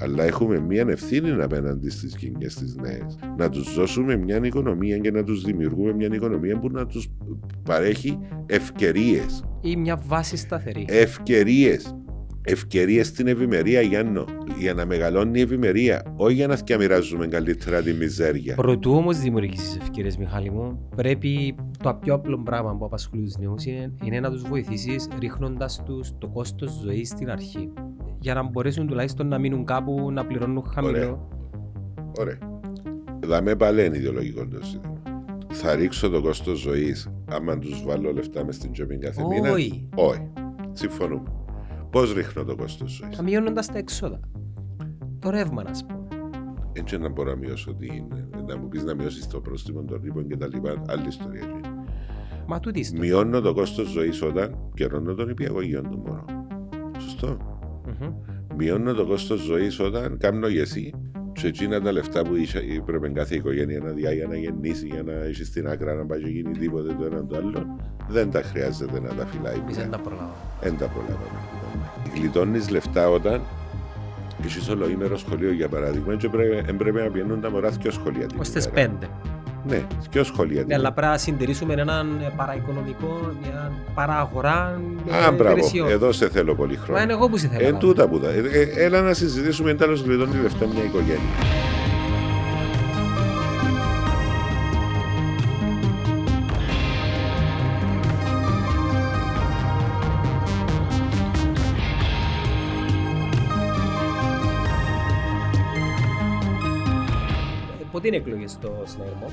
Αλλά έχουμε μια ευθύνη απέναντι στις κοινές τις νέες. Να τους δώσουμε μια οικονομία και να τους δημιουργούμε μια οικονομία που να τους παρέχει ευκαιρίες. Ή μια βάση σταθερή. Ευκαιρίες στην ευημερία, Γιάννο. Για να μεγαλώνει η ευημερία, όχι για να σκιαμοιράζουμε καλύτερα τη μιζέρια. Προτού όμως δημιουργήσεις ευκαιρίες, Μιχάλη μου, πρέπει το πιο απλό πράγμα που απασχολεί τους νέους είναι να τους βοηθήσεις ρίχνοντας τους το κόστος ζωής στην αρχή. Για να μπορέσουν τουλάχιστον να μείνουν κάπου, να πληρώνουν χαμηλό. Ωραία. Δάμε πάλι είναι ιδεολογικό το σύστημα. Θα ρίξω το κόστος ζωής άμα τους βάλω λεφτά μες στην τσέπη κάθε μήνα. Όχι. Συμφωνούμε. Πώς ρίχνω το κόστος ζωής? Μειώνοντας τα έξοδα. Το ρεύμα, να πούμε. Έτσι να μπορώ να μειώσω τι είναι. Να μου πεις να μειώσεις το πρόστιμο των ρήπων και τα λοιπά. Άλλη ιστορία. Μα τούτη ιστορία. Μειώνω το κόστος ζωής όταν καιρώνω τον υπηαγωγείο του μωρό. Σωστό. Mm-hmm. Μειώνω το κόστος ζωής όταν κάνω γεσί. Σε εκείνα τα λεφτά που πρέπει κάθε οικογένεια να διάγει, να γεννήσει, για να έχει στην άκρα να πάει και γίνει τίποτε το έναν το άλλο, δεν τα χρειάζεται να τα φυλάει. Δεν τα προλάβαμε. Γλιτώνεις λεφτά όταν είσαι ολοήμερο σχολείο, για παράδειγμα, και πρέπει να πηγαίνουν τα μωρά δυο σχολεία. Ως τις 5. Ναι, δυο σχολεία. Ναι, αλλά πρέπει να συντηρήσουμε έναν παραοικονομικό, μια παραγορά. Α, μπράβο, εδώ σε θέλω πολύ χρόνο. Μα είναι εγώ που σε θέλω. Τούτα που τα. Έλα να συζητήσουμε, εν τέλος γλιτώνει λεφτά μια οικογένεια. Πότε είναι εκλογές στο Συναγερμό?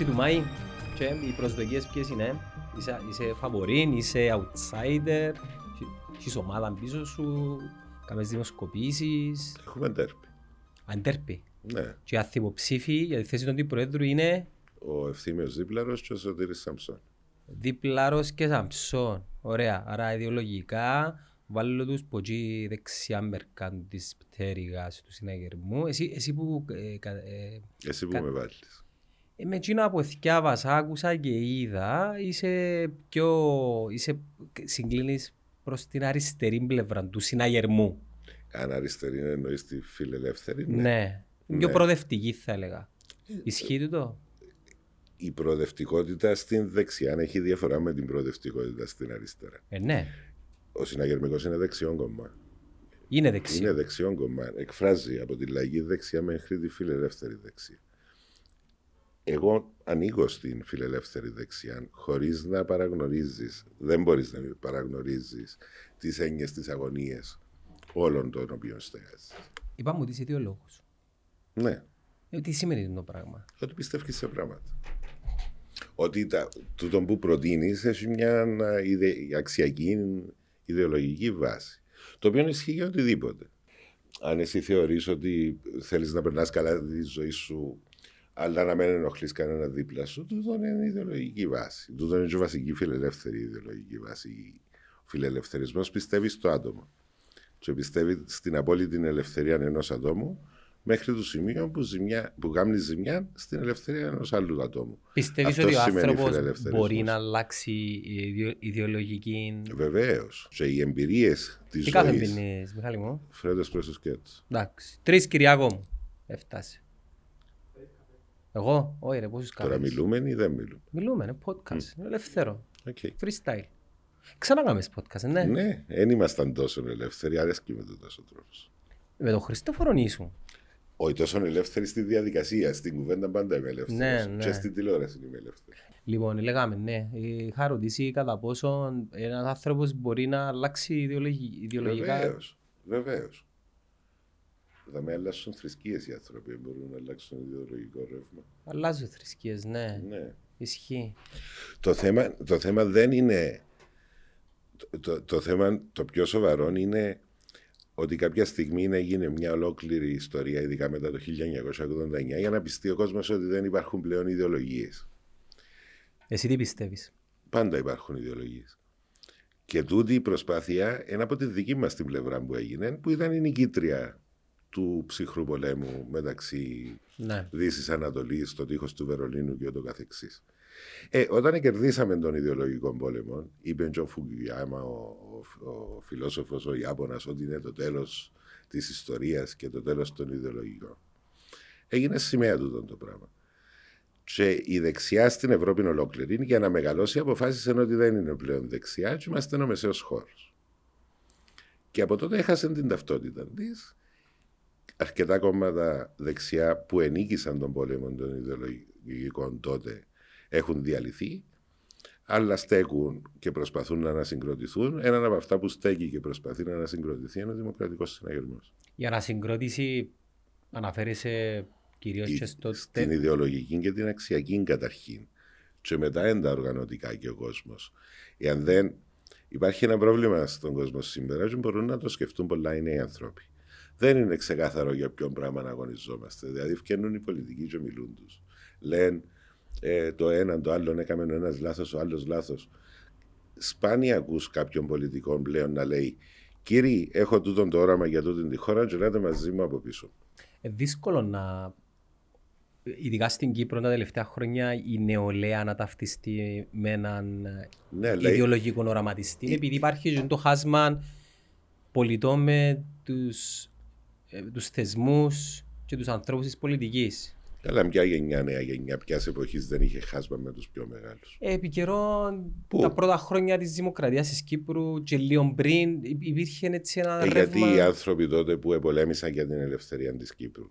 6 του Μάη. Και οι προσδοκίες ποιες είναι? Είσαι φαβορήν, είσαι outsider, έχεις ομάδα πίσω σου, κάνεις δημοσκοπήσεις. Έχουμε αντέρπη. Αντέρπη. Ναι. Και οι αθυποψήφοι για τη θέση του αντιπροέδρου είναι? Ο Ευθύμιος Δίπλαρος και ο Ζωτήρης Σαμψών. Δίπλαρος και Σαμψών. Ωραία. Άρα ιδεολογικά βάλω τους ποτσί δεξιά μερκάν της πτέρυγας του Συναγερμού. Εσύ που με βάλεις. Με εκείνα από θυκιάβας άκουσα και είδα, είσαι συγκλίνεις προς την αριστερή πλευρά του Συναγερμού. Αν αριστερή εννοείς τη φιλελεύθερη, ναι. Ναι. Πιο προοδευτική θα έλεγα. Ισχύει το? Η προοδευτικότητα στην δεξιά έχει διαφορά με την προοδευτικότητα στην αριστερά. Ναι. Ο Συναγερμικός είναι δεξιόν κομμά. Είναι δεξιόν κομμά. Εκφράζει από τη λαϊκή δεξιά μέχρι τη φιλελεύθερη δεξιά. Εγώ ανήκω στην φιλελεύθερη δεξιά, χωρίς να παραγνωρίζεις, δεν μπορείς να παραγνωρίζεις τις έννοιες, τις αγωνίες όλων των οποίων στέγασες. Είπα μου ότι είσαι ιδεολόγος. Ναι. Τι σημαίνει το πράγμα? Ότι πιστεύεις σε πράγματα. Ότι τούτο που προτείνεις έχει μια αξιακή ιδεολογική βάση. Το οποίο ισχύει για οτιδήποτε. Αν εσύ θεωρείς ότι θέλεις να περνάς καλά τη ζωή σου, αλλά να μην ενοχλείς κανένα δίπλα σου, τούτο είναι η ιδεολογική βάση. Τούτο είναι η βασική φιλελεύθερη ιδεολογική βάση. Ο φιλελευθερισμός πιστεύει στο άτομο. Και πιστεύει στην απόλυτη ελευθερία ενός ατόμου, μέχρι το σημείο που κάνει ζημιά στην ελευθερία ενός άλλου ατόμου. Πιστεύεις ότι ο άνθρωπος μπορεί να αλλάξει ιδεολογική? Βεβαίως. Και οι εμπειρίες της ζωής. Τι κάθε εμπειρίες, Μιχάλη μου? Φρέντες προς το σκέτος. Εντάξει. 3 Κυριακό μου. Έφτασε. Εγώ, όχι ρε, πόσους κάνεις. Τώρα μιλούμε ή δεν μιλούμε? Μιλούμε, είναι podcast, είναι ελεύθερο, freestyle. Ξανακάμες podcast, ναι. Ναι, δεν ήμασταν τόσο ελεύθεροι, αρέσκει με τον τόσο τρόπο. Με τον Χριστόφορον ήσουν. Όχι τόσο ελεύθεροι στη διαδικασία, στην κουβέντα πάντα είμαι ελεύθερος. Ναι, ναι. Και στην τηλεόραση είμαι ελεύθερος. Λοιπόν, λέγαμε, ναι, είχα ρωτήσει κατά πόσο ένας άνθρωπος μπορεί να αλλάξει ιδεολογικά. Βεβαίως. Θα με αλλάσουν θρησκείες οι άνθρωποι, μπορούν να αλλάξουν ιδεολογικό ρεύμα. Αλλάζουν θρησκείες, ναι. Ισχύει. Το θέμα δεν είναι. Το θέμα το πιο σοβαρό είναι ότι κάποια στιγμή έγινε μια ολόκληρη ιστορία, ειδικά μετά το 1989, για να πιστεί ο κόσμος ότι δεν υπάρχουν πλέον ιδεολογίες. Εσύ τι πιστεύεις? Πάντα υπάρχουν ιδεολογίες. Και τούτη η προσπάθεια είναι από τη δική μας την πλευρά που έγινε, που ήταν η νικήτρια του ψυχρού πολέμου μεταξύ Δύσης Ανατολής, στο τείχος του Βερολίνου και ούτω καθεξής. Όταν κερδίσαμε τον ιδεολογικό πόλεμο, είπε ο Φουκουγιάμα, ο φιλόσοφος, ο Ιάπωνας, ότι είναι το τέλος της ιστορίας και το τέλος των ιδεολογικών. Έγινε σημαία τούτο το πράγμα. Και η δεξιά στην Ευρώπη ολόκληρη για να μεγαλώσει αποφάσισε ότι δεν είναι πλέον δεξιά και είμαστε ένα μεσαίος χώρος. Και από τότε έχασε την ταυτότητα της. Αρκετά κόμματα δεξιά που ενίκησαν τον πόλεμο των ιδεολογικών τότε έχουν διαλυθεί, αλλά στέκουν και προσπαθούν να ανασυγκροτηθούν. Έναν από αυτά που στέκει και προσπαθεί να ανασυγκροτηθεί είναι ο Δημοκρατικός Συναγερμός. Η ανασυγκρότηση αναφέρεσαι κυρίως και στο... Στην ιδεολογική και την αξιακή καταρχήν. Και μετά είναι τα οργανωτικά και ο κόσμος. Εάν δεν υπάρχει ένα πρόβλημα στον κόσμο σήμερα και μπορούν να το σκεφτούν πολλά οι νέοι άνθρωποι. Δεν είναι ξεκάθαρο για ποιον πράγμα να αγωνιζόμαστε. Δηλαδή, φκαινούν οι πολιτικοί και μιλούν τους. Λένε το έναν, το άλλον έκαμε ο ένας λάθος, ο άλλος λάθος. Σπάνια ακούς κάποιον πολιτικό πλέον να λέει: «Κύριοι, έχω τούτον το όραμα για τούτον τη χώρα, και λέτε μαζί μου από πίσω». Δύσκολο να. Ειδικά στην Κύπρο τα τελευταία χρόνια η νεολαία να ταυτιστεί με έναν ιδεολογικό οραματιστή, επειδή υπάρχει το χάσμα πολιτών με τους θεσμούς και τους ανθρώπους της πολιτικής. Καλά, μια γενιά, νέα γενιά, ποιας εποχής δεν είχε χάσμα με τους πιο μεγάλους. Επί καιρόν, τα πρώτα χρόνια της δημοκρατίας της Κύπρου και λίγο πριν υπήρχε έτσι ένα ρεύμα. Γιατί οι άνθρωποι τότε που επολέμησαν για την ελευθερία της Κύπρου,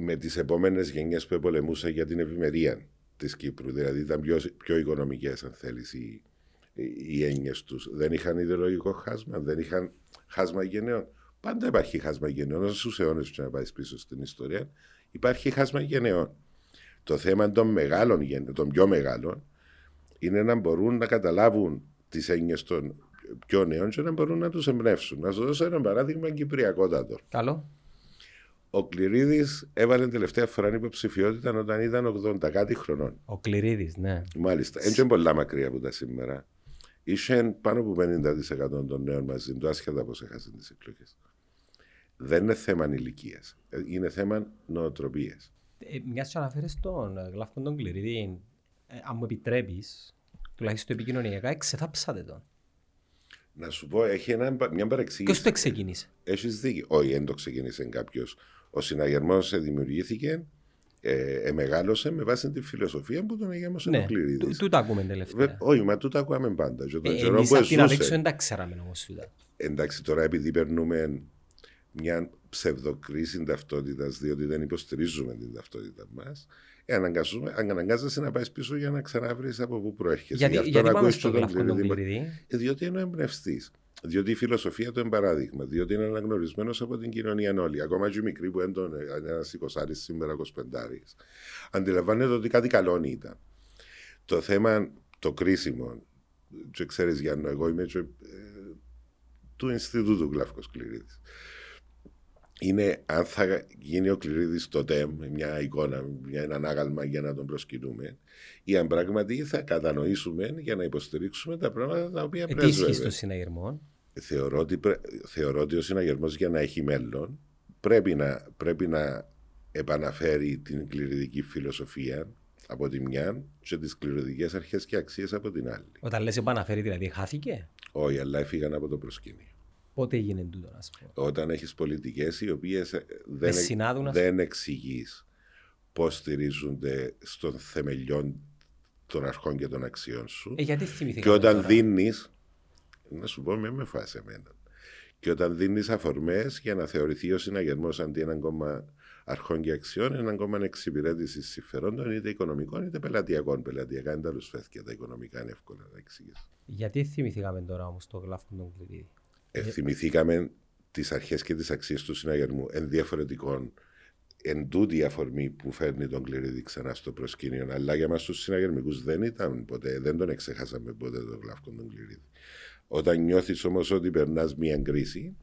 με τις επόμενες γενιές που επολεμούσαν για την ευημερία της Κύπρου, δηλαδή ήταν πιο οικονομικές, αν θέλεις, οι έννοιες τους, δεν είχαν ιδεολογικό χάσμα, δεν είχαν χάσμα γενναίων. Πάντα υπάρχει χάσμα γενναίων, όσους αιώνες να πάει πίσω στην ιστορία, υπάρχει χάσμα γενναίων. Το θέμα των μεγάλων γενναίων, των πιο μεγάλων, είναι να μπορούν να καταλάβουν τις έννοιες των πιο νέων και να μπορούν να τους εμπνεύσουν. Να σας δώσω ένα παράδειγμα κυπριακότατο. Καλό. Ο Κληρίδης έβαλε τελευταία φορά υποψηφιότητα όταν ήταν 80 κάτι χρονών. Ο Κληρίδης, ναι. Μάλιστα. Έτσι είναι πολλά μακριά από τα σήμερα. Είχε πάνω από 50% των νέων μαζί του, άσχετα πώς έχασαν τις εκλογές. Δεν είναι θέμα ηλικίας. Είναι θέμα νοοτροπίας. Μιας και αναφέρεις τον Γλαύκον τον Κληρίδη, αν μου επιτρέπεις, τουλάχιστον επικοινωνιακά, εξεθάψατε τον. Να σου πω, έχει μια παρεξήγηση. Ποιος το ξεκίνησε? Έχεις δίκιο. Όχι, δεν το ξεκίνησε κάποιος. Ο συναγερμός δημιουργήθηκε, μεγάλωσε με βάση τη φιλοσοφία που τον αγιάμωσε ο Κληρίδης. Τού τα ακούμε τελευταία. Όχι, μα τού τα ακούμε πάντα. Εμείς απ' την Αλέξο δεν τα ξέραμε όμως. Εντάξει, τώρα επειδή περνούμε μια ψευδοκρίση ταυτότητας, διότι δεν υποστηρίζουμε την ταυτότητα μας, αναγκάζεσαι να πάει πίσω για να ξαναβρει από πού προέρχεσαι. Γιατί πάμε στον Γλαύκο τον Κληρίδη? Διότι είναι ο εμπνευστής. Διότι η φιλοσοφία του είναι παράδειγμα. Διότι είναι αναγνωρισμένος από την κοινωνία όλοι. Ακόμα και οι μικροί που έντονε, ένας 20 σήμερα 25. Αντιλαμβάνεται ότι κάτι καλό ήταν. Το θέμα το κρίσιμο, και ξέρεις Γιάννο, εγώ είμαι και, του Ινστιτούτου Γλαύκος Κληρίδης. Είναι αν θα γίνει ο Κληρίδης το ΤΕΜ, μια εικόνα, ένα ανάγαλμα για να τον προσκυνούμε, ή αν πράγματι θα κατανοήσουμε για να υποστηρίξουμε τα πράγματα τα οποία πρέπει να κάνουμε. Τι ισχύει στο συναγερμό? Θεωρώ ότι ο συναγερμός για να έχει μέλλον πρέπει να επαναφέρει την κληριδική φιλοσοφία από τη μια και τις κληριδικές αρχές και αξίες από την άλλη. Όταν λες επαναφέρει, δηλαδή χάθηκε? Όχι, αλλά έφυγαν από το προσκήνιο. Πότε γίνεται τούτο, ας πούμε? Όταν έχεις πολιτικές οι οποίες δεν εξηγείς πώς στηρίζονται στον θεμελιών των αρχών και των αξιών σου. Γιατί θυμηθήκαμε και όταν δίνεις, να σου πω με φάση εμένα, και όταν δίνεις αφορμές για να θεωρηθεί ο συναγερμός αντί έναν κόμμα αρχών και αξιών, έναν κόμμα εξυπηρέτησης συμφερόντων είτε οικονομικών είτε πελατειακών. Πελατειακά είναι τα λουσφέθηκια, τα οικονομικά είναι εύκολα να εξηγείς. Γιατί θυμηθήκαμε τώρα όμως το Γλαύκο τον Κληρίδη? Θυμηθήκαμε τις αρχές και τις αξίες του συναγερμού εν διαφορετικών, εν τούτη αφορμή που φέρνει τον Κληρίδη ξανά στο προσκήνιο. Αλλά για μας τους συναγερμικούς δεν ήταν ποτέ, δεν τον εξεχάσαμε ποτέ τον Γλαύκο τον Κληρίδη. Όταν νιώθεις όμως ότι περνάς μια κρίση,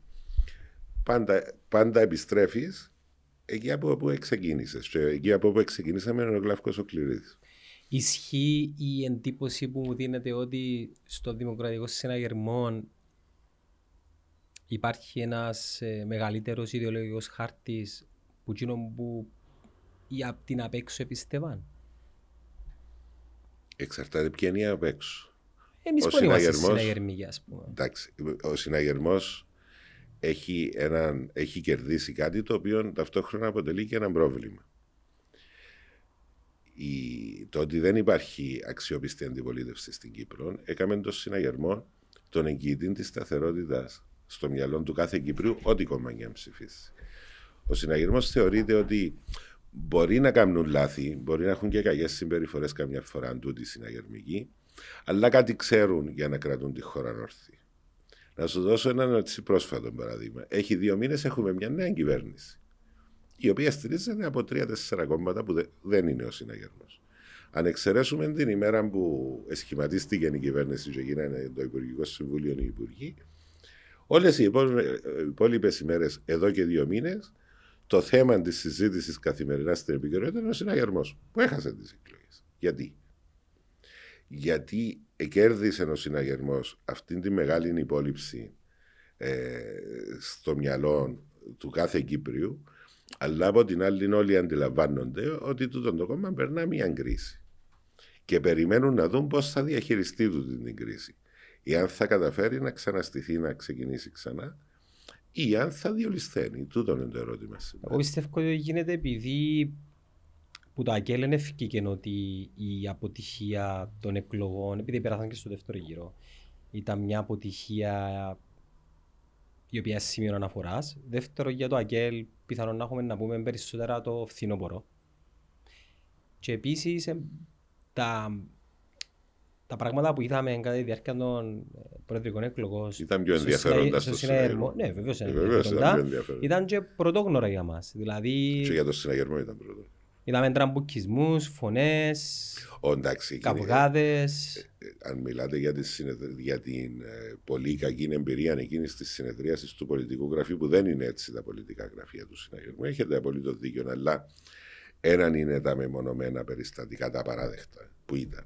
πάντα επιστρέφεις εκεί από όπου ξεκίνησες. Και εκεί από όπου ξεκίνησαμε είναι ο Γλαύκος ο Κληρίδης. Ισχύει η εντύπωση που μου δίνεται ότι στο Δημοκρατικό Συναγερμό υπάρχει ένας μεγαλύτερος ιδεολογικός χάρτης που εκείνον που οι απ' την απ' έξω επίστευαν? Εξαρτάται ποια είναι η απ' έξω. Εμείς πού είμαστε συναγερμοί, ας πούμε? Εντάξει, ο συναγερμός έχει κερδίσει κάτι το οποίο ταυτόχρονα αποτελεί και ένα πρόβλημα. Το ότι δεν υπάρχει αξιόπιστη αντιπολίτευση στην Κύπρο έκαμε τον συναγερμό των εγγυητή της σταθερότητας στο μυαλό του κάθε Κύπριου, ό,τι κόμμα και αν ψηφίσει. Ο συναγερμός θεωρείται ότι μπορεί να κάνουν λάθη, μπορεί να έχουν και κακές συμπεριφορές καμιά φορά αντούτη συναγερμική, αλλά κάτι ξέρουν για να κρατούν τη χώρα όρθια. Να σου δώσω ένα πρόσφατο παράδειγμα. Έχει 2 μήνες έχουμε μια νέα κυβέρνηση, η οποία στηρίζεται από 3-4 κόμματα που δεν είναι ο συναγερμός. Αν εξαιρέσουμε την ημέρα που σχηματίστηκε η κυβέρνηση και γίνανε το Υπουργικό Συμβούλιο, οι Υπουργοί, όλες οι υπόλοιπες ημέρες, εδώ και 2 μήνες, το θέμα της συζήτησης καθημερινά στην επικαιρότητα είναι ο συναγερμός που έχασε τις εκλογές. Γιατί? Γιατί εκέρδισε ο συναγερμός αυτήν τη μεγάλη υπόλοιψη στο μυαλό του κάθε Κύπριου, αλλά από την άλλη όλοι αντιλαμβάνονται ότι τούτον το κόμμα περνά μια κρίση και περιμένουν να δουν πώς θα διαχειριστεί τούτη την κρίση, ή αν θα καταφέρει να ξαναστηθεί, να ξεκινήσει ξανά, ή αν θα διολυσθένει. Τούτο είναι το ερώτημα σήμερα. Εγώ πιστεύω ότι γίνεται επειδή που το ΑΚΕΛ ευκήκε ότι η αποτυχία των εκλογών, επειδή περάσαν και στο δεύτερο γύρο, ήταν μια αποτυχία η οποία σημείο αναφοράς. Δεύτερο, για το ΑΚΕΛ πιθανόν να έχουμε να πούμε περισσότερα το φθινόπωρο. Και επίσης τα πράγματα που είδαμε κατά τη διάρκεια των προεδρικών εκλογών ήταν πιο ενδιαφέροντα στο συναγερμό. Ναι, βεβαίως ήταν και πρωτόγνωρα για μας. Δηλαδή, και για το συναγερμό ήταν πρωτόγνωρα. Είδαμε τραμπουκισμούς, φωνές, καυγάδες. Αν μιλάτε για την πολύ κακή εμπειρία εκείνης της συνεδρίασης του πολιτικού γραφείου, που δεν είναι έτσι τα πολιτικά γραφεία του συναγερμού, έχετε απολύτως δίκιο, αλλά έναν είναι τα μεμονωμένα περιστατικά, τα παράδεκτα που ήταν.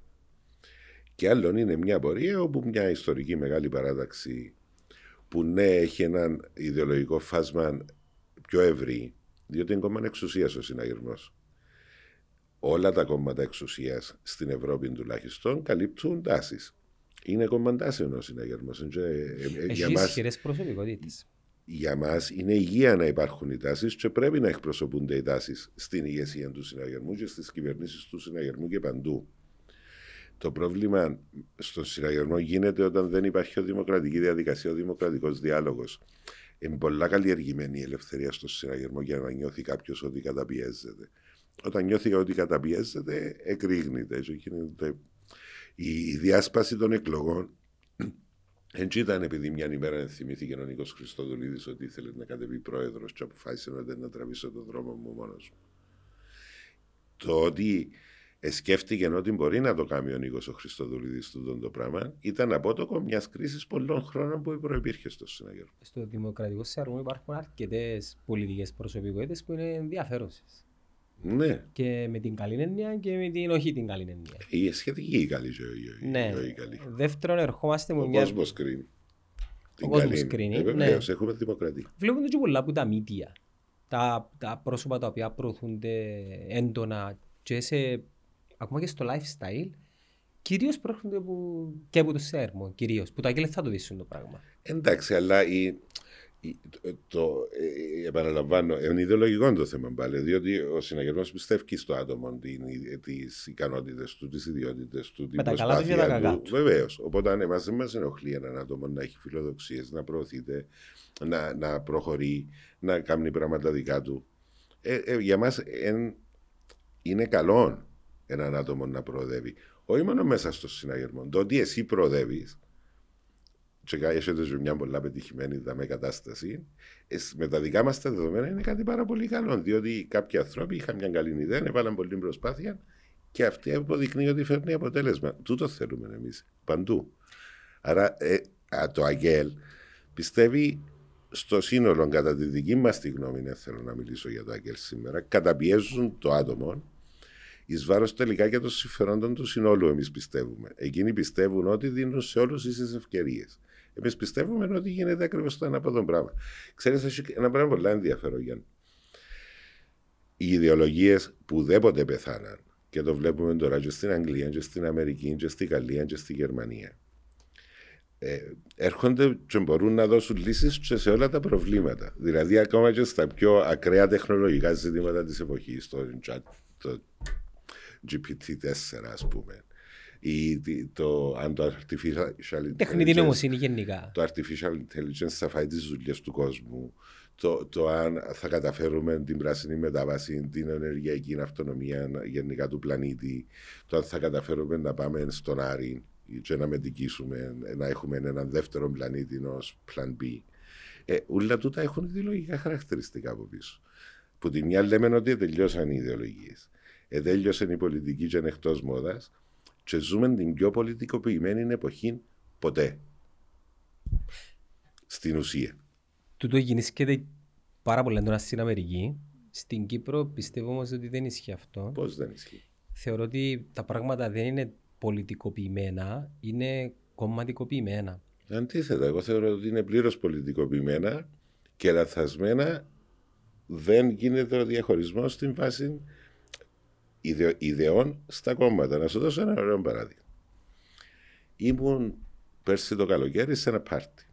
Και άλλον είναι μια πορεία όπου μια ιστορική μεγάλη παράταξη που ναι έχει έναν ιδεολογικό φάσμα πιο ευρύ, διότι είναι κόμμα εξουσίας ο συναγερμός. Όλα τα κόμματα εξουσίας στην Ευρώπη τουλάχιστον καλύπτουν τάσεις. Είναι κόμμα τάσεων ο συναγερμός. Έχει ισχυρές προσωπικότητες. Για μας είναι υγεία να υπάρχουν οι τάσεις και πρέπει να εκπροσωπούνται οι τάσεις στην ηγεσία του συναγερμού και στις κυβερνήσεις του συναγερμού και παντού. Το πρόβλημα στον συναγερμό γίνεται όταν δεν υπάρχει δημοκρατική διαδικασία, ο δημοκρατικός διάλογος. Είναι πολλά καλλιεργημένη η ελευθερία στον συναγερμό για να νιώθει κάποιο ότι καταπιέζεται. Όταν νιώθει ότι καταπιέζεται, εκρήγνεται. Η διάσπαση των εκλογών έτσι ήταν, επειδή μια ημέρα θυμήθηκε ο Νίκος Χριστοδουλίδης ότι ήθελε να κατεβεί πρόεδρος και αποφάσισε να τραβήσω τον δρόμο μου μόνος. Το ότι σκέφτηκε ότι μπορεί να το κάνει ο Νίκος ο Χριστοδουλίδης το πράγμα ήταν απότοκο μια κρίση πολλών χρόνων που προϋπήρχε στο συναγερμό. Στο δημοκρατικό συναγερμό υπάρχουν αρκετές πολιτικές προσωπικότητες που είναι ενδιαφέρουσες. Ναι. Και με την καλή έννοια και με την όχι την καλή έννοια. Η σχετική η καλή ζωή. Ναι. Δεύτερον, ερχόμαστε με μια. Ο κόσμος κρίνει. Ο κόσμος κρίνει. Βεβαίως, έχουμε δημοκρατία. Βλέπουμε και πολλά από τα μύτια. Τα πρόσωπα τα οποία προωθούνται έντονα και σε, ακόμα και στο lifestyle, κυρίως προέρχονται και από το συναγερμό. Κυρίως. Που τα αγγέλε θα το δείσουν το πράγμα. Εντάξει, αλλά επαναλαμβάνω, είναι ιδεολογικό το θέμα πάλι, διότι ο συναγερμός πιστεύει στο άτομο, τις ικανότητες του, τις ιδιότητες του, την προσπάθεια του. Βεβαίως. Οπότε εμάς δεν μας ενοχλεί έναν άτομο να έχει φιλοδοξίες, να προωθείται, να προχωρεί, να κάνει πράγματα δικά του. Για μας είναι καλό έναν άτομο να προοδεύει. Όχι μόνο μέσα στο συναγερμό. Το ότι εσύ προοδεύεις, έχετε μια πολλά πετυχημένη κατάσταση, με τα δικά μας τα δεδομένα είναι κάτι πάρα πολύ καλό. Διότι κάποιοι άνθρωποι είχαν μια καλή ιδέα, έβαλαν πολλή προσπάθεια και αυτή αποδεικνύει ότι φέρνει αποτέλεσμα. Τούτο θέλουμε εμείς παντού. Άρα το ΑΚΕΛ πιστεύει στο σύνολο, κατά τη δική μας τη γνώμη, δεν θέλω να μιλήσω για το ΑΚΕΛ σήμερα, καταπιέζουν το άτομο εις βάρος τελικά και των συμφερόντων του συνόλου, εμείς πιστεύουμε. Εκείνοι πιστεύουν ότι δίνουν σε όλους ίσες ευκαιρίες. Εμείς πιστεύουμε ότι γίνεται ακριβώς το ανάποδο πράγμα. Ξέρεις, έχει ένα πράγμα πολύ ενδιαφέρον, Γιάννη. Οι ιδεολογίες που ουδέποτε πεθάναν, και το βλέπουμε τώρα και στην Αγγλία, και στην Αμερική, και στη Γαλλία, και στη Γερμανία, έρχονται και μπορούν να δώσουν λύσεις και σε όλα τα προβλήματα. Δηλαδή, ακόμα και στα πιο ακραία τεχνολογικά ζητήματα της εποχής, το GPT-4, ας πούμε, ή το artificial intelligence, το artificial intelligence θα φάει τις δουλειές του κόσμου, το αν θα καταφέρουμε την πράσινη μετάβαση, την ενεργειακή αυτονομία γενικά του πλανήτη, το αν θα καταφέρουμε να πάμε στον Άρη και να μετικήσουμε, να έχουμε έναν δεύτερο πλανήτη ως πλαν B. Όλα τούτα έχουν ιδεολογικά χαρακτηριστικά από πίσω. Που τη μια λέμε ότι τελειώσαν οι ιδεολογίες. Τέλειωσε η πολιτική και είναι εκτός μόδας και ζούμε την πιο πολιτικοποιημένη εποχή ποτέ. Στην ουσία. Τούτο γεννήσκεται πάρα πολύ έντονα στην Αμερική. Στην Κύπρο πιστεύω όμως ότι δεν ισχύει αυτό. Πώς δεν ισχύει? Θεωρώ ότι τα πράγματα δεν είναι πολιτικοποιημένα, είναι κομματικοποιημένα. Αντίθετα, εγώ θεωρώ ότι είναι πλήρως πολιτικοποιημένα και λαθασμένα. Δεν γίνεται ο διαχωρισμός στην βάση ιδεών στα κόμματα. Να σου δώσω ένα ωραίο παράδειγμα. Ήμουν πέρσι το καλοκαίρι σε ένα πάρτι.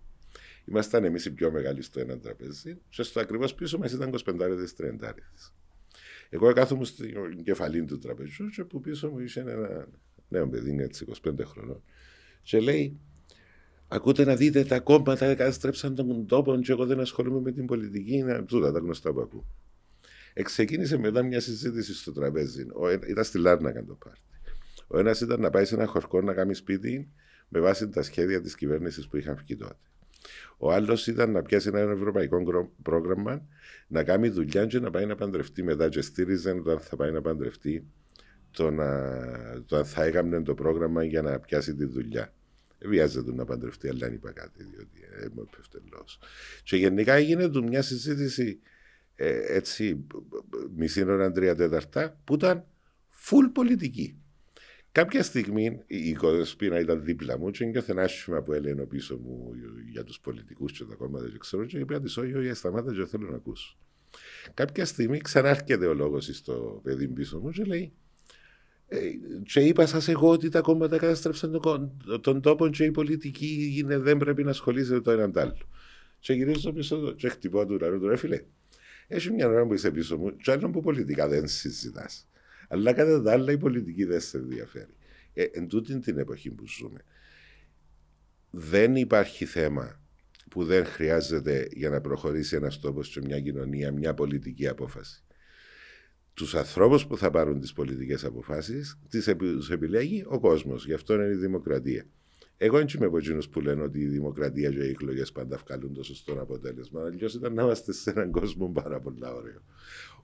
Ήμασταν εμείς οι πιο μεγάλοι στο ένα τραπέζι και στο ακριβώς πίσω μας ήταν 25-30. Εγώ κάθομαι στην κεφαλή του τραπεζιού και που πίσω μου είχε ένα νέο παιδί, έτσι 25 χρονών. Και λέει, ακούτε να δείτε, τα κόμματα καταστρέψαν τον τόπο και εγώ δεν ασχολούμαι με την πολιτική. Είναι τούτα τα γνωστά που ακούω. Ξεκίνησε μετά μια συζήτηση στο τραπέζι. Ήταν στη Λάρνακα το πάρτι. Ο ένας ήταν να πάει σε ένα χορκό να κάνει σπίτι με βάση τα σχέδια της κυβέρνησης που είχαν βγει τότε. Ο άλλος ήταν να πιάσει ένα ευρωπαϊκό πρόγραμμα, να κάνει δουλειά και να πάει να παντρευτεί μετά. Και στήριζαν το αν θα πάει να παντρευτεί, το αν θα έκαμνε το πρόγραμμα για να πιάσει τη δουλειά. Βιάζεται να παντρευτεί, αλλά αν είπα κάτι, διότι είμαι πευτελός. Και γενικά έγινε του μια συζήτηση έτσι μισή ώρα, 3 τέταρτα, που ήταν full πολιτική. Κάποια στιγμή η οικοδεσπίνα ήταν δίπλα μου και νιώθε ένα άσχημα που έλεγε πίσω μου για τους πολιτικούς και τα κόμματα και ξέρω και είπε της όχι, σταμάτα και θέλω να ακούσω. Κάποια στιγμή ξανάρχεται ο λόγος στο παιδί πίσω μου και λέει και είπα σας εγώ ότι τα κόμματα καταστρέψαν τον τόπο και η πολιτική δεν πρέπει να ασχολείται το έναν τ' άλλο. Και γυρίζω πίσω και χτυπώ του ραρού του έφυλε. Έχει μια ώρα που είσαι πίσω μου και άλλον που πολιτικά δεν συζητάς. Αλλά κατά τα άλλα η πολιτική δεν σε ενδιαφέρει. Εν τούτη την εποχή που ζούμε, δεν υπάρχει θέμα που δεν χρειάζεται για να προχωρήσει ένας τόπος και μια κοινωνία, μια πολιτική απόφαση. Τους ανθρώπους που θα πάρουν τις πολιτικές αποφάσεις, τους επιλέγει ο κόσμος. Γι' αυτό είναι η δημοκρατία. Εγώ δεν είμαι από εκείνους που λένε ότι η δημοκρατία και οι εκλογές πάντα βγάλουν το σωστό αποτέλεσμα. Αλλιώς ήταν να είμαστε σε έναν κόσμο πάρα πολύ ωραίο.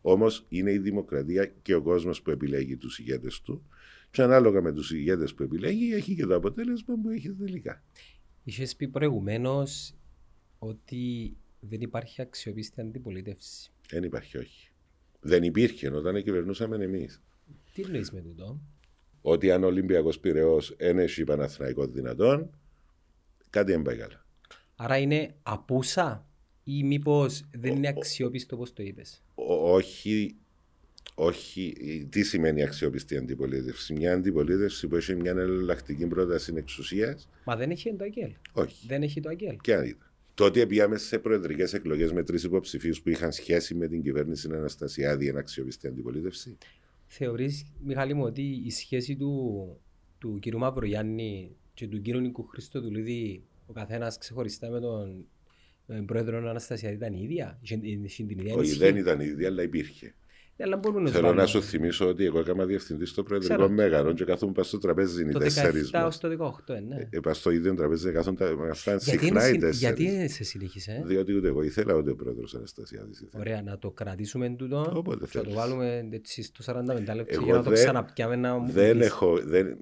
Όμως είναι η δημοκρατία και ο κόσμος που επιλέγει τους ηγέτες του. Και ανάλογα με τους ηγέτες που επιλέγει, έχει και το αποτέλεσμα που έχει τελικά. Είχες πει προηγουμένως ότι δεν υπάρχει αξιοπίστη αντιπολίτευση. Δεν υπάρχει, όχι. Δεν υπήρχε όταν κυβερνούσαμε εμείς. Τι λέει με τούτο? Ότι αν ο Ολυμπιακός Πειραιώς ένεσαι Παναθηναϊκό δυνατόν, κάτι δεν πάει καλά. Άρα είναι απούσα ή μήπως δεν είναι αξιόπιστο όπως το είπες? Όχι, όχι. Τι σημαίνει αξιόπιστη αντιπολίτευση? Μια αντιπολίτευση που έχει μια εναλλακτική πρόταση εξουσίας. Μα δεν έχει το αγγέλ. Όχι. Δεν έχει το αγγέλ. Και αν ήταν. Τότε πήγαμε σε προεδρικές εκλογές με 3 υποψηφίους που είχαν σχέση με την κυβέρνηση Αναστασιάδη, εν αξιόπιστη αντιπολίτευση. Θεωρείς, Μιχάλη μου, ότι η σχέση του κ. Μαυρογιάννη και του κ. Νίκου Χριστοδουλίδη, ο καθένας ξεχωριστά με τον πρόεδρο Αναστασιάδη, ήταν η ίδια? Όχι, δεν ήταν η ίδια, αλλά υπήρχε. Θέλω να σου θυμίσω ότι εγώ έκανα διευθυντή στο Προεδρικό Μέγαρο και καθόμουν πας στο τραπέζι. Το 17 ως το 18, ναι. Πας στο ίδιο τραπέζι, καθόμουν συχνά οι 4. Γιατί σε συνέχισε? Διότι ούτε εγώ ήθελα, ούτε ο πρόεδρος Αναστασιάδης ήθελα. Ωραία, να το κρατήσουμε τούτο. Όποτε θέλεις. Να το βάλουμε έτσι στο 45 λεπτό για να το ξαναπιάμε να μου μιλήσεις.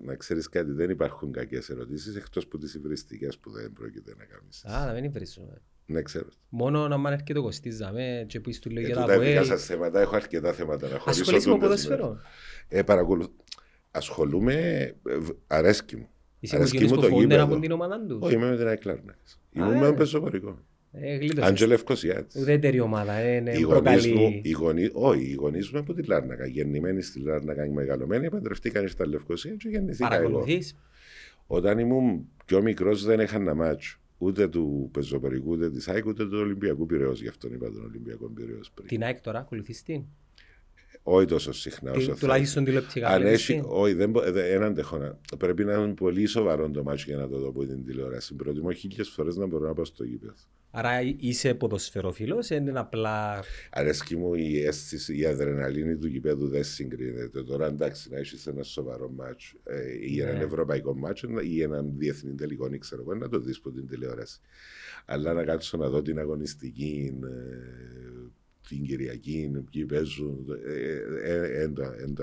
Να ξέρεις κάτι, δεν υπάρχουν κακές ερωτήσεις εκτός που τις υβριστικές που δεν πρόκειται να κάνεις. Α, να μην υβριστούμε. Ναι, ξέρω. Μόνο να μ' αρκετό το κοστίζαμε και πεις του λέω για τα ΑΠΟΕ. Τούτα δικά σας θέματα, έχω αρκετά θέματα να χωρίσω. Ασχολείσαι με ποδοσφαιρό? Παρακολουθώ. Ασχολούμαι, αρέσκει μου. Είσαι οικογενής που φόντερα από την ομάδα του? Όχι, είμαι με την Αεκλάρνα. Ήμουν με τον Πεσοπορικό. Αντζελευκοσιάτης. Ουδέτερη ομάδα, προκαλεί. Όχι, οι γονείς μου από την Λάρνακα. Γεννημένοι στη Λάρνακα, μεγαλωμένοι, παντρευτήκαν στα Λευκοσία και γεννηθήκα εγώ. Όταν ήμουν πιο μικρός δεν είχαν να μάτσω. Ούτε του Πεζοπορικού, ούτε τη ΑΕΚ, ούτε του Ολυμπιακού Πειραιώς. Γι' αυτόν είπα τον Ολυμπιακό Πειραιώς πριν. Την ΑΕΚ τώρα ακολουθείς την? Όχι τόσο συχνά όσο τουλάχιστον τηλεοπτικά. Αν έχει, όχι, δεν αντέχω να. Πρέπει να είναι πολύ σοβαρό το μάτσο για να το δω από την τηλεόραση. Προτιμώ 1000 φορές να μπορώ να πάω στο γήπεδο. Άρα είσαι ποδοσφαιροφίλος, είναι απλά. Αρέσκει μου η αίσθηση, η αδρεναλίνη του γηπέδου δεν συγκρίνεται. Τώρα εντάξει, να έχεις ένα σοβαρό μάτσο ή έναν ευρωπαϊκό μάτσο ή έναν διεθνή τελικό, ξέρω εγώ, να το δεις από την τηλεόραση. Αλλά να κάτσω να δω την αγωνιστική, την Κυριακή, ποιοι παίζουν.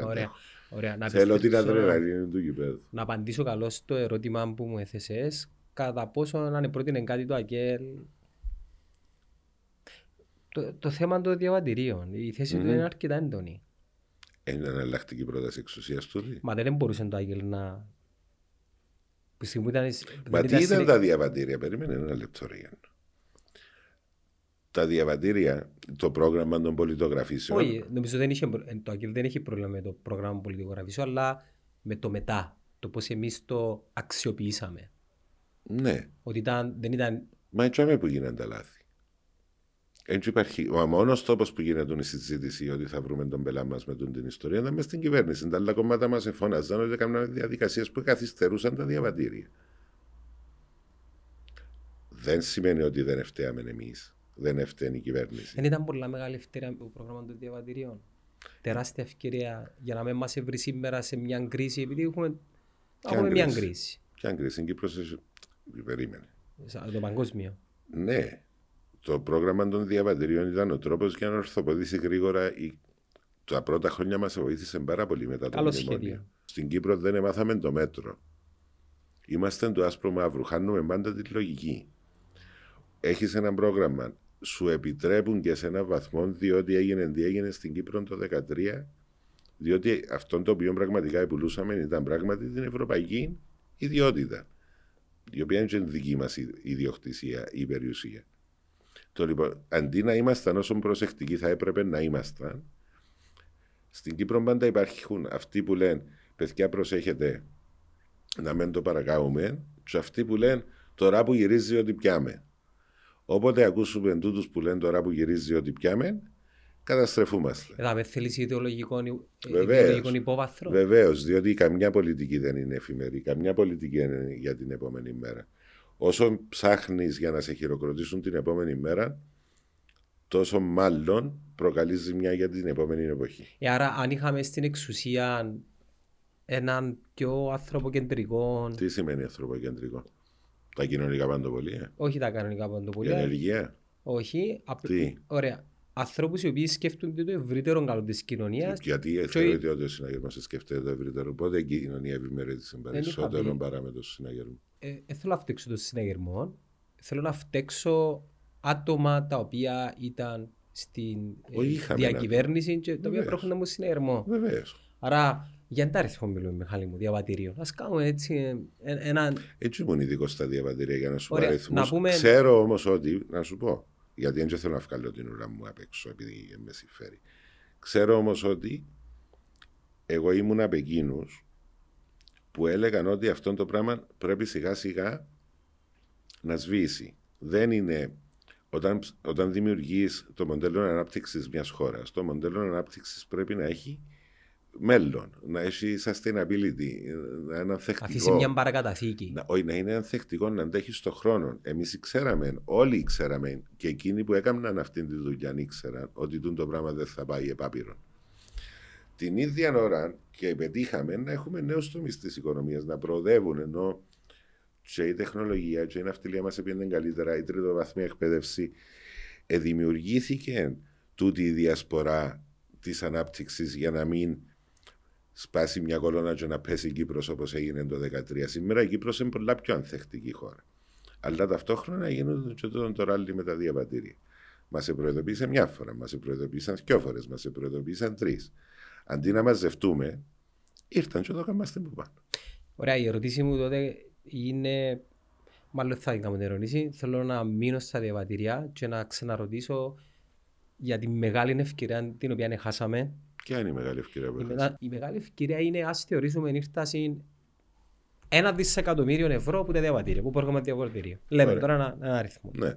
Ωραία. Ωραία. Θέλω την αδρεναλίνη του γηπέδου. Να απαντήσω καλώς στο ερώτημα που μου έθεσες. Κατά πόσο να είναι πρότεινε κάτι το ΑΚΕΛ. Το θέμα των διαβατηρίων. Η θέση του είναι αρκετά έντονη. Είναι εναλλακτική πρόταση εξουσίας του. Μα δεν μπορούσε το ΑΚΕΛ να. Μα τι ήταν τα διαβατήρια, περίμενε ένα λεπτό. Τα διαβατήρια, το πρόγραμμα των πολιτογραφήσεων. Όχι, νομίζω το ΑΚΕΛ δεν έχει πρόβλημα με το πρόγραμμα πολιτογραφήσεων, αλλά με το μετά. Το πώς εμείς το αξιοποιήσαμε. Ναι. Ότι δεν ήταν. Μα έτσι άμε που γίνανε τα λάθη. Έτσι υπάρχει. Ο μόνος τόπος που γίνεται η συζήτηση ότι θα βρούμε τον πελά μας με την ιστορία ήταν μέσα στην κυβέρνηση. Τα άλλα κομμάτια μας εφώναζαν ότι έκαναν διαδικασίες που καθυστερούσαν τα διαβατήρια. Δεν σημαίνει ότι δεν φταίμε εμείς. Δεν φταίνει η κυβέρνηση. Δεν ήταν πολλά μεγάλη ευκαιρία το πρόγραμμα των διαβατηρίων. Τεράστια ευκαιρία για να μην μας βρει σήμερα σε μια κρίση, επειδή έχουμε μια κρίση. Ποια κρίση, είναι Κύπρος. Περίμενε. Το παγκόσμιο. Ναι. Το πρόγραμμα των διαβατηρίων ήταν ο τρόπος για να ορθοποδήσει γρήγορα. Τα πρώτα χρόνια μας βοήθησε πάρα πολύ μετά το μνημόνιο. Στην Κύπρο δεν έμαθαμε το μέτρο. Είμαστε το άσπρο μαύρο. Χάνουμε πάντα τη λογική. Έχεις ένα πρόγραμμα. Σου επιτρέπουν και σε έναν βαθμό, διότι έγινε στην Κύπρο το 2013, διότι αυτό το οποίο πραγματικά επουλούσαμε ήταν πράγματι την ευρωπαϊκή ιδιότητα, η οποία είναι δική μας ιδιοκτησία ή περιουσία. Λοιπόν, αντί να ήμασταν όσο προσεκτικοί θα έπρεπε να ήμασταν, στην Κύπρο πάντα υπάρχουν αυτοί που λένε «Παιδιά, προσέχετε να μην το παρακάουμε» και αυτοί που λένε «Τώρα που γυρίζει ότι πιάμε». Όποτε ακούσουμε τούτους που λένε «Τώρα που γυρίζει ότι πιάμε», καταστρεφούμαστε. Δηλαδή θέλεις ιδεολογικό υπόβαθρο. Βεβαίως, διότι καμιά πολιτική δεν είναι εφημερή, καμιά πολιτική είναι για την επόμενη μέρα. Όσο ψάχνεις για να σε χειροκροτήσουν την επόμενη μέρα, τόσο μάλλον προκαλείς ζημιά για την επόμενη εποχή. Άρα αν είχαμε στην εξουσία έναν πιο ανθρωποκεντρικό. Τι σημαίνει ανθρωποκεντρικό? Τα κοινωνικά παντοπολία? Όχι τα κανονικά παντοπολία. Η ανεργία? Όχι. Ωραία. Ανθρώπους οι οποίοι σκέφτονται το ευρύτερο καλό της κοινωνίας. Γιατί θεωρείται ότι ο συναγερμός σκέφτεται το ευρύτερο. Οπότε η κοινωνία ευημερίζεται περισσότερο παρά με το συναγερμό. Θέλω να φταίξω τον συναγερμό. Θέλω να φταίξω άτομα τα οποία ήταν στην διακυβέρνηση και τα οποία πρόκειται από συναγερμό. Βεβαίως. Άρα, για τα αριθμό μιλούμε, Μιχάλη μου, διαβατήριο. Ας κάνουμε έτσι έναν. Έτσι ήμουν ειδικό στα διαβατήρια για να σου πω αριθμούς. Ξέρω όμως ότι. Να σου πω. Γιατί δεν θέλω να βγάλω την ουρά μου απ' έξω, επειδή με συμφέρει. Ξέρω όμως ότι εγώ ήμουν από εκείνους που έλεγαν ότι αυτό το πράγμα πρέπει σιγά σιγά να σβήσει. Δεν είναι. Όταν δημιουργείς το μοντέλο ανάπτυξης μιας χώρας, το μοντέλο ανάπτυξης πρέπει να έχει μέλλον, να έχει sustainability, να είναι ανθεκτικό. Αφήσει μια παρακαταθήκη. Όχι, να είναι ανθεκτικό, να αντέχει στον χρόνο. Εμείς ξέραμε, όλοι ξέραμε και εκείνοι που έκαναν αυτήν τη δουλειά ήξεραν ότι το πράγμα δεν θα πάει επάπειρο. Την ίδια ώρα και πετύχαμε να έχουμε νέους τομείς της οικονομίας να προοδεύουν, ενώ και η τεχνολογία, και η ναυτιλία μας έπαιρνε καλύτερα, η τριτοβαθμία εκπαίδευση. Δημιουργήθηκε τούτη η διασπορά της ανάπτυξης για να μην σπάσει μια κολόνα και να πέσει η Κύπρος όπως έγινε το 2013. Σήμερα η Κύπρος είναι πολλά πιο ανθεκτική χώρα. Αλλά ταυτόχρονα γίνονται και το ράλι με τα διαβατήρια. Μας προειδοποίησαν μια φορά, μας προειδοποίησαν 2 φορές, μας προειδοποίησαν 3. Αντί να μαζευτούμε, ήρθαν και το καμάστε που πάνω. Ωραία, η ερωτήση μου τότε είναι. Μάλλον θα την κάνω την ερώτηση. Θέλω να μείνω στα διαβατήρια και να ξαναρωτήσω για τη μεγάλη ευκαιρία την οποία χάσαμε. Ποια είναι η μεγάλη ευκαιρία που χάσαμε? Η μεγάλη ευκαιρία είναι, ας θεωρήσουμε, ήρθα 1 δισεκατομμύριο ευρώ που τα διαβατήρια, που πρόγραμμα διαβατήριο. Λέμε τώρα ένα αριθμό. Ναι.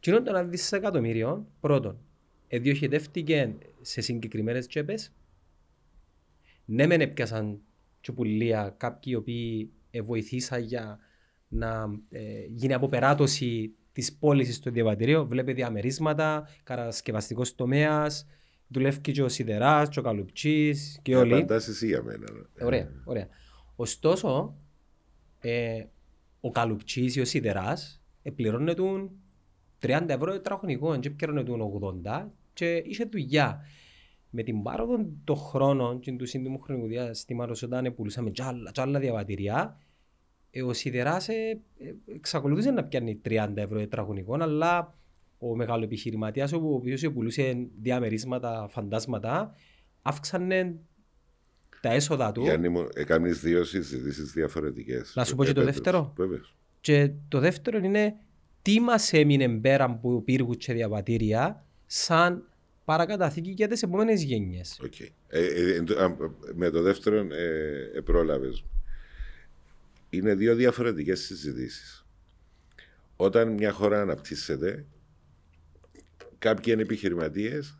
Κοινό των 1 δισεκατομμύριο, πρώτον, διοχετεύτηκε σε συγκεκριμένες τσέπες. Ναι, μεν έπιασαν τσοπουλία κάποιοι οι οποίοι βοηθήσαν για να γίνει αποπεράτωση τη πώληση του διαβατηρίου. Βλέπετε αμερίσματα, κατασκευαστικό τομέα, δουλεύει και ο σιδεράς, και ο καλουπτσής και όλοι. Απαντάς εσύ για μένα. Ωραία, ωραία. Ωστόσο, ο καλουπτσής ή ο σιδεράς πληρώνεται 30 ευρώ τετραγωνικό, και πληρώνεται 80 και είχε δουλειά. Με την πάροδο των χρόνων και του σύντομου χρονικού διαστήματος, όταν πουλούσαμε τζάλα διαβατηριά, ο σιδεράς εξακολουθούσε να πιάνει 30 ευρώ τετραγωνικό, αλλά ο μεγαλοεπιχειρηματίας, ο οποίος πουλούσε διαμερίσματα, φαντάσματα, αύξανε τα έσοδα του. Γιάννη μου, έκανες δύο συζητήσεις διαφορετικές. Να σου πω και το δεύτερο. Πέβες. Και το δεύτερο είναι τι μας έμεινε πέραν που πύργουν και διαβατήρια σαν παρακαταθήκη για τις επόμενες γενιές. Okay. Με το δεύτερο πρόλαβες. Είναι δύο διαφορετικές συζητήσεις. Όταν μια χώρα αναπτύσσεται, κάποιοι είναι επιχειρηματίες,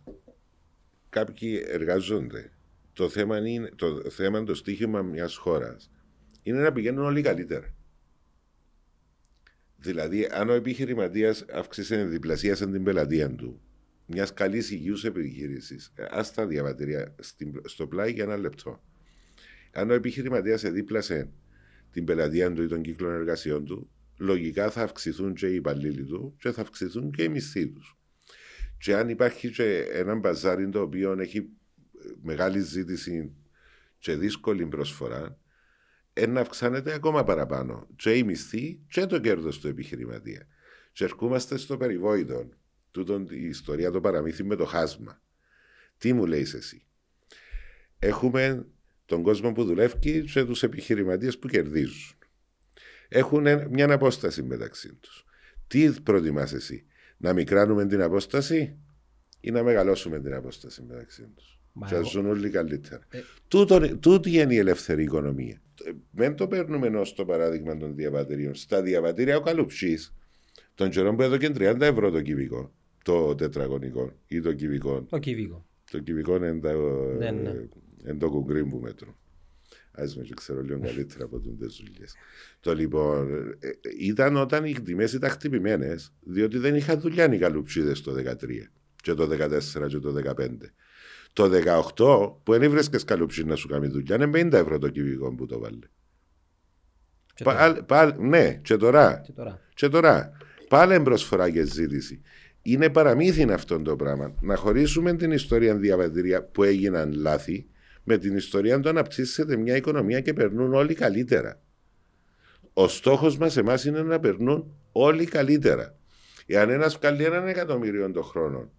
κάποιοι εργαζόνται. Το θέμα είναι το στοίχημα μιας χώρας. Είναι να πηγαίνουν όλοι καλύτερα. Δηλαδή, αν ο επιχειρηματίας αυξήσει, διπλασίασε την πελατεία του, μιας καλής υγιούς επιχείρησης, ας τα διαβατηρία στο πλάι για ένα λεπτό. Αν ο επιχειρηματίας εδίπλασε την πελατεία του ή των κύκλων εργασιών του, λογικά θα αυξηθούν και οι υπαλλήλοι του και θα αυξηθούν και οι μισθοί του. Και αν υπάρχει και ένα μπαζάρι το οποίο έχει μεγάλη ζήτηση και δύσκολη προσφορά, να αυξάνεται ακόμα παραπάνω και η μισθή και το κέρδος του επιχειρηματία. Και ερχόμαστε στο περιβόητο, τούτον η ιστορία το παραμύθι με το χάσμα. Τι μου λέει εσύ? Έχουμε τον κόσμο που δουλεύει και τους επιχειρηματίες που κερδίζουν. Έχουν μια απόσταση μεταξύ τους. Τι προτιμάς εσύ? Να μικράνουμε την απόσταση ή να μεγαλώσουμε την απόσταση μεταξύ τους? Και ζουν όλοι καλύτερα. Τούτη είναι η ελεύθερη οικονομία. Μεν το παίρνουμε ως το παράδειγμα των διαβατηρίων. Στα διαβατήρια ο καλούψης τον καιρό που έδωκε 30 ευρώ το κυβικό, το τετραγωνικό ή το κυβικό. Το κυβικό. Το κυβικό είναι το κουγκρί που μέτρου. Ας με και ξέρω λίγο καλύτερα από τον τεζουλιές. Το λοιπόν, ήταν όταν οι τιμές ήταν χτυπημένες, διότι δεν είχαν δουλειά οι καλουψίδες το 2013 και το 2014 και το 2015. Το 2018 που δεν βρέσκες καλουψί να σου κάνει δουλειά, είναι 50 ευρώ το κυβικό που το βάλε. Ναι, και τώρα. Πάλι εμπροσφορά και ζήτηση. Είναι παραμύθιν αυτό το πράγμα. Να χωρίσουμε την ιστορία διαβατηρία που έγιναν λάθη με την ιστορία του αναπτύσσεται μια οικονομία και περνούν όλοι καλύτερα. Ο στόχος μας εμάς είναι να περνούν όλοι καλύτερα. Εάν ένας βγάλει 1 εκατομμύριο των χρόνων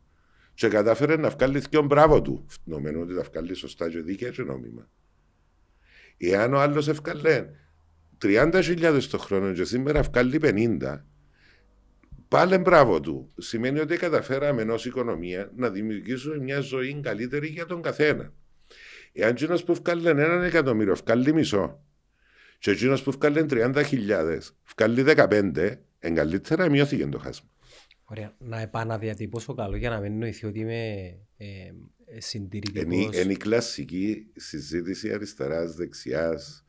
και κατάφερε να βγάλει και μπράβο του, νομίζω ότι θα βγάλει σωστά και δίκαια και νόμιμα. Εάν ο άλλος ευκαλέν 30.000 το χρόνο και σήμερα βγάλει 50, πάλι μπράβο του. Σημαίνει ότι καταφέραμε ως οικονομία να δημιουργήσουμε μια ζωή καλύτερη για τον καθένα. Εάν εκείνος που βγάλει 1 εκατομμύριο βγάλει μισό και εκείνος που βγάλει 30.000 βγάλει 15, εγκαλύτερα μειώθηκε το χάσμα. Ωραία. Να επαναδιατυπώσω καλό για να μην εννοηθεί ότι είμαι συντηρητικός. Είναι η κλασική συζήτηση αριστεράς, δεξιάς,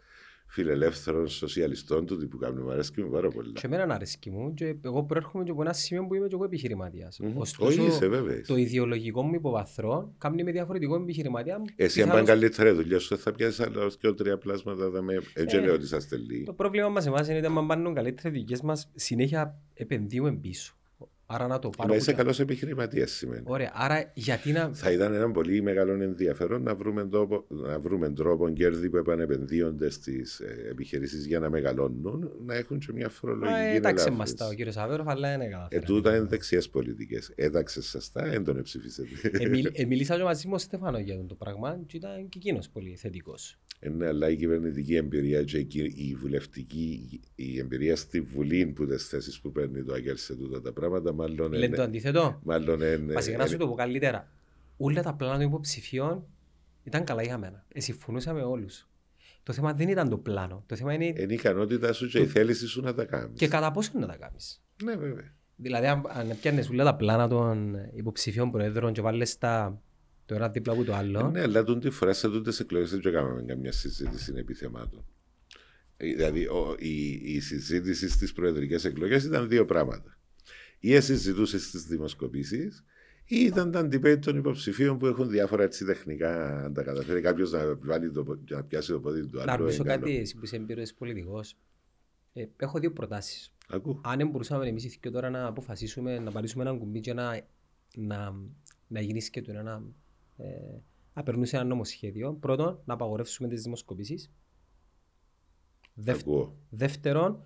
φιλελεύθερων, σοσιαλιστών, του τύπου κάμνου. Μου αρέσκει μου πάρα πολύ. Και εμένα αρέσκει μου και εγώ προέρχομαι και από ένα σημείο που είμαι και εγώ επιχειρηματίας. Ωστόσο, το ιδεολογικό μου υποβαθρό κάνει με διαφορετικό επιχειρηματία. Εσύ αν πάνε καλύτερα δουλειά σου θα πιάσεις άλλα 2-3 πλάσματα, θα με εγγελέω ότι σας τελεί. Το πρόβλημα μας εμάς είναι ότι αν πάνε καλύτερα δουλειές μας συνέχεια επενδύουμε πίσω. Άρα να το πάρουμε. Είσαι καλός επιχειρηματίας σημαίνει. Ωραία, άρα γιατί να. Θα ήταν έναν πολύ μεγάλο ενδιαφέρον να βρούμε τρόπο κέρδη που επανεπενδύονται στις επιχειρήσεις για να μεγαλώνουν, να έχουν και μια φορολογική ελάφρυνση. Έταξε μας τα ο κύριος Αβέρωφ, αλλά είναι καλά. Τούτα είναι δεξιές πολιτικές. Έταξε σας τα, δεν τον ψηφίσετε. Μιλήσα και μαζί μου ο Στέφανο για το πράγμα και ήταν και εκείνος πολύ θετικός. Ναι, αλλά η κυβερνητική εμπειρία και η βουλευτική η εμπειρία στη Βουλή που τις θέσεις που παίρνει το ΑΚΕΛ σε τούτα τα πράγματα μάλλον λένε το αντίθετο. Βασικά να σου το πω καλύτερα. Όλα τα πλάνα των υποψηφίων ήταν καλά για μένα. Συμφωνούσαμε όλους. Το θέμα δεν ήταν το πλάνο. Το θέμα είναι. Είναι η ικανότητά σου και η θέληση σου να τα κάνεις. Και κατά πόσο να τα κάνεις. Ναι, βέβαια. Δηλαδή, αν πιάνεις όλα τα πλάνα των υποψηφίων προέδρων και βάλεις τα. Το ένα δίπλα από το άλλο. Ναι, αλλά τότε τη φορά σε τότε σε εκλογές δεν έκαναμε καμιά συζήτηση επιθεμάτων. Δηλαδή, η συζήτηση στις προεδρικές εκλογές ήταν δύο πράγματα. Ή συζητούσες στις δημοσκοπήσεις, ή ήταν τα debate των υποψηφίων που έχουν διάφορα έτσι τεχνικά. Αν τα καταφέρει κάποιος να πιάσει το πόδι του άλλου. Να ρωτήσω κάτι, εσύ που είσαι εμπειρός πολιτικός. Έχω δύο προτάσεις. Αν μπορούσαμε εμείς και τώρα να αποφασίσουμε να πατήσουμε έναν κουμπί και να γίνει και το ένα. Να περνούσε ένα νομοσχέδιο. Πρώτον, να απαγορεύσουμε τις δημοσκοπήσεις. Δεύτερον,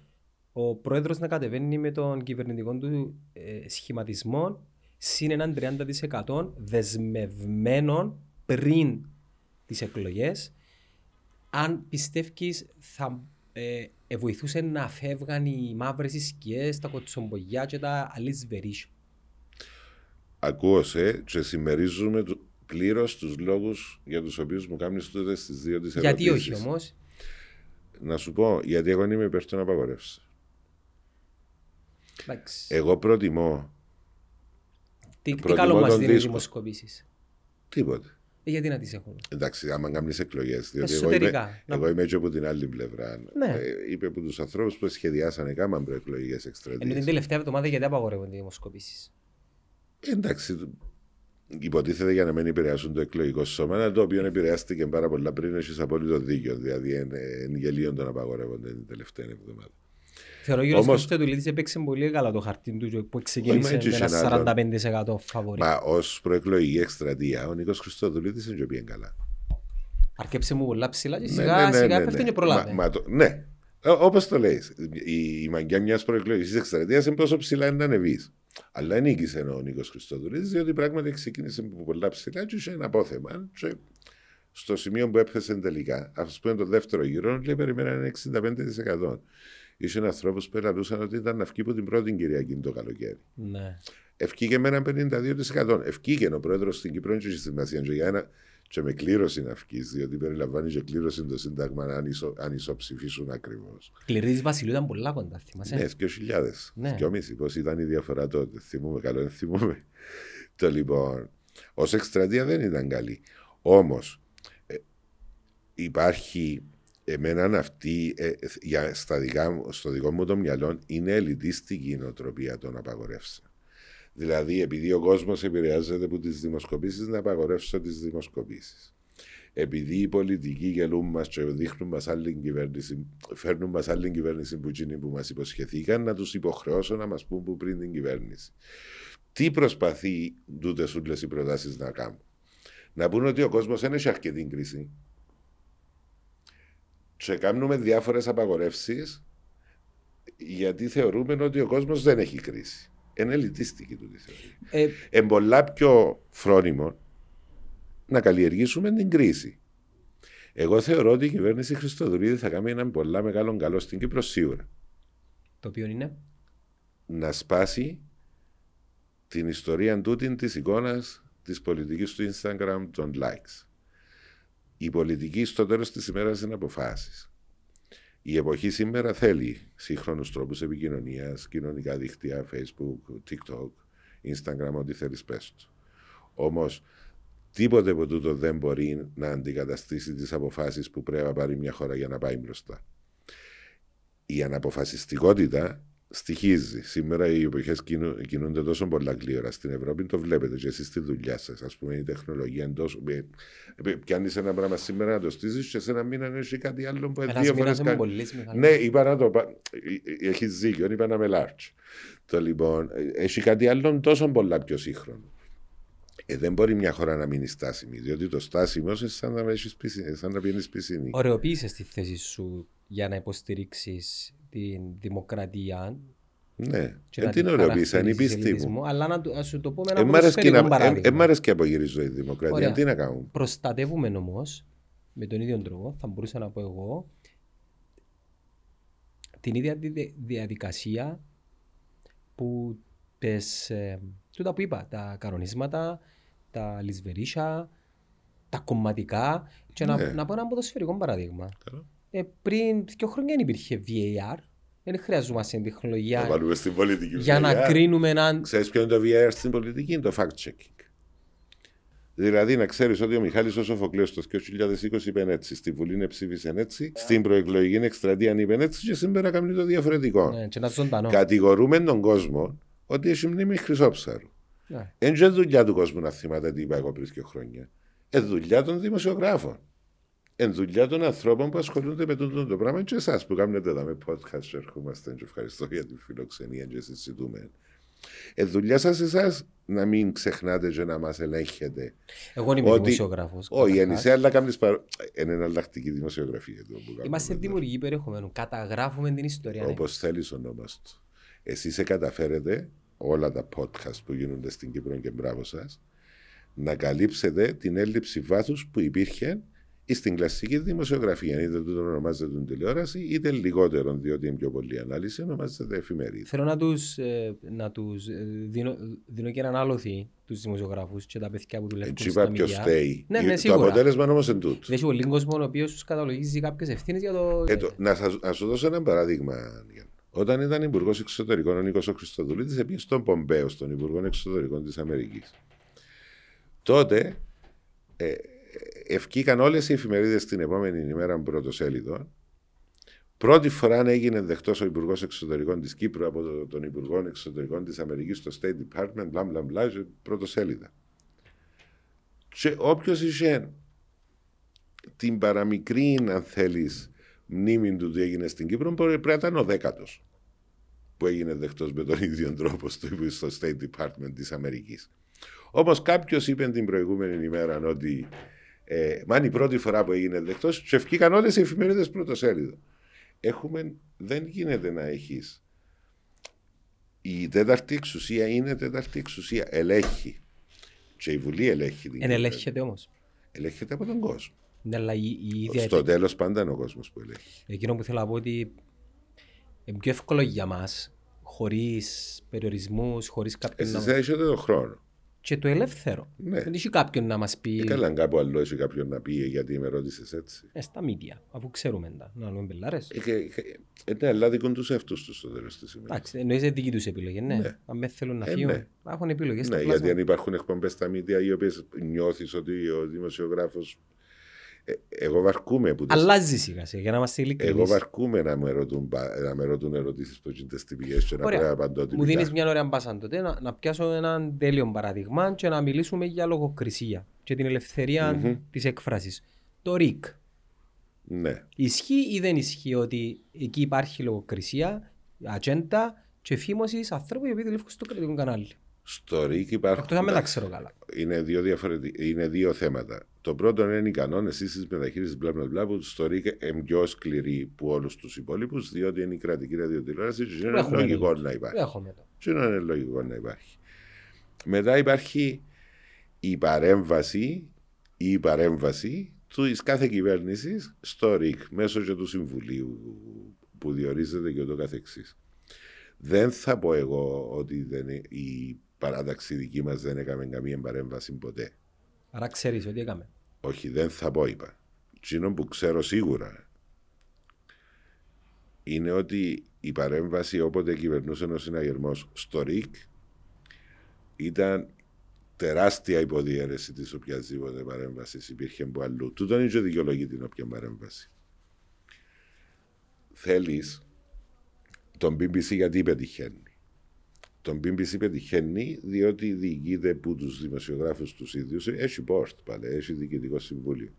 ο πρόεδρος να κατεβαίνει με τον κυβερνητικό του σχηματισμό συν έναν 30% δεσμευμένων πριν τις εκλογές. Αν πιστεύεις θα βοηθούσε να φεύγαν οι μαύρες οι σκιές, τα κοτσομπογιά και τα αλυσβερίσια. Ακούω σε και συμμερίζουμε πλήρως τους λόγους για τους οποίους μου κάνεις τότε στις δύο τις ερωτήσεις. Γιατί όχι όμως. Να σου πω, γιατί εγώ είμαι υπέρ του να απαγορεύσω. Εγώ προτιμώ. Τι καλό μας δίνει οι δημοσκοπήσεις. Τίποτε. Γιατί να τις έχουμε. Εντάξει, άμα κάνεις εκλογές. Διότι εγώ είμαι έτσι από την άλλη πλευρά. Ναι. Είπε από τους ανθρώπους που σχεδιάσανε κάμαν προεκλογικές εκστρατείες. Ενώ την τελευταία εβδομάδα γιατί απαγορεύονται οι δημοσκοπήσεις. Εντάξει, υποτίθεται για να μην επηρεάσουν το εκλογικό σώμα, το οποίο επηρεάστηκε πάρα πολλά πριν, έχεις απόλυτο δίκιο. Δηλαδή, εν γελίων τον απαγορεύονται την τελευταία εβδομάδα. Θεωρώ ότι ο Γιώργος Χριστοδουλίδης έπαιξε πολύ καλά το χαρτί του που ξεκίνησε με ένα 45% φαβορί. Μα ως προεκλογική εκστρατεία, ο Νίκος Χριστοδουλίδης δεν πήγε καλά. Αρκέψε μου πολλά ψηλά και σιγά πέφτουν και προλάβαινε. Ναι, όπως το λέεις, η μαγκιά μιας προεκλογικής εκστρατείας είναι πόσο ψηλά είναι να ανεβείς. Αλλά νίκησε ο Νίκος Χριστοδουλίδης, διότι πράγματι ξεκίνησε με πολλά ψηλά και είχε ένα απόθεμα. Και στο σημείο που έπεσε τελικά, α πούμε το δεύτερο γύρο, λέει περιμένανε 65%. Είχε ανθρώπου που ελαλούσαν ότι ήταν να βγει από την πρώτη Κυριακή το καλοκαίρι. Ναι. Ευκήκε με έναν 52%. Ευκήκε ο πρόεδρος στην Κύπρο, είχε σημασία για ένα. Και με κλήρωση να βγει, διότι περιλαμβάνει και κλήρωση το Σύνταγμα αν ισοψηφίσουν ακριβώς. Κληρίδης Βασιλείου ήταν πολλά κοντά, θυμάσαι. Ναι, 2.000. Ναι. 2.500, πώς ήταν η διαφορά τότε. Θυμούμε, καλό, δεν θυμούμε. Το λοιπόν, ως εκστρατεία δεν ήταν καλή. Όμως, υπάρχει, εμένα αυτή, στο δικό μου το μυαλό, είναι ελιτίστικη η νοοτροπία των απαγορεύσεων. Δηλαδή, επειδή ο κόσμος επηρεάζεται από τις δημοσκοπήσεις, να απαγορεύσω τις δημοσκοπήσεις. Επειδή οι πολιτικοί γελούν μας και δείχνουν μας άλλη κυβέρνηση, φέρνουν μας άλλη κυβέρνηση που εκείνοι που μας υποσχεθήκαν, να τους υποχρεώσω να μας πούν που πριν την κυβέρνηση. Τι προσπαθεί τούτες όλες οι προτάσεις να κάνουν. Να πούν ότι ο κόσμος δεν έχει αρκετή κρίση. Και κάνουμε διάφορες απαγορεύσεις, γιατί θεωρούμε ότι ο κόσμος δεν έχει κρίση. Είναι ελιτίστικη τούτη θεωρία. Εμπολά πιο φρόνιμο να καλλιεργήσουμε την κρίση. Εγώ θεωρώ ότι η κυβέρνηση Χριστοδουλίδη θα κάνει έναν πολλά μεγάλο καλό στην Κύπρο σίγουρα. Το οποίο είναι να σπάσει την ιστορία τούτη της εικόνας της πολιτικής του Instagram, των likes. Η πολιτική στο τέλος της ημέρας είναι αποφάσεις. Η εποχή σήμερα θέλει σύγχρονους τρόπους επικοινωνίας, κοινωνικά δίκτυα, Facebook, TikTok, Instagram, ό,τι θέλεις πες του. Όμως τίποτε από τούτο δεν μπορεί να αντικαταστήσει τις αποφάσεις που πρέπει να πάρει μια χώρα για να πάει μπροστά. Η αναποφασιστικότητα στοιχίζει. Σήμερα οι εποχές κινούνται τόσο πολλά γλύωρα στην Ευρώπη, το βλέπετε και εσείς στη δουλειά σας. Ας πούμε, η τεχνολογία εντός. Πιάνεις ένα πράγμα σήμερα να το στήσεις, και σε ένα μήνα έχει κάτι άλλο που δύο φορές κάνει. Ναι, είπα να το πάρω. Έχεις δίκιο, είπα να με large. Το λοιπόν, έχει κάτι άλλο τόσο πολλά πιο σύγχρονο. Δεν μπορεί μια χώρα να μείνει στάσιμη, διότι το στάσιμο είναι σαν να πίνεις πισίνη. Ωραιοποίησες τη θέση σου για να υποστηρίξεις την δημοκρατία. Ναι, την ορειοποίησα, είναι η πίστη μου. Αλλά να σου το πω με ένα προσφαιρικό παράδειγμα. Μ' άρεσε και απογυρίζω η δημοκρατία. Ωραία. Τι να κάνουμε. Προστατεύουμε όμως, με τον ίδιο τρόπο, θα μπορούσα να πω εγώ, την ίδια διαδικασία που τούτα που είπα, τα καρονίσματα, τα λησβερίσια, τα κομματικά. Και να πω ένα ποδοσφαιρικό παράδειγμα. Πριν 2 χρόνια δεν υπήρχε VAR. Δεν χρειαζόμαστε την τεχνολογία για να κρίνουμε έναν. Ξέρεις ποιο είναι το VAR στην πολιτική? Είναι το fact-checking. Δηλαδή, να ξέρεις ότι ο Μιχάλης ο Σοφοκλέους το 2020 είπε έτσι, στη Βουλή είναι ψήφισε έτσι, στην προεκλογική εκστρατεία είπε έτσι, και σήμερα κάνει το διαφορετικό. Ναι, κατηγορούμε τον κόσμο ότι έχει μνήμη χρυσόψαρου. Ναι. Είναι και δουλειά του κόσμου να θυμάται τι είπα εγώ πριν 2 χρόνια. Είναι δουλειά των δημοσιογράφων. Είναι δουλειά των ανθρώπων που ασχολούνται με το πράγμα, και εσάς που κάνετε εδώ με podcast, ερχόμαστε. Ευχαριστώ για τη φιλοξενία και συζητούμε. Δουλειά σας εσάς να μην ξεχνάτε και να μας ελέγχετε. Εγώ είμαι δημοσιογράφος. Όχι, εννοείται, αλλά κάνεις είναι εναλλακτική δημοσιογραφία. Είμαστε δημιουργοί περιεχομένου. Καταγράφουμε την ιστορία. Όπως θέλεις, ονόμας του. Εσείς καταφέρετε όλα τα podcast που γίνονται στην Κύπρο, και μπράβο σας, να καλύψετε την έλλειψη βάθους που υπήρχε στην κλασική δημοσιογραφία, είτε το ονομάζεται την τηλεόραση, είτε λιγότερο, διότι είναι πιο πολλή ανάλυση, ονομάζεται εφημερίδα. Θέλω να τους δίνω και έναν άλοθη τους δημοσιογράφους και τα παιδιά που δουλεύουν στα μηδιά. Ναι, το αποτέλεσμα όμως είναι τούτο. Έχει ο λίγος μόνο ο οποίος τους καταλογίζει κάποιες ευθύνες για το... Να σου δώσω ένα παράδειγμα. Όταν ήταν υπουργός εξωτερικών, ο Νίκος Χριστοδουλίδης έπιε στον Πομπέο, στον υπουργό εξωτερικών της Αμερικής. Τότε ευκήκαν όλες οι εφημερίδες την επόμενη ημέρα πρωτοσέλιδο. Πρώτη φορά έγινε δεκτός ο Υπουργός Εξωτερικών της Κύπρου από τον Υπουργό Εξωτερικών της Αμερικής στο State Department, μπλα μπλα μπλα, πρωτοσέλιδα. Και όποιος είχε την παραμικρή, αν θέλεις, μνήμη του τι έγινε στην Κύπρο, πρέπει να ήταν ο 10ος που έγινε δεκτός με τον ίδιο τρόπο στο State Department της Αμερικής. Όμως κάποιος είπε την προηγούμενη ημέρα ότι μα είναι η πρώτη φορά που έγινε δεκτός, και ευκήκαν όλες οι εφημερίδες πρωτοσέλιδο. Δεν γίνεται να έχεις. Η τέταρτη εξουσία είναι τέταρτη εξουσία. Ελέγχει. Και η Βουλή ελέγχει. Δεν ελέγχεται όμως. Ελέγχεται από τον κόσμο. Ναι, αλλά στο τέλος πάντα είναι ο κόσμος που ελέγχει. Εκείνο που θέλω να πω ότι είναι πιο εύκολο για μας, χωρίς περιορισμούς, χωρίς κάποιον. Εσείς έχετε τον χρόνο. Και το ελεύθερο. Ναι. Δεν έχει κάποιον να μας πει. Καλά, κάπου αλλού έχει κάποιον να πει, γιατί με ρώτησες έτσι. Στα μίντια, αφού ξέρουμε τα. Να λέμε πελάρες. Ναι, αλλά δικούν τους εαυτούς τους στο τέλος της ημέρας. Εντάξει, εννοείς δική τους επιλογή, ναι. Αν με θέλουν να φύγουν, να έχουν επιλογές. Ναι, γιατί αν υπάρχουν εκπομπές στα μίντια, οι οποίες νιώθεις ότι ο δημοσιογράφος. Εγώ βαρκούμαι. Αλλάζει σιγά σιγά, για να είμαστε ειλικρινείς. Εγώ βαρκούμαι να με ρωτούν ερωτήσεις που είναι τυπικές και να πρέπει να απαντώ. Μου δίνεις μια ωραία μπάσα τότε να πιάσω έναν τέλειο παράδειγμα και να μιλήσουμε για λογοκρισία και την ελευθερία της έκφρασης. Το ΡΙΚ. Ναι. Ισχύει ή δεν ισχύει ότι εκεί υπάρχει λογοκρισία, ατζέντα και φήμωσης ανθρώπου οι οποίοι δουλεύουν στο κρατικό κανάλι? Στο ΡΙΚ υπάρχουν. Αυτό δεν τα ξέρω καλά. Είναι δύο θέματα. Το πρώτο είναι οι κανόνες ίσης μεταχείρισης μπλα μπλα μπλα, που στο ΡΙΚ είναι πιο σκληροί που όλους τους υπόλοιπους, διότι είναι η κρατική ραδιοτηλεόραση, και είναι λογικό να υπάρχει. Είναι λογικό να υπάρχει. Μετά υπάρχει η παρέμβαση της κάθε κυβέρνησης στο ΡΙΚ, μέσω και του Συμβουλίου που διορίζεται και ούτω καθεξής. Δεν θα πω εγώ ότι η παράταξη δική μας δεν έκαμε καμία παρέμβαση ποτέ. Άρα ξέρεις ότι έκαμε. Όχι, δεν θα πω, είπα. Τσινόν που ξέρω σίγουρα είναι ότι η παρέμβαση όποτε κυβερνούσε ο συναγερμός στο ΡΙΚ ήταν τεράστια υποδιέρεση της οποιασδήποτε παρέμβασης υπήρχε από αλλού. Τούτον είναι και δικαιολογεί την όποια παρέμβαση. Θέλεις τον BBC γιατί πετυχαίνει. Τον BBC πετυχαίνει διότι διοικείται που τους δημοσιογράφους τους ίδιους, έχει board πάλι, έχει διοικητικό συμβούλιο.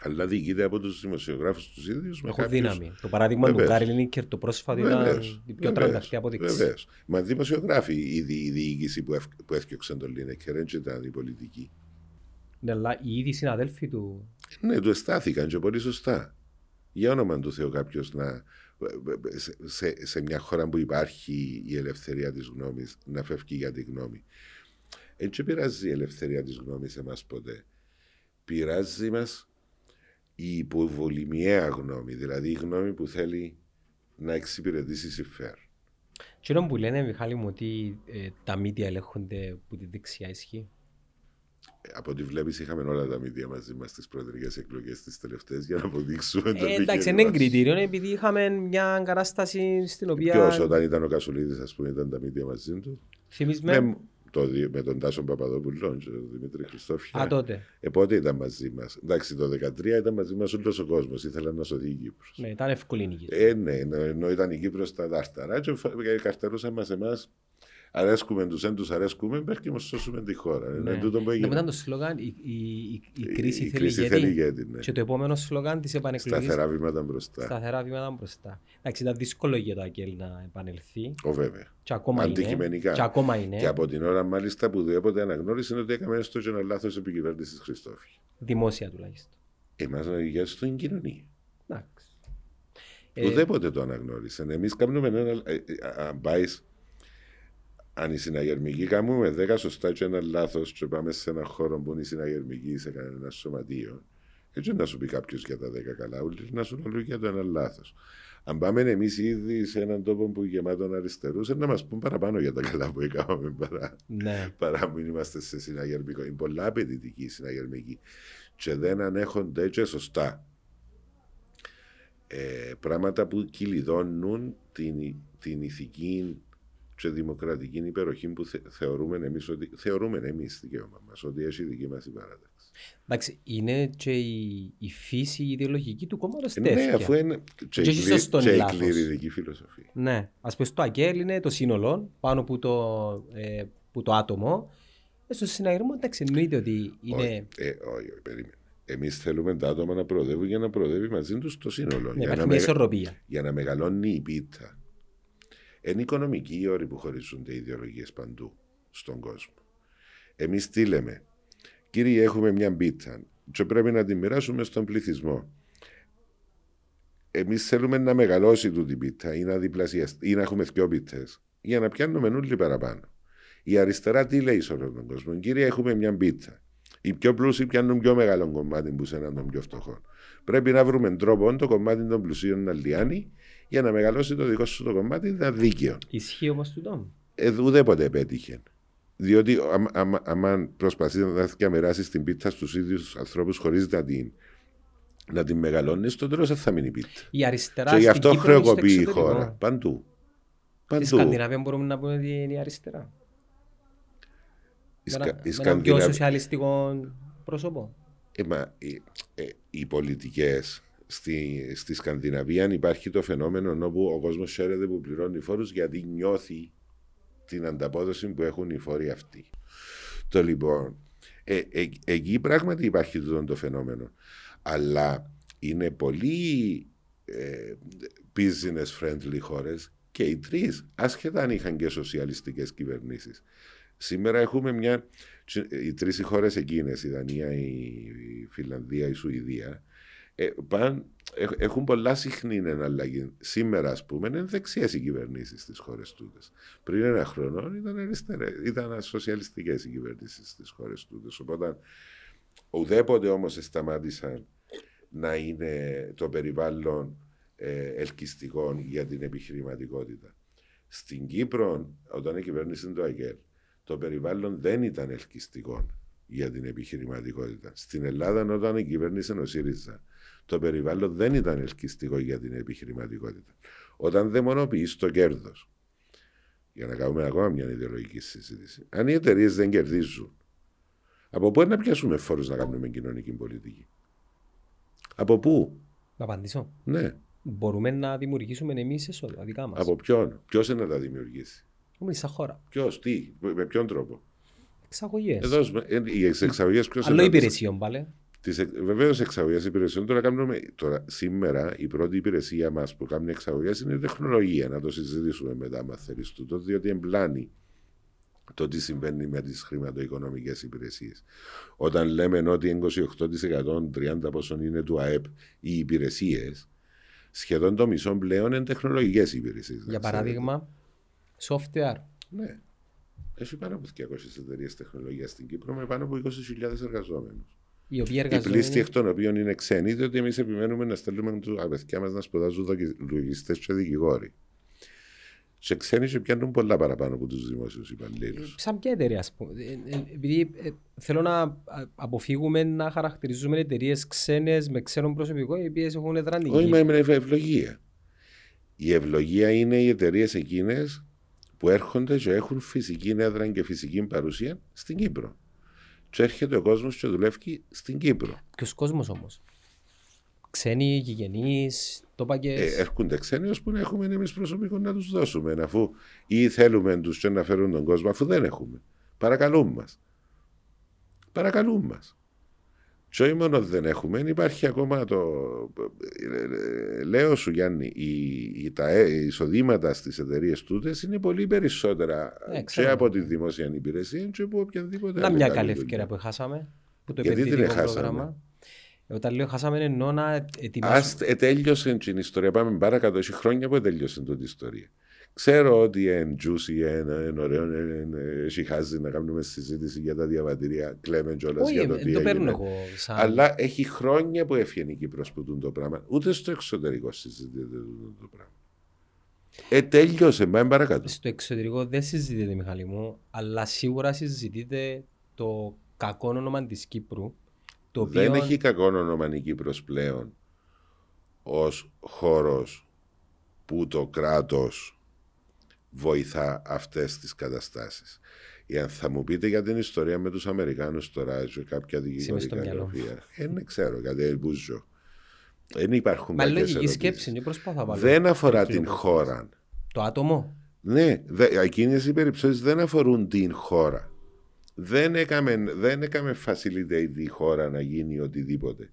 Αλλά διοικείται από τους δημοσιογράφους τους ίδιους. Έχω δύναμη. Το παράδειγμα του Γκάρι Λίνκερ το πρόσφατο ήταν η πιο τρανταχτή αποδείξη. Βεβαίως. Μα δημοσιογράφοι η διοίκηση που έφτιαξε τον Λίνκερ, έτσι ήταν η πολιτική. Ναι, αλλά οι ίδιοι συναδέλφοι του. Ναι, του αισθάθηκαν και πολύ σωστά. Για όνομα του Θεού, κάποιο να. Σε μια χώρα που υπάρχει η ελευθερία της γνώμης να φεύγει για τη γνώμη. Έτσι πειράζει η ελευθερία της γνώμης εμάς ποτέ. Πειράζει μας η υποβολημιαία γνώμη, δηλαδή η γνώμη που θέλει να εξυπηρετήσει συμφέρον. Ξέρω που λένε, Μιχάλη μου, ότι τα μίντια ελέγχονται από τη δεξιά ισχύ. Από ό,τι βλέπεις, είχαμε όλα τα μύδια μαζί μας στις προεδρικές εκλογές τις τελευταίες για να αποδείξουμε το μήκελμα. Εντάξει, είναι κριτήριο, επειδή είχαμε μια κατάσταση στην οποία. Ποιος, όταν ήταν ο Κασουλίδης, ας πούμε, ήταν τα μύδια μαζί του. Θυμισμένο. Με τον Τάσσο Παπαδόπουλο και τον Δημήτρη Χριστόφια. Α, τότε. Πότε ήταν μαζί μας. Εντάξει, το 2013 ήταν μαζί μας όλος ο κόσμος. Ήθελαν να σωθεί η Κύπρος. Ναι, ήταν εύκολη η Κύπρος. Ναι, ενώ ήταν η Κύπρος στα δάρταρα, και καρτερούσαν μας εμάς. Αρέσκουμε τους, δεν τους αρέσκουμε, μέχρι και μας σώσουμε τη χώρα. Ναι. Μετά το σλόγγαν, η κρίση θέλει ηγέτη. Ναι. Και το επόμενο σλόγγαν της επανεκλογής. Σταθερά βήματα μπροστά. Εντάξει, ήταν δύσκολο για το ΑΚΕΛ να επανελθεί. Βέβαια. Και ακόμα αντικειμενικά. Και ακόμα είναι. Και από την ώρα, μάλιστα, που ουδέποτε αναγνώρισε ότι έκαμε έστω και ένα λάθος επικυβέρνηση της Χριστόφη. Δημόσια τουλάχιστον. Εμάς να ηγιάζουν την κοινωνία. Ουδέποτε το αναγνώρισε. Εμείς κάνουμε ένα. Αν οι συναγερμικοί κάνουμε 10 σωστά και ένα λάθος και πάμε σε έναν χώρο που είναι συναγερμικοί σε κανένα σωματείο, έτσι να σου πει κάποιος για τα 10 καλά, ούτε να σου λέει για το ένα λάθος. Αν πάμε εμείς ήδη σε έναν τόπο που γεμάτον αριστερούς, να μας πούν παραπάνω για τα καλά που έκαναμε παρά μην είμαστε σε συναγερμικό. Είναι πολλά απαιτητικοί οι συναγερμικοί και δεν ανέχονται έτσι σωστά. Πράγματα που κυλιδώνουν την ηθική και δημοκρατική υπεροχή που θεωρούμε εμείς δικαίωμα μας, ότι έχει δική μας η παράταξη. Εντάξει, είναι και η φύση ιδεολογική του κόμματος τέτοια. Ναι, αφού είναι και η κληριδική φιλοσοφία. Ναι, ας πούμε το ΑΚΕΛ είναι το σύνολο πάνω που το άτομο. Στο συναγερμό, εντάξει, εννοείται ότι είναι. Όχι, περίμενε. Εμείς θέλουμε τα άτομα να προοδεύουν για να προοδεύει μαζί τους το σύνολο. Ναι, υπάρχει μια ισορροπία. Για να μεγαλώνει η πίτα. Είναι οικονομικοί οι όροι που χωρίζονται οι ιδεολογίες παντού στον κόσμο. Εμείς τι λέμε. Κύριοι, έχουμε μια πίτα και πρέπει να τη μοιράσουμε στον πληθυσμό. Εμείς θέλουμε να μεγαλώσει τούτη πίτα ή να διπλασιαστεί ή να έχουμε δυο πίτες για να πιάνουμε νουλί παραπάνω. Η αριστερά τι λέει σε όλο τον κόσμο. Κύριοι, έχουμε μια πίτα. Οι πιο πλούσιοι πιάνουν πιο μεγάλο κομμάτι που σε έναν των πιο φτωχών. Πρέπει να βρούμε τρόπο το κομμάτι των πλουσίων να λιάνει για να μεγαλώσει το δικό σου το κομμάτι, ήταν δίκαιο. Ισχύει όμως του τόμου. Ουδέποτε επέτυχε. Διότι, αν προσπαθεί να μοιράσει την πίτα στους ίδιους ανθρώπους χωρίς να την μεγαλώνει, στον τέλος δεν θα μείνει πίτα. Η αριστερά. Και γι' αυτό χρεοκοπεί η χώρα. Παντού. Στη Σκανδιναβία μπορούμε να πούμε ότι είναι η αριστερά. Με έναν πιο σοσιαλιστικό πρόσωπο. Οι πολιτικές. Στη Σκανδιναβία υπάρχει το φαινόμενο όπου ο κόσμος χαίρεται που πληρώνει φόρους γιατί νιώθει την ανταπόδοση που έχουν οι φόροι αυτοί. Το λοιπόν, εκεί πράγματι υπάρχει το φαινόμενο. Αλλά είναι πολύ business friendly χώρες και οι τρεις, άσχετα αν είχαν και σοσιαλιστικές κυβερνήσεις. Σήμερα έχουμε οι τρεις χώρες εκείνες, η Δανία, η Φινλανδία, η Σουηδία. Έχουν πολλά συχνή εναλλαγή. Σήμερα, ας πούμε, είναι δεξιές οι κυβερνήσεις στις χώρες τούτες. Πριν ένα χρόνο ήταν σοσιαλιστικές οι κυβερνήσεις στις χώρες τούτες. Οπότε, ουδέποτε όμως σταμάτησαν να είναι το περιβάλλον ελκυστικό για την επιχειρηματικότητα. Στην Κύπρο, όταν εκυβέρνησε το ΑΚΕΛ, το περιβάλλον δεν ήταν ελκυστικό για την επιχειρηματικότητα. Στην Ελλάδα, όταν εκυβέρνησε ο ΣΥΡΙΖΑ, το περιβάλλον δεν ήταν ελκυστικό για την επιχειρηματικότητα. Όταν δαιμονοποιείς το κέρδος, για να κάνουμε ακόμα μια ιδεολογική συζήτηση, αν οι εταιρείες δεν κερδίζουν, από πού να πιάσουμε φόρους να κάνουμε κοινωνική πολιτική? Από πού? Να απαντήσω. Ναι. Μπορούμε να δημιουργήσουμε εμείς έσοδα δικά μας. Από ποιον? Ποιος είναι να τα δημιουργήσει? Είμαστε σαν χώρα. Ποιος, τι, με ποιον τρόπο? Εξαγωγές. Οι εξαγωγές ποιος? Αλλό υπηρεσιών πάλι. Βεβαίως, εξαγωγές υπηρεσιών. Τώρα, σήμερα η πρώτη υπηρεσία μας που κάνουν εξαγωγές είναι η τεχνολογία. Να το συζητήσουμε μετά, αν θέλεις τούτο, διότι εμπλάνει το τι συμβαίνει με τις χρηματοοικονομικές υπηρεσίες. Όταν λέμε ότι 28%, 30% πόσο είναι του ΑΕΠ οι υπηρεσίες, σχεδόν το μισό πλέον είναι τεχνολογικές υπηρεσίες. Για παράδειγμα, software. Ναι. Έχει πάνω από 200 εταιρείες τεχνολογίας στην Κύπρο με πάνω από 20.000 εργαζόμενους. Οι πλήστοι εκ των οποίων είναι ξένοι, διότι εμείς επιμένουμε να στέλνουμε τα παιδιά μας να σπουδάζουν λογιστές και δικηγόροι. Σε ξένοι πιάνουν πολλά παραπάνω από τους δημόσιους υπαλλήλους. Σαν ποια εταιρεία, ας πούμε. Επειδή θέλω να αποφύγουμε να χαρακτηρίζουμε εταιρείες ξένες με ξένο προσωπικό, οι οποίες έχουν δρανική. Όχι, μα είναι ευλογία. Η ευλογία είναι οι εταιρείες εκείνες που έρχονται και έχουν φυσική έδρα και φυσική παρουσία στην Κύπρο. Και έρχεται ο κόσμος και δουλεύει στην Κύπρο. Ποιος κόσμος όμως? Ξένοι, γηγενείς, τοπακές. Έρχονται ξένοι ώσπου να έχουμε εμείς προσωπικό να τους δώσουμε. Αφού ή θέλουμε τους και να φέρουν τον κόσμο, αφού δεν έχουμε. Παρακαλούν μας. Παρακαλούν μας. Και όχι μόνο δεν έχουμε, υπάρχει ακόμα το. Λέω σου, Γιάννη, τα εισοδήματα στις εταιρείες τούτες είναι πολύ περισσότερα και από τη δημόσια υπηρεσία και από οποιαδήποτε. Να μια καλή ευκαιρία που χάσαμε. Που το επενδυτικό πρόγραμμα. Όταν λέω χάσαμε, εννοώ να ετοιμάσουμε. Ας τέλειωσε την ιστορία. Πάμε παρακάτω. Έχει χρόνια που τέλειωσε την ιστορία. Ξέρω ότι είναι juicy, είναι ωραίο, έχει χάσει να κάνουμε συζήτηση για τα διαβατήρια, κλαίμε κιόλας για το τι έγινε. Αλλά έχει χρόνια που έφυγε η Κύπρος που τούν το πράγμα. Ούτε στο εξωτερικό συζητείται το πράγμα. Τέλειωσε, πάμε παρακάτω. Στο εξωτερικό δεν συζητείται, Μιχάλη μου, αλλά σίγουρα συζητείται το κακό όνομα της Κύπρου. Δεν έχει κακό όνομα η Κύπρος πλέον ως χώρος που το κράτος βοηθά αυτές τις καταστάσεις. Εάν θα μου πείτε για την ιστορία με τους Αμερικάνους τώρα, κάποια δικηγορικά γραφεία, δεν ξέρω, κάτι ελπούζω. Δεν υπάρχουν μα λογική σκέψη, είναι προσπάθα βάλω. Δεν αφορά την χώρα. Το άτομο. Ναι, εκείνες οι περιπτώσεις δεν αφορούν την χώρα. Δεν έκαμε facilitate η χώρα να γίνει οτιδήποτε.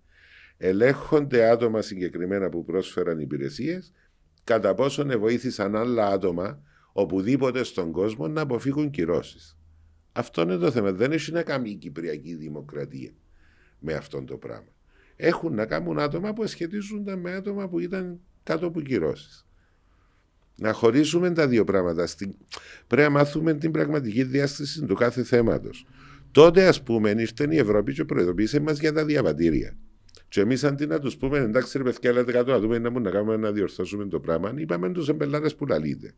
Ελέγχονται άτομα συγκεκριμένα που πρόσφεραν υπηρεσίες, κατά πόσον εβοήθησαν άλλα άτομα οπουδήποτε στον κόσμο να αποφύγουν κυρώσεις. Αυτό είναι το θέμα. Δεν έχει να κάνει η Κυπριακή Δημοκρατία με αυτό το πράγμα. Έχουν να κάνουν άτομα που σχετίζονται με άτομα που ήταν κάτω από κυρώσεις. Να χωρίσουμε τα δύο πράγματα. Πρέπει να μάθουμε την πραγματική διάσταση του κάθε θέματος. Τότε, ας πούμε, ήρθε η Ευρώπη και προειδοποίησε μας για τα διαβατήρια. Και εμείς, αντί να τους πούμε, εντάξει, ρε παιδιά, λέτε κάτω να δούμε, να κάνουμε να διορθώσουμε το πράγμα, είπαμε τους εμπελάρες που λαλείτε.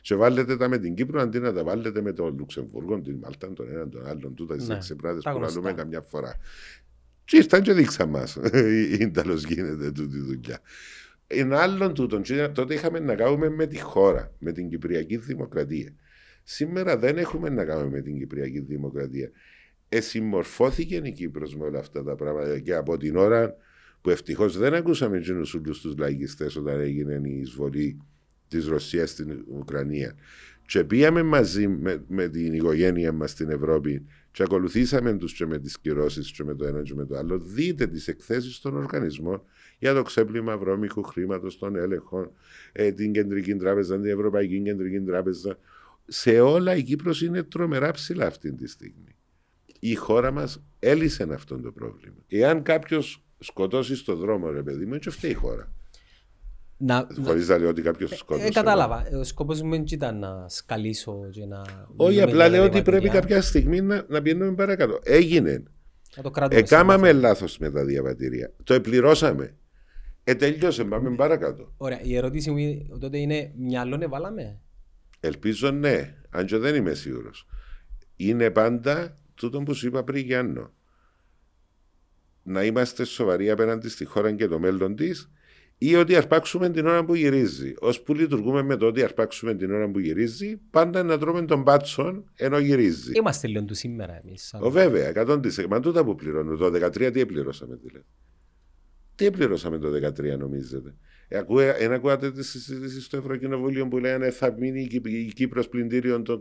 Και βάλετε τα με την Κύπρο, αντί να τα βάλετε με τον Λουξεμβούργο, την Μάλτα, τον έναν, τον άλλον, τούτα τις εξεπράδες που λαλούμε καμιά φορά. Και ήρθαν και δείξαν μας. Ίνταλος γίνεται τούτη δουλειά. Εν άλλον τούτον, τότε είχαμε να κάνουμε με τη χώρα, με την Κυπριακή Δημοκρατία. Σήμερα δεν έχουμε να κάνουμε με την Κυπριακή Δημοκρατία. Εσυμμορφώθηκε η Κύπρος με όλα αυτά τα πράγματα και από την ώρα που ευτυχώς δεν ακούσαμε εκείνους όλους τους λαϊκιστές όταν έγινε η εισβολή της Ρωσίας στην Ουκρανία. Και πήγαμε μαζί με την οικογένεια μας στην Ευρώπη και ακολουθήσαμε τους και με τις κυρώσεις και με το ένα και με το άλλο. Δείτε τις εκθέσεις των οργανισμών για το ξέπλυμα βρώμικου χρήματος, των έλεγχων, την Κεντρική Τράπεζα, την Ευρωπαϊκή Κεντρική Τράπεζα. Σε όλα η Κύπρος είναι τρομερά ψηλά αυτή τη στιγμή. Η χώρα μας έλυσε αυτό το πρόβλημα. Εάν κάποιος σκοτώσει στον δρόμο, ρε παιδί μου, έτσι φταίει η χώρα. Χωρίς να λέω ότι κάποιος σκότωσε. Κατάλαβα. Ο σκοπός μου ήταν να σκαλίσω και να. Όχι, απλά λέω ότι πρέπει κάποια στιγμή να πηγαίνουμε παρακάτω. Έγινε. Εκάμαμε λάθος με τα διαβατήρια. Το επληρώσαμε. Τελειώσαμε. Πάμε παρακάτω. Ωραία. Η ερώτηση μου τότε είναι: μυαλόν εβάλαμε? Ελπίζω ναι. Αν και δεν είμαι σίγουρος. Είναι πάντα τούτο που σου είπα πριν, Γιάννο. Να είμαστε σοβαροί απέναντι στη χώρα και το μέλλον της. Ή ότι αρπάξουμε την ώρα που γυρίζει. Ώσπου λειτουργούμε με το ότι αρπάξουμε την ώρα που γυρίζει, πάντα να τρώμε τον μπάτσον ενώ γυρίζει. Είμαστε λίγο του σήμερα εμείς. Βέβαια, 100%. Μα τούτα που πληρώνω. Το 2013 τι πληρώσαμε, δηλαδή. Τι πληρώσαμε το 2013, νομίζετε? Ένα ακούγατε τη συζήτηση στο Ευρωκοινοβούλιο που λένε θα μείνει η Κύπρος πλυντήριον των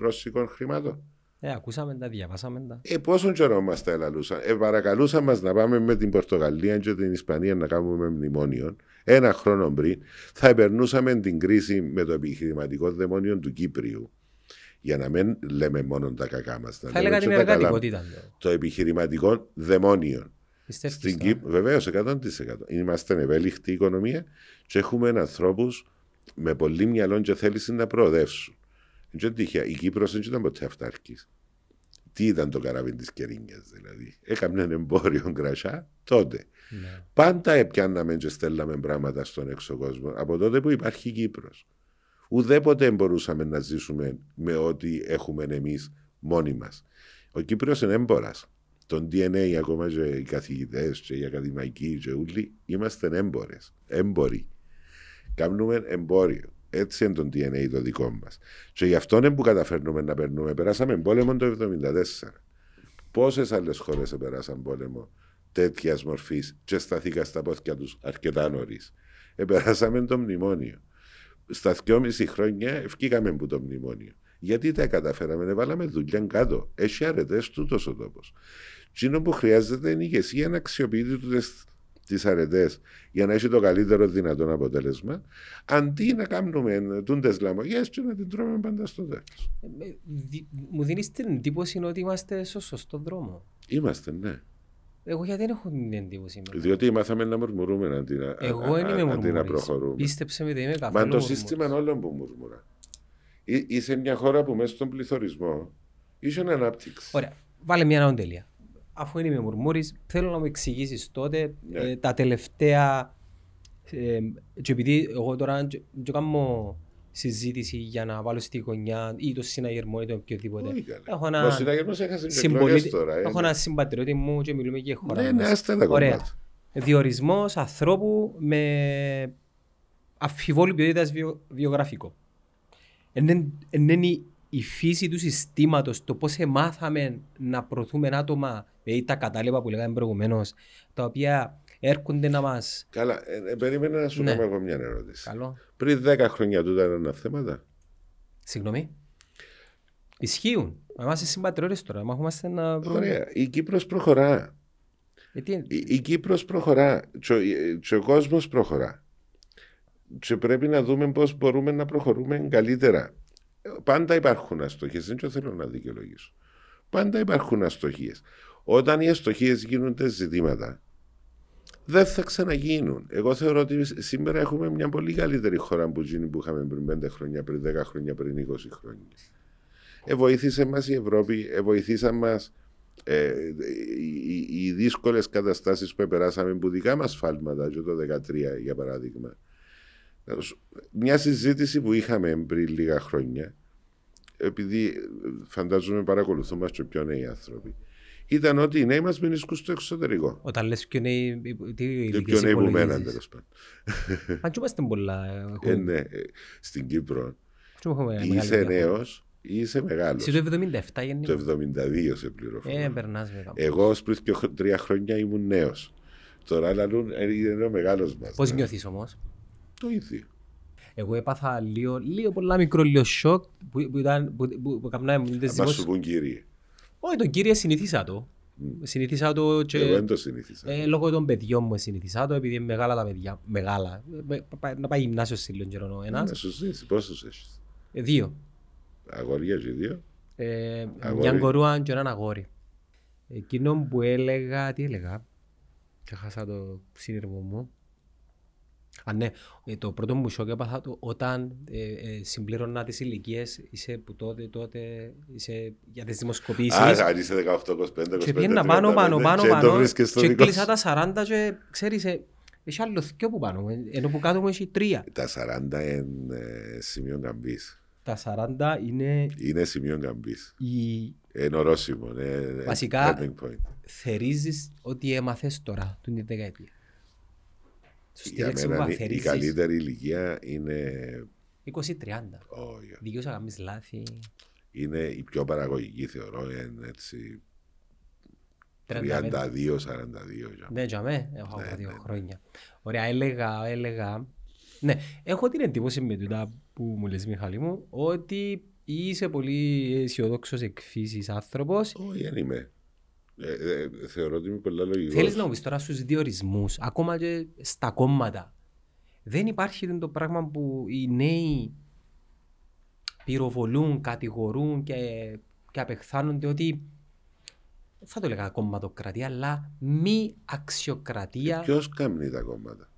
ρωσικών χρημάτων. Ακούσαμε τα, διαβάσαμε τα. Πόσον καιρό μας τα ελαλούσαν. Παρακαλούσαν μας να πάμε με την Πορτογαλία και την Ισπανία να κάνουμε μνημόνιο. Ένα χρόνο πριν θα επερνούσαμε την κρίση με το επιχειρηματικό δαιμόνιο του Κύπριου. Για να μην λέμε μόνο τα κακά μας. Θα έλεγα την εργατικότητα. Το επιχειρηματικό δαιμόνιο. Στην Κύπρο, βεβαίως 100%. Είμαστε ευέλικτη οικονομία και έχουμε ανθρώπους με πολύ μυαλό και θέληση να προοδεύσουν. Η Κύπρος δεν ήταν ποτέ αυτάρκης. Τι ήταν το καράβι της Κερίνιας, δηλαδή? Έκαμε ένα εμπόριο κρασιά τότε. Ναι. Πάντα έπιαναμε και στέλναμε πράγματα στον έξω κόσμο από τότε που υπάρχει η Κύπρος. Ουδέποτε μπορούσαμε να ζήσουμε με ό,τι έχουμε εμείς μόνοι μας. Ο Κύπριος είναι έμπορας. Τον DNA, ακόμα και οι καθηγητές, και οι ακαδημαϊκοί, και όλοι, είμαστε έμπορες. Έμποροι. Κάνουμε εμπόριο. Έτσι είναι το DNA το δικό μας. Και γι' αυτό είναι που καταφέρνουμε να περνούμε. Περάσαμε πόλεμο το 1974. Πόσες άλλες χώρες επεράσαν πόλεμο τέτοια μορφή και σταθήκα στα πόθηκια τους αρκετά νωρίς. Επεράσαμε το μνημόνιο. Στα 2,5 χρόνια ευκήκαμε που το μνημόνιο. Γιατί τα καταφέραμε, βάλαμε δουλειά κάτω. Έχει αρετές τούτος ο τόπος. Τσίνο που χρειάζεται είναι η ηγεσία να αξιοποιεί τις αρετές για να έχει το καλύτερο δυνατόν αποτέλεσμα, αντί να κάνουμε τούντες λαμογιές και να την τρώμε πάντα στο τέλος. Μου δίνεις την εντύπωση ότι είμαστε στο σωστό δρόμο. Είμαστε, ναι. Εγώ γιατί δεν έχω την εντύπωση. Διότι μάθαμε να μουρμουρούμε αντί να προχωρούμε. Πίστεψε με, δεν είμαι καθόλου. Μα το σύστημα είναι όλων που μουρμουρά. Είσαι μια χώρα που μέσα στον πληθωρισμό είσαι ανάπτυξη. Ωραία, βάλε μια ανατέλεια. Αφού είναι με μουρμούρης, θέλω να μου εξηγήσεις τότε τα τελευταία. Και επειδή εγώ τώρα κάνω συζήτηση για να βάλω στη γωνιά ή το συναγερμό ή το οποιοδήποτε. Ο συναγερμός έχασε και εκλογές τώρα. Έχω ένα συμπατριώτη μου και μιλούμε και χώρα. Ναι, άστα τα κομμάτια. Διορισμός ανθρώπου με αμφιβόλου ποιότητας βιογραφικό. Είναι η φύση του συστήματος, το πώς εμάθαμε να προωθούμε άτομα, δηλαδή τα κατάλοιπα που λέγαμε προηγουμένως, τα οποία έρχονται να μας. Καλά, περίμενα να σου κάνω εγώ μια ερώτηση. Καλό. Πριν 10 χρόνια τούτα ήταν θέματα. Συγγνώμη. Ισχύουν. Είμαστε συμπατριώτες τώρα. Μάχομαστε να βρούμε. Η Κύπρος προχωρά. Η Κύπρος προχωρά. Και ο κόσμος προχωρά. Και πρέπει να δούμε πώς μπορούμε να προχωρούμε καλύτερα. Πάντα υπάρχουν αστοχίες, δεν θέλω να δικαιολογήσω. Πάντα υπάρχουν αστοχίες. Όταν οι αστοχίες γίνονται ζητήματα, δεν θα ξαναγίνουν. Εγώ θεωρώ ότι σήμερα έχουμε μια πολύ καλύτερη χώρα που γίνει που είχαμε πριν 5 χρόνια, πριν 10 χρόνια, πριν 20 χρόνια. Βοήθησε μας η Ευρώπη, βοήθησαν μας οι δύσκολες καταστάσεις που περάσαμε που δικά μας φάλματα, και το 2013 για παράδειγμα. Μια συζήτηση που είχαμε πριν λίγα χρόνια, επειδή φαντάζομαι παρακολουθούμε και πιο νέοι άνθρωποι, ήταν ότι οι νέοι μας μείνουν στο εξωτερικό. Όταν λες πιο νέοι, τι πιο νέοι που μέναν, τέλος πάντων. Αν και είμαστε πολλά. Ναι, στην Κύπρο. Είσαι νέος ή είσαι μεγάλος. Σε το 77 γεννήκα. Το 72 σε πληροφορώ. Περνάς μετά. Εγώ πριν και 3 χρόνια ήμουν νέος. Τώρα είναι ο μεγάλος μας. Πώς νιώθεις όμως? Το ίδιο. Εγώ έπαθα λίγο πολλά μικρό σοκ που καμνάμε μου. Αν σου πούν κύριε. Όχι, τον κύριε συνηθίσα το. Συνηθίσα το και... Εγώ δεν το συνηθίσα. Λόγω των παιδιών μου συνηθίσα το, επειδή είναι μεγάλα τα παιδιά. Μεγάλα. Να πάει γυμνάσιο σε λίγο καιρό ο ένας. Να σου ζήσει. Πόσους έχεις? 2. Αγόρια και 2. Μια κορούα και έναν αγόρι. Εκείνο που έλεγα, τι έλεγα. Και χάσα το σύνειρμο μου. Α, ναι, το πρώτο μου σοκ έπαθα όταν συμπλήρωνα τις ηλικίες, είσαι που τότε είσαι για τις δημοσκοπήσεις. Α, αν είσαι 18-25-25. Και πήγαινα πάνω και κλείσα τα 40 και ξέρεις, έχει άλλο δυο που πάνω, ενώ που κάτω μου έχει 3. Τα 40 είναι σημείο καμπής. Τα 40 είναι... Είναι σημείο καμπής. Είναι ορόσημο. Βασικά, θερίζεις ότι έμαθες τώρα, την δεκαετία. Για μένα η καλύτερη ηλικία είναι 20-30. Oh, yeah. Δικαιώς να κάνεις λάθη. Είναι η πιο παραγωγική θεωρώ, έτσι 32-42. Ναι, για μένα έχω 2 χρόνια. Ωραία, έλεγα. Ναι, έχω την εντύπωση με τούτα που μου λες, Μιχάλη μου, ότι είσαι πολύ αισιοδόξος εκ φύσης άνθρωπος. Όχι, δεν είμαι. Θεωρώ ότι είμαι πολλά λογικός. Θέλεις να μου πεις τώρα στους διορισμούς, ακόμα και στα κόμματα. Δεν υπάρχει το πράγμα που οι νέοι πυροβολούν, κατηγορούν και απεχθάνονται ότι, θα το λέγα κομματοκρατία, αλλά μη αξιοκρατία. Ποιος κάνει τα κόμματα?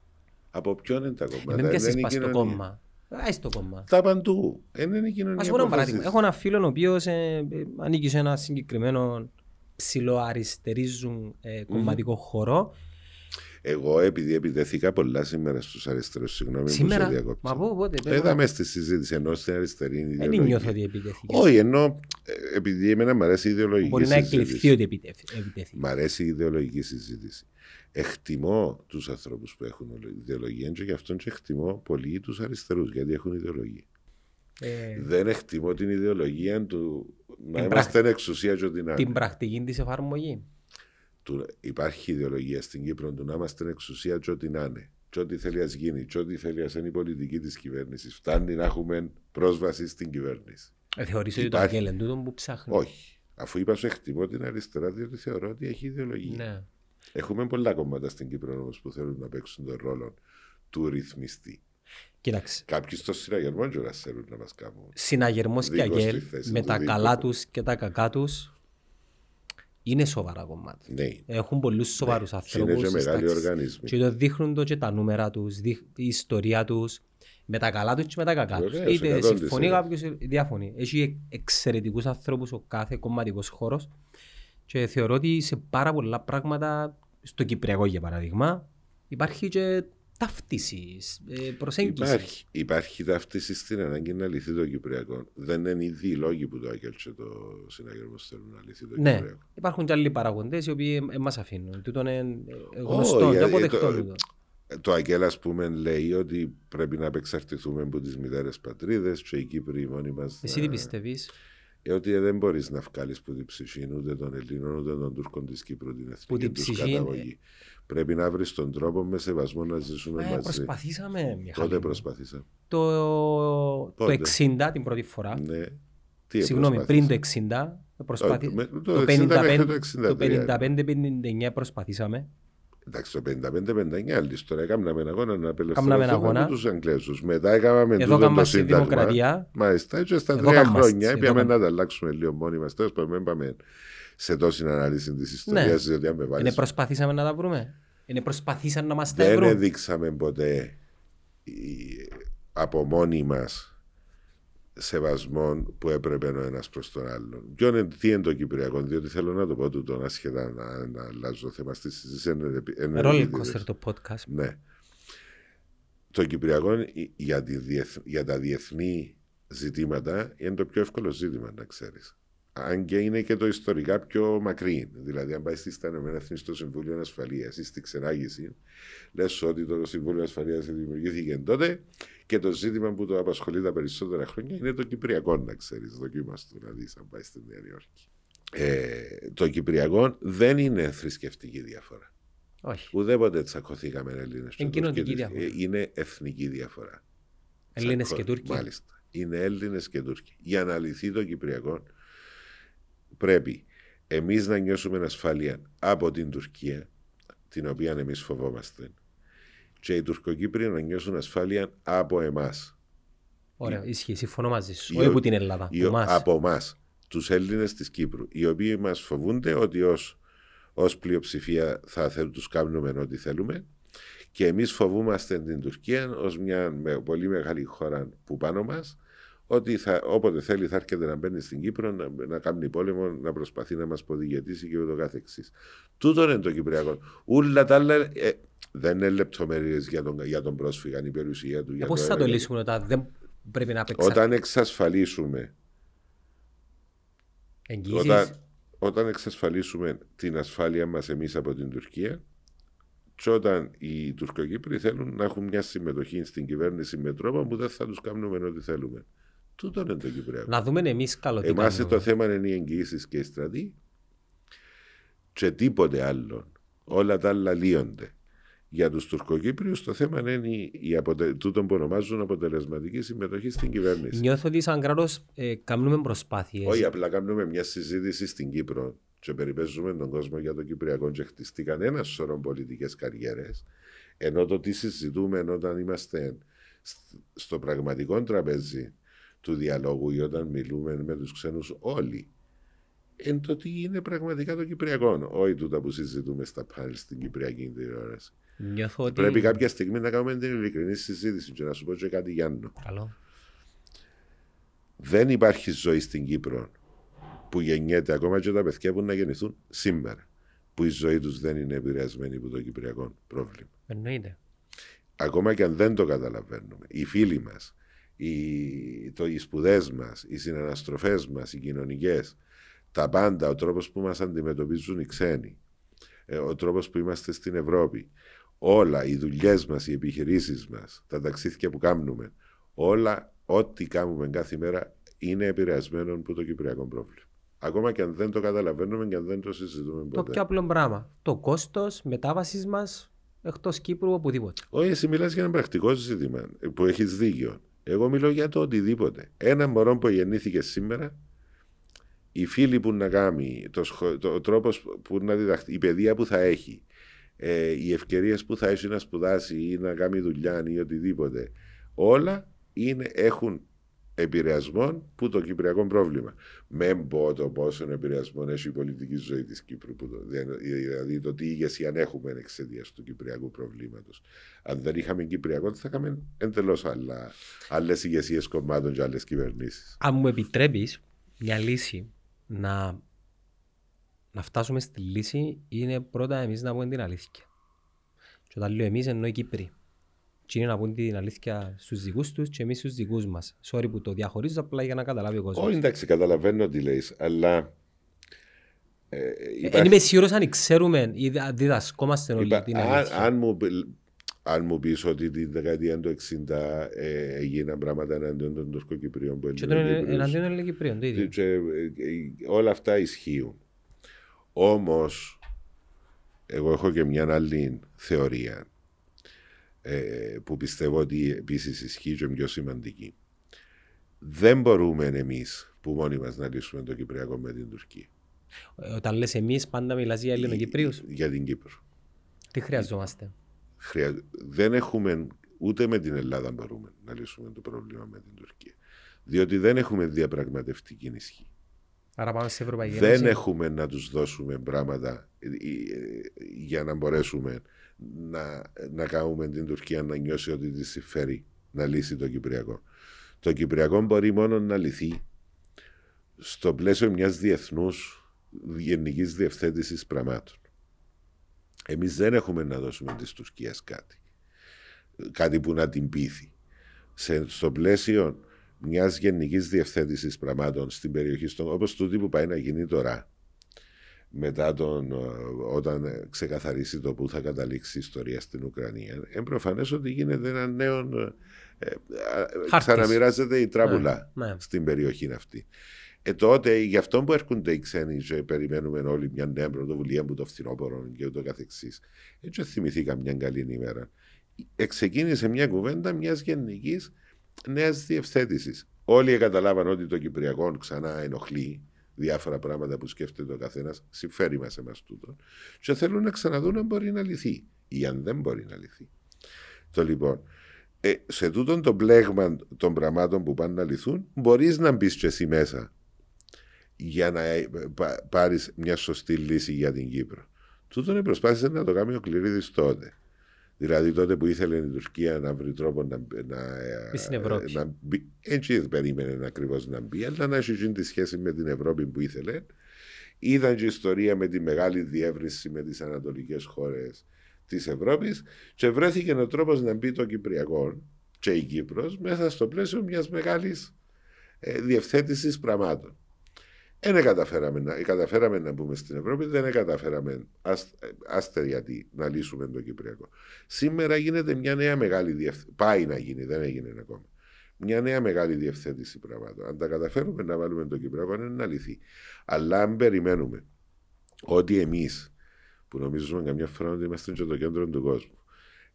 Από ποιον είναι τα κόμματα? Εμένα πιάσεις πας στο κόμμα. Άσε το κόμμα. Τα παντού. Είναι η κοινωνία. Ας πω ένα παράδειγμα. Έχω ένα φίλο ο οποίος ανήκει σε ένα συγκεκριμένο ψιλοαριστερίζουν κομματικό χώρο Εγώ επειδή επιδεθήκα πολλά σήμερα στους αριστερούς, συγγνώμη που σε διακόπτω. Μα πού, πότε. Είδαμε στη συζήτηση ενώ στην αριστερή. Δεν νιώθω ότι επιτέθηκε. Όχι, ενώ επειδή εμένα μου αρέσει η ιδεολογική μπορεί συζήτηση. Μπορεί να εκλειφθεί ότι επιτέθηκε. Μ' αρέσει η ιδεολογική συζήτηση. Εκτιμώ τους ανθρώπους που έχουν ιδεολογία και γι' αυτόν και εκτιμώ πολύ τους αριστερούς γιατί έχουν ιδεολογία. Δεν εκτιμώ την ιδεολογία του να είμαστε εξουσία και την άλλη. Την πρακτική της εφαρμογή. Υπάρχει ιδεολογία στην Κύπρο του να είμαστε εξουσία και ό,τι να είναι, και ό,τι θέλει ας γίνει, και ό,τι θέλει ας είναι η πολιτική της κυβέρνησης. Φτάνει να έχουμε πρόσβαση στην κυβέρνηση. Θεωρείς ότι το αγγέλεν τούτον που ψάχνει. Όχι. Αφού είπα σου εκτιμώ την αριστερά, διότι θεωρώ ότι έχει ιδεολογία. Ναι. Έχουμε πολλά κομμάτια στην Κύπρο όμως που θέλουν να παίξουν τον ρόλο του ρυθμιστή. Κοιτάξτε. Κάποιοι στο συναγερμό τώρα θέλουν να μας κάνουν. Συναγερμός και αγγέλ με τα καλά τους και τα κακά τους. Είναι σοβαρά κομμάτια. Ναι. Έχουν πολλούς σοβαρούς ανθρώπους. Είναι και μεγάλοι οργανισμοί. Και το δείχνουν το και τα νούμερα τους, η ιστορία τους, με τα καλά τους και με τα κακά τους. Είτε συμφωνεί κάποιος, διαφωνεί. Έχει εξαιρετικούς ανθρώπους ο κάθε κομματικός χώρος. Και θεωρώ ότι σε πάρα πολλά πράγματα, στο Κυπριακό για παράδειγμα, υπάρχει και ταύτιση, προσέγγιση. Υπάρχει ταύτιση στην ανάγκη να λυθεί το Κυπριακό. Δεν είναι ήδη οι λόγοι που το άκελτσε το συναγερμό θέλουν να λυθεί το Κυπριακό. Ναι, υπάρχουν και άλλοι παραγοντές οι οποίοι μας αφήνουν. Τούτον είναι γνωστό, δεν αποδεκτό. Το ΑΚΕΛ, ας πούμε, λέει ότι πρέπει να απεξαρτηθούμε από τις μητέρες πατρίδες και οι Κύπροι μόνοι μας. Εσύ τι πιστεύεις? Ότι δεν μπορείς να βγάλεις που την ψυχή ούτε των Ελλήνων ούτε των Τούρκων της Κύπρου την εθνική τους καταγωγή. Πρέπει να βρεις τον τρόπο με σεβασμό να ζήσουμε μαζί. Προσπαθήσαμε, Μιχάλη. Τότε προσπαθήσαμε. Το 60 την πρώτη φορά. Ναι. Συγγνώμη, πριν το 60. Το 55-59 προσπαθήσαμε. Εντάξει, το 55-59 άλλη ιστορία. Κάμναμε ένα αγώνα να απελευθερωθούμε τους Αγγλέζους. Μετά έκαναμε το Σύνταγμα. Μάλιστα, έτσι στα 3 χρόνια. Έπιαμε να τα αλλάξουμε λίγο μόνοι μας. Τέλος πάντων, πάμε σε τόση ανάλυση της ιστορίας. Δεν προσπαθήσαμε να τα βρούμε. Δεν προσπαθήσαμε να μας τα βρούμε. Δεν δείξαμε ποτέ από μόνοι μας σεβασμών που έπρεπε ο ένας προς τον άλλον. Ποιον είναι το Κυπριακό, διότι θέλω να το πω τούτον, ασχετά να αλλάζω το θέμα στη συζήτηση. Ρόλικος το podcast. Ναι. Το Κυπριακό για τα διεθνή ζητήματα είναι το πιο εύκολο ζήτημα, να ξέρεις. Αν και είναι και το ιστορικά πιο μακρύ. Δηλαδή, αν πάει στα ΗΠΑ στο Συμβούλιο Ασφαλείας ή στη Ξενάγηση, λες ότι το Συμβούλιο Ασφαλείας δημιουργήθηκε τότε και το ζήτημα που το απασχολεί τα περισσότερα χρόνια είναι το Κυπριακό, να ξέρεις. Δοκίμαστε, δηλαδή, αν πάει στη Νέα Υόρκη. Το Κυπριακό δεν είναι θρησκευτική διαφορά. Όχι. Ουδέποτε τσακωθήκαμε Έλληνες. Είναι εθνική διαφορά. Έλληνες και Τούρκοι. Μάλιστα. Είναι Έλληνες και Τούρκοι. Για να λυθεί το Κυπριακό. Πρέπει εμείς να νιώσουμε ασφάλεια από την Τουρκία, την οποία εμείς φοβόμαστε, και οι Τουρκοκύπριοι να νιώσουν ασφάλεια από εμάς. Ωραία, ισχύει, συμφωνώ μαζί σου. Όχι από την Ελλάδα. Από εμάς, τους Έλληνες της Κύπρου, οι οποίοι μας φοβούνται ότι ως πλειοψηφία θα τους κάνουμε ό,τι θέλουμε, και εμείς φοβούμαστε την Τουρκία ως μια πολύ μεγάλη χώρα που πάνω μας. Ότι όποτε θέλει θα έρχεται να μπαίνει στην Κύπρο, να κάνει πόλεμο, να προσπαθεί να μας ποδηγετήσει και ούτω καθεξής. Τούτο είναι το Κυπριακό. Ούλα τα άλλα δεν είναι λεπτομέρειες για τον πρόσφυγα, η περιουσία του. Πώς θα το λύσουμε όταν δεν πρέπει να απεξαρτηθούμε? Όταν εξασφαλίσουμε. Εγγύσεις. Όταν εξασφαλίσουμε την ασφάλεια μας εμείς από την Τουρκία. Και όταν οι Τουρκοκύπροι θέλουν να έχουν μια συμμετοχή στην κυβέρνηση με τρόπο που δεν θα τους κάνουμε ό,τι θέλουμε. Τούτο είναι το Κυπριακό. Να δούμε εμείς καλοτικά. Εμάς το θέμα είναι οι εγγυήσεις και οι στρατοί και τίποτε άλλο. Όλα τα άλλα λύονται. Για τους Τουρκοκύπριους το θέμα είναι τούτο που ονομάζουν αποτελεσματική συμμετοχή στην κυβέρνηση. Νιώθω ότι σαν κράτος κάνουμε προσπάθειες. Όχι, απλά κάνουμε μια συζήτηση στην Κύπρο και περιπέζουμε τον κόσμο για το Κυπριακό και χτιστήκαν ένα σωρό πολιτικές καριέρες, ενώ το τι συζητούμε όταν είμαστε στο πραγματικό τραπέζι του διαλόγου ή όταν μιλούμε με τους ξένους όλοι, εν το τι είναι πραγματικά το Κυπριακό, όχι τούτα που συζητούμε στα πάνελ στην Κυπριακή τηλεόραση. Ότι... Πρέπει κάποια στιγμή να κάνουμε την ειλικρινή συζήτηση και να σου πω και κάτι, Γιάννο. Καλό. Δεν υπάρχει ζωή στην Κύπρο που γεννιέται, ακόμα και τα παιδιά που να γεννηθούν σήμερα, που η ζωή τους δεν είναι επηρεασμένη από το κυπριακό πρόβλημα. Εννοείται. Ακόμα και αν δεν το καταλαβαίνουμε, οι φίλοι μας, οι σπουδές μας, οι συναναστροφές μας, οι κοινωνικές, τα πάντα, ο τρόπος που μας αντιμετωπίζουν οι ξένοι, ο τρόπος που είμαστε στην Ευρώπη, όλα οι δουλειές μας, οι επιχειρήσεις μας, τα ταξίδια που κάνουμε, όλα ό,τι κάνουμε κάθε μέρα είναι επηρεασμένο από το κυπριακό πρόβλημα. Ακόμα και αν δεν το καταλαβαίνουμε και αν δεν το συζητούμε ποτέ. Το πιο απλό πράγμα. Το κόστος μετάβασης μας εκτός Κύπρου, οπουδήποτε. Όχι, εσύ μιλάς για ένα πρακτικό ζήτημα που έχεις δίκιο. Εγώ μιλώ για το οτιδήποτε. Ένα μωρό που γεννήθηκε σήμερα, οι φίλοι που να κάνει, ο τρόπος που να διδαχθεί, η παιδεία που θα έχει, οι ευκαιρίες που θα έχει να σπουδάσει ή να κάνει δουλειά ή οτιδήποτε, όλα έχουν επηρεασμών που το κυπριακό πρόβλημα. Μεν πω το πόσο επηρεασμών έχει η πολιτική ζωή της Κύπρου, δηλαδή το τι ηγεσία αν έχουμε εξαιτίας του κυπριακού προβλήματος. Αν δεν είχαμε κυπριακό, θα είχαμε εντελώς άλλες ηγεσίες κομμάτων και άλλες κυβερνήσεις. Αν μου επιτρέπεις μια λύση να φτάσουμε στη λύση, είναι πρώτα εμείς να πούμε την αλήθεια. Και όταν λέω εμείς, εννοώ οι Κύπροι. Και είναι να πούν την αλήθεια στους δικούς τους και εμείς στους δικούς μας. Sorry που το διαχωρίζω, απλά για να καταλάβει ο κόσμος. Όχι, εντάξει, καταλαβαίνω τι λέεις, αλλά. Είμαι σίγουρος αν ξέρουμε ή διδασκόμαστε όλοι την αλήθεια. Αν μου πεις ότι τη δεκαετία του 1960 έγιναν πράγματα εναντίον των Τουρκοκυπρίων. Και εναντίον των Ελληνοκυπρίων, το ίδιο. Όλα αυτά ισχύουν. Όμως, εγώ έχω και μια άλλη θεωρία, που πιστεύω ότι επίσης ισχύει και πιο σημαντική. Δεν μπορούμε εμείς που μόνοι μας να λύσουμε το Κυπριακό με την Τουρκία. Όταν λες εμείς, πάντα μιλάς για Ελληνοκυπρίους. Για την Κύπρο. Τι χρειαζόμαστε. Δεν έχουμε, ούτε με την Ελλάδα μπορούμε να λύσουμε το πρόβλημα με την Τουρκία. Διότι δεν έχουμε διαπραγματευτική ισχύ. Άρα πάμε σε Ευρωπαϊκή Ένωση. Δεν έχουμε να τους δώσουμε πράγματα για να μπορέσουμε να κάνουμε την Τουρκία να νιώσει ότι τη συμφέρει να λύσει το Κυπριακό. Το Κυπριακό μπορεί μόνο να λυθεί στο πλαίσιο μιας διεθνούς γενικής διευθέτησης πραγμάτων. Εμείς δεν έχουμε να δώσουμε της Τουρκίας κάτι που να την πείθει. Στο πλαίσιο μιας γενικής διευθέτησης πραγμάτων στην περιοχή, όπως τούτη που πάει να γίνει τώρα, μετά όταν ξεκαθαρίσει το που θα καταλήξει η ιστορία στην Ουκρανία, είναι προφανές ότι γίνεται ένα νέο. Ξαναμοιράζεται η τράπουλα στην περιοχή αυτή. Τότε γι' αυτό που έρχονται οι ξένοι και περιμένουμε όλοι μια νέα πρωτοβουλία που το φθινόπωρο και ούτω καθεξής. Έτσι θυμηθήκα μια καλή ημέρα. Εξεκίνησε μια κουβέντα μιας γενικής νέας διευθέτησης. Όλοι καταλάβαν ότι το Κυπριακό ξανά ενοχλεί διάφορα πράγματα που σκέφτεται ο καθένας, συμφέρει μας εμάς τούτο. Και θέλουν να ξαναδούν αν μπορεί να λυθεί ή αν δεν μπορεί να λυθεί. Το λοιπόν, σε τούτον το πλέγμα των πραγμάτων που πάνε να λυθούν, μπορείς να μπεις και εσύ μέσα για να πάρεις μια σωστή λύση για την Κύπρο. Τούτον προσπάθησε να το κάνει ο Κληρίδης τότε. Δηλαδή τότε που ήθελε η Τουρκία να βρει τρόπο να μπει. Έτσι περίμενε ακριβώς να μπει, αλλά να έχει τη σχέση με την Ευρώπη που ήθελε. Ήταν και η ιστορία με τη μεγάλη διεύρυνση με τις ανατολικές χώρες της Ευρώπης και βρέθηκε ο τρόπος να μπει το Κυπριακό και η Κύπρος μέσα στο πλαίσιο μιας μεγάλης διευθέτησης πραγμάτων. Καταφέραμε να μπούμε στην Ευρώπη, δεν καταφέραμε αστεριατή να λύσουμε το Κυπριακό. Σήμερα γίνεται μια νέα μεγάλη διευθέτηση. Πάει να γίνει, δεν έγινε ακόμα. Μια νέα μεγάλη διευθέτηση πραγμάτων. Αν τα καταφέρουμε να βάλουμε το Κυπριακό, είναι να λυθεί. Αλλά αν περιμένουμε ότι εμείς, που νομίζουμε καμιά φορά ότι είμαστε και το κέντρο του κόσμου,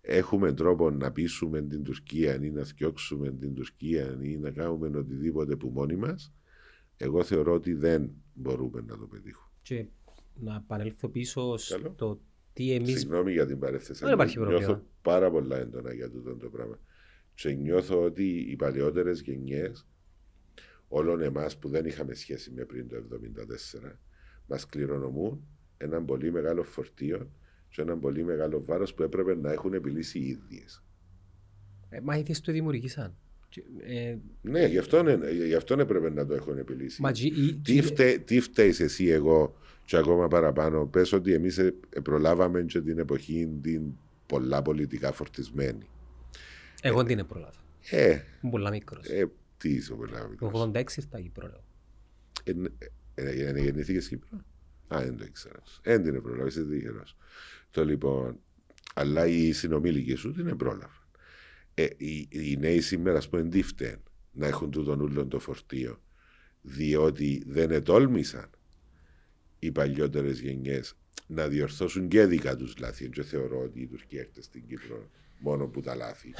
έχουμε τρόπο να πείσουμε την Τουρκία ή να θιώξουμε την Τουρκία ή να κάνουμε οτιδήποτε που μόνοι μας. Εγώ θεωρώ ότι δεν μπορούμε να το πετύχουμε. Και να επανέλθω πίσω στο τι εμείς. Συγγνώμη για την παρένθεση. Δεν υπάρχει πρόβλημα. Νιώθω πάρα πολλά έντονα για το πράγμα. Και νιώθω ότι οι παλαιότερες γενιές, όλων εμάς που δεν είχαμε σχέση με πριν το 1974, μας κληρονομούν έναν πολύ μεγάλο φορτίο και έναν πολύ μεγάλο βάρος που έπρεπε να έχουν επιλύσει οι ίδιες. Μα οι ίδιες το δημιουργήσαν. Ναι, γι' αυτό έπρεπε να το έχουν επιλύσει. Τι φταίει εσύ, εγώ, και ακόμα παραπάνω, πες ότι εμείς προλάβαμε και την εποχή την πολλά πολιτικά φορτισμένη. Εγώ την προλάβα. Πολλά μικρός. Τι είσαι πολλά μικρός. 86 ήρθα Κύπρο. Γεννήθηκες Κύπρο. Α, δεν το ήξερα. Δεν την προλάβα, είσαι δίκαιος. Το λοιπόν, αλλά οι συνομήλικοι σου την πρόλαβαν. Οι νέοι σήμερα, ας πούμε, εντύφτεν να έχουν τούτον ούλον το φορτίο, διότι δεν ετόλμησαν οι παλιότερες γενιές να διορθώσουν και δικά τους λάθη. Και θεωρώ ότι οι Τουρκοί έρχονται στην Κύπρο μόνο που τα λάθη,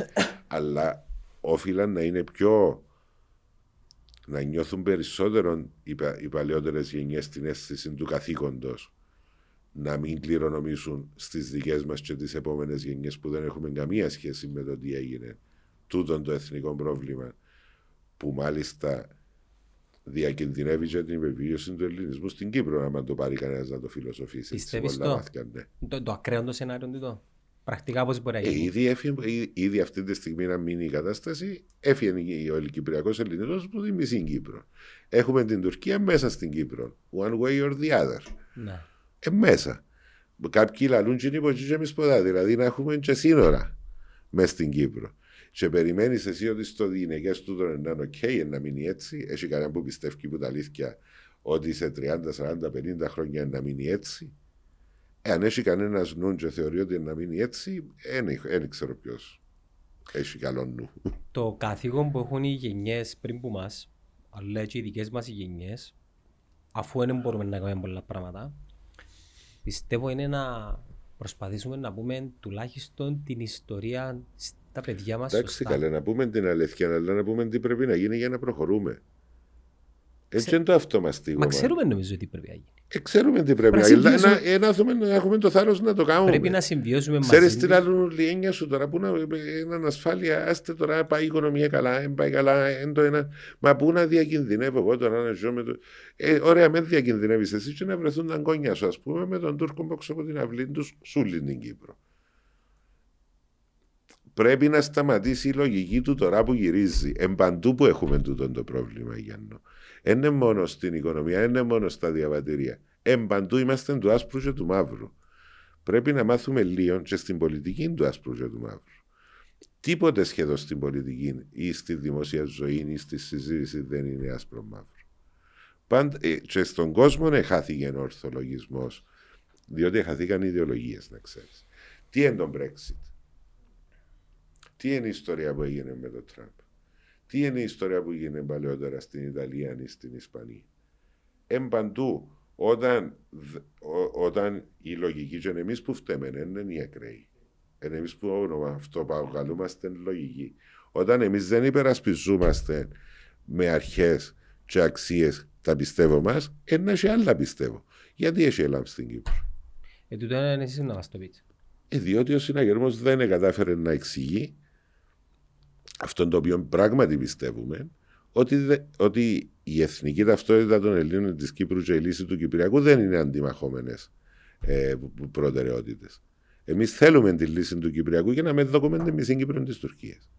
αλλά όφυλαν να είναι πιο, να νιώθουν περισσότερο οι παλιότερες γενιές την αίσθηση του καθήκοντος, να μην κληρονομήσουν στις δικές μας και τις επόμενες γενιές που δεν έχουμε καμία σχέση με το τι έγινε τούτον το εθνικό πρόβλημα, που μάλιστα διακινδυνεύει και την υπερβίωση του ελληνισμού στην Κύπρο, άμα το πάρει κανένας να το φιλοσοφήσει. Πιστεύεις το ακραίο το σενάριο τούτο, πρακτικά πώς μπορεί να γίνει? Ήδη αυτή τη στιγμή να μείνει η κατάσταση, έφυγε ο κυπριακός ελληνικός που δίνει στην Κύπρο. Έχουμε την Τουρκία μέσα στην Κύπρο, one way or the other. Ναι. Μέσα. Κάποιοι λαλούν και είναι εμείς ποδά, δηλαδή να έχουμε και σύνορα μέσα στην Κύπρο. Και περιμένεις εσύ ότι στο γυναικές του τον είναι ok, να μείνει έτσι? Έχει κανένα που πιστεύει που τα αλήθεια ότι σε 30, 40, 50 χρόνια να μείνει έτσι? Αν έχει κανένας νου και θεωρεί ότι να μείνει έτσι, δεν ξέρω ποιος έχει καλό νου. Το καθήκον που έχουν οι γενιές πριν που μας, αλλά και οι δικές μας οι γενιές, αφού δεν μπορούμε να κάνουμε πολλά πράγματα, πιστεύω είναι να προσπαθήσουμε να πούμε τουλάχιστον την ιστορία στα παιδιά μας. Εντάξει, καλά, να πούμε την αλήθεια, αλλά να πούμε τι πρέπει να γίνει για να προχωρούμε. Έτσι είναι το αυτό μας τίγμα. Μα ξέρουμε νομίζω τι πρέπει να γίνει. Ξέρουμε τι πρέπει να γίνει. Να έχουμε το θάρρος να το κάνουμε. Πρέπει να συμβιώσουμε μαζί. Ξέρεις την άλλη έννοια σου τώρα που είναι ανασφάλεια. Άστε τώρα, πάει η οικονομία καλά, δεν πάει καλά. Μα πού να διακινδυνεύω εγώ τώρα να ζω με το. Ωραία, με διακινδυνεύεις εσύ και να βρεθούν τα γκόνια σου, ας πούμε, με τον Τούρκο που από την αυλή του σούλη την Κύπρο. Πρέπει να σταματήσει η λογική του τώρα που γυρίζει. Εμπαντού που έχουμε τούτο το πρόβλημα, Γιάννο. Είναι μόνο στην οικονομία, είναι μόνο στα διαβατηρία. Εμπαντού είμαστε του άσπρου και του μαύρου. Πρέπει να μάθουμε λίγο και στην πολιτική του άσπρου και του μαύρου. Τίποτε σχεδόν στην πολιτική ή στη δημοσία ζωή ή στη συζήτηση δεν είναι άσπρο μαύρο. Και στον κόσμο χάθηκε ο ορθολογισμός, διότι χαθήκαν οι ιδεολογίες, να ξέρεις. Τι είναι το Brexit, τι είναι η ιστορία που έγινε με τον Τραμπ. Τι είναι η ιστορία που γίνεται παλαιότερα στην Ιταλία ή στην Ισπανία? Εμπαντού, όταν η λογική, και εμείς που φταίμε, είναι οι ακραίοι. Εμείς που όνομα αυτό παρακαλούμαστε λογική. Όταν εμείς δεν υπερασπιζούμαστε με αρχές και αξίες τα πιστεύω μας, ένα και άλλα πιστεύω. Γιατί έχει έλαμ στην Κύπρο? Τούτο είναι εσύ να μας το πείτε. Διότι ο συναγερμός δεν κατάφερε να εξηγεί αυτό το οποίο πράγματι πιστεύουμε, ότι η εθνική ταυτότητα των Ελλήνων της Κύπρου και η λύση του Κυπριακού δεν είναι αντιμαχόμενες προτεραιότητες. Εμείς θέλουμε τη λύση του Κυπριακού για να με δοκούμε την μισή Κύπρο της Τουρκίας.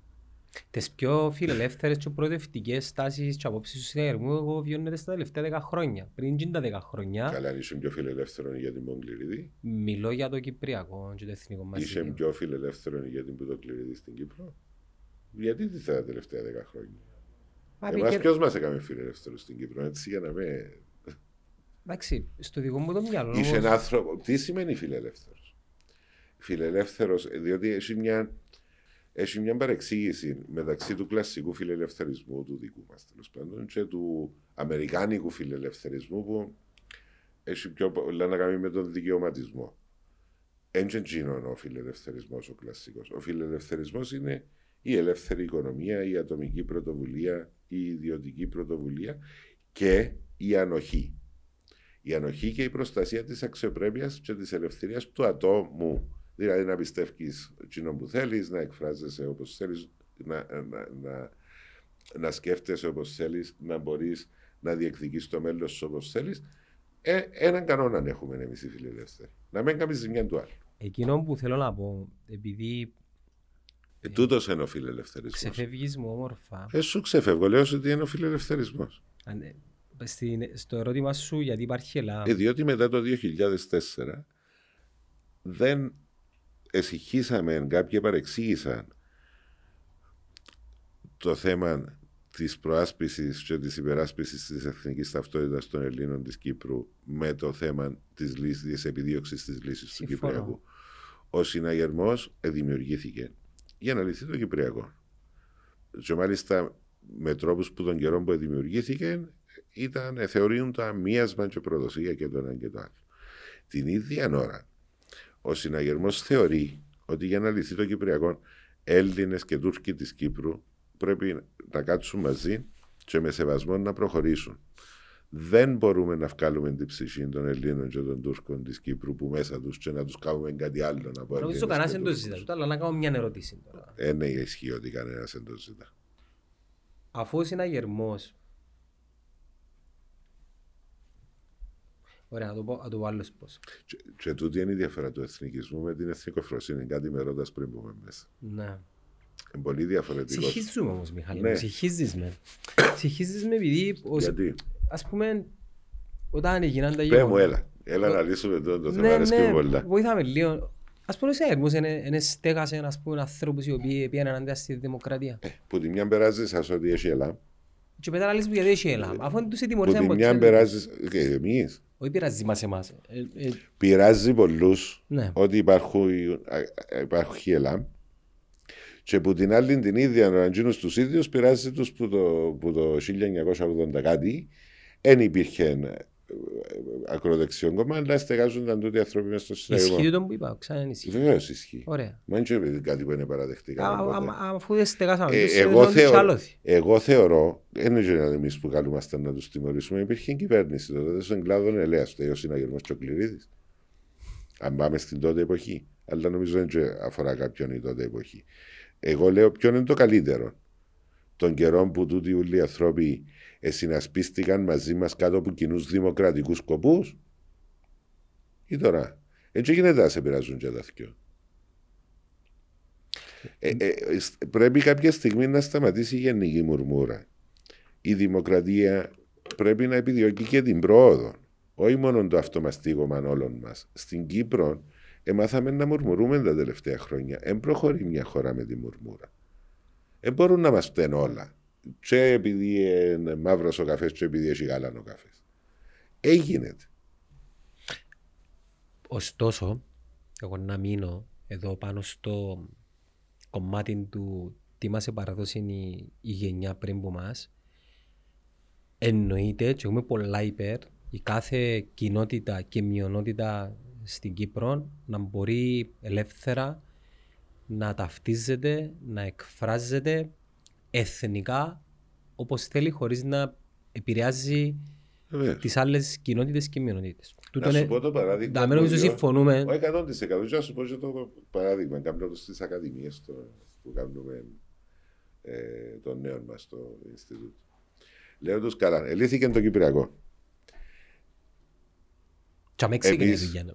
Τις πιο φιλελεύθερες και προοδευτικές στάσεις και απόψεις του συναγερμού εγώ βιώνεται στα τελευταία 10 χρόνια. Πριν γίνει τα 10 χρόνια. Καλά, ήσουν πιο φιλελεύθερον για την Κληρίδη. Μιλώ για το Κυπριακό και το εθνικό μας. Είσαι πιο φιλελεύθερον για την Κληρίδη στην Κύπρο. Γιατί τι τα τελευταία 10 χρόνια? Εμάς ποιος μας έκαμε φιλελεύθερος στην Κύπρο, έτσι για να με... Εντάξει, στο δικό μου το μυαλό... Είσαι ένα άνθρωπο... Τι σημαίνει φιλελεύθερος? Φιλελεύθερος, διότι έχει μια παρεξήγηση μεταξύ του κλασσικού φιλελευθερισμού, του δικού μας τέλος πάντων, και του αμερικάνικου φιλελευθερισμού που έχει πιο πολλά να κάνει με τον δικαιωματισμό. Έντζεν τζίνον ο φιλελευθερισμός ο κλασσικός. Ο φιλελευθερισμός είναι η ελεύθερη οικονομία, η ατομική πρωτοβουλία, η ιδιωτική πρωτοβουλία και η ανοχή. Η ανοχή και η προστασία της αξιοπρέπειας και της ελευθερίας του ατόμου. Δηλαδή να πιστεύεις εκείνο που θέλεις, να εκφράζεσαι όπως θέλεις, να σκέφτεσαι όπως θέλεις, να μπορείς να διεκδικείς το μέλλον σου όπως θέλεις. Έναν κανόνα έχουμε εμείς οι φιλελεύθεροι. Να μην κάνεις ζημιά του άλλου. Εκείνο που θέλω να πω, επειδή Τούτος είναι ο φιλελευθερισμός. Ξεφεύγεις μου όμορφα. Σου ξεφεύγω, λέω ότι είναι ο φιλελευθερισμός. Στο ερώτημα σου, γιατί υπάρχει Ελλάδα. Διότι μετά το 2004 δεν εσυχήσαμε, κάποιοι παρεξήγησαν το θέμα της προάσπισης και της υπεράσπισης της εθνικής ταυτότητας των Ελλήνων της Κύπρου με το θέμα της επιδίωξης της λύσης του Κυπριακού. Ο συναγερμός δημιουργήθηκε για να λυθεί το Κυπριακό. Και μάλιστα με τρόπους που τον καιρό που δημιουργήθηκε ήταν, θεωρούν το αμίασμα και προδοσία και το ένα και το άλλο. Την ίδια ώρα, ο συναγερμός θεωρεί ότι για να λυθεί το Κυπριακό, Έλληνες και Τούρκοι της Κύπρου πρέπει να κάτσουν μαζί και με σεβασμό να προχωρήσουν. Δεν μπορούμε να βγάλουμε την ψυχή των Ελλήνων και των Τούρκων της Κύπρου που μέσα τους και να τους κάνουμε κάτι άλλο. Νομίζω κανένας δεν το ζητά, αλλά να κάνω μια ερώτηση τώρα. Ναι, ισχύει ότι κανένας δεν το ζητά. Αφού ο συναγερμός. Ωραία, να το βάλω πώς. Και τούτη είναι η διαφορά του εθνικισμού με την εθνικοφροσύνη. Κάτι με ρώτας πριν που είμαι μέσα. Ναι. Είναι πολύ διαφορετικό. Συγχύζουμε όμως, Μιχάλη. Ναι. Συγχύζεις με. Συγχύζεις με επειδή. Γιατί. Ας πούμε, όταν έγιναν τα γεγονότα. Πέ μου, έλα να λύσουμε το θέμα. Αρέσκει μου πολλά. Βοηθάμε λίγο. Ας πούμε, ο συναγερμός είναι στέγας ένας ανθρώπους οι οποίοι πήγαν εναντίον στη δημοκρατία. Που τη μια περάζει σας ότι έχει ΕΛΑΜ. Και μετά να λύσουμε γιατί έχει ΕΛΑΜ. Αφού τους ετοιμορφίσαν ποτέ. Που τη μια περάζει. Εμείς. Όχι πειράζει μας εμάς. Πειράζει πολλούς ότι υπάρχει ΕΛΑΜ. Και που την άλλη την ίδια, ο Αντζίνος τους ίδιους πειράζει τους που το 1980 κάτι δεν υπήρχε ακροδεξιό κόμμα, αλλά στεγάζονταν τούτοι οι άνθρωποι μέσα στο συναγερμό. Ισχύει τον που είπα, ξανά ισχύει. Βεβαίως ισχύει. Μα είναι κάτι που είναι παραδεκτικά. Αφού δεν στεγάσαμε, εγώ θεωρώ, δεν είναι εμείς που καλούμαστε να τους τιμωρήσουμε, υπήρχε κυβέρνηση τότε στον κλάδο ελέας, ο συναγερμός και ο Κληρίδης. Αν πάμε στην τότε εποχή, αλλά νομίζω δεν αφορά κάποιον η τότε εποχή. Εγώ λέω ποιον είναι το καλύτερο. Των καιρών που τούτοι όλοι οι άνθρωποι συνασπίστηκαν μαζί μας κάτω από κοινούς δημοκρατικούς σκοπούς, ή τώρα. Έτσι γίνεται να σε πειράζουν και τα δυο. Πρέπει κάποια στιγμή να σταματήσει η γενική μουρμούρα. Η δημοκρατία πρέπει να επιδιώκει και την πρόοδο. Όχι μόνο το αυτομαστίγωμα όλων μας. Στην Κύπρο μάθαμε να μουρμουρούμε τα τελευταία χρόνια. Εν προχωρεί μια χώρα με τη μουρμούρα. Εν μπορούν να μας φταίνουν όλα. Και επειδή είναι μαύρος ο καφές, και επειδή έχει γάλανο ο καφές. Έγινεται. Ωστόσο, εγώ να μείνω εδώ πάνω στο κομμάτι του τι μας επαραδώσει η γενιά πριν από εμάς. Εννοείται, και έχουμε πολλά υπέρ, η κάθε κοινότητα και μειονότητα στην Κύπρο να μπορεί ελεύθερα να ταυτίζεται, να εκφράζεται εθνικά όπως θέλει, χωρίς να επηρεάζει τις άλλες κοινότητες και μειονότητες. Να σου πω το παράδειγμα. Νομίζω συμφωνούμε. 100%. Να σου πω το παράδειγμα. Κάμνω στις ακαδημίες που κάνουμε των νέων μας στο Ινστιτούτο. Λέω τους καλά. Ελύθηκε το Κυπριακό.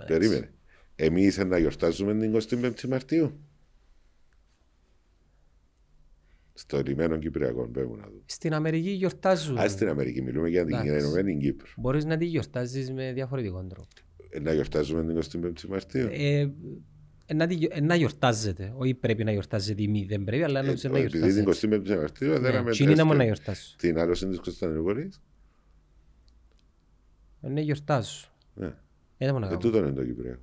Περίμενε. Εμείς να γιορτάζουμε την 25η Μαρτίου. Στο λιμένο Κυπριακό, πρέπει να δούμε. Στην Αμερική γιορτάζουν. Στην Αμερική μιλούμε για την Ενωμένη Κύπρο. Μπορείς να τη γιορτάζεις με διαφορετικό τρόπο. Να γιορτάζουμε την 25η Μαρτίου. Να γιορτάζεται. Όχι πρέπει να γιορτάζεται ή δεν πρέπει, αλλά να γιορτάζεται. Επειδή την 25η Μαρτίου δεν αμετράει. Την άλλο είναι τη Κωνσταντινούπολη. Ναι, γιορτάζουν. Τούτο είναι το Κυπριακό.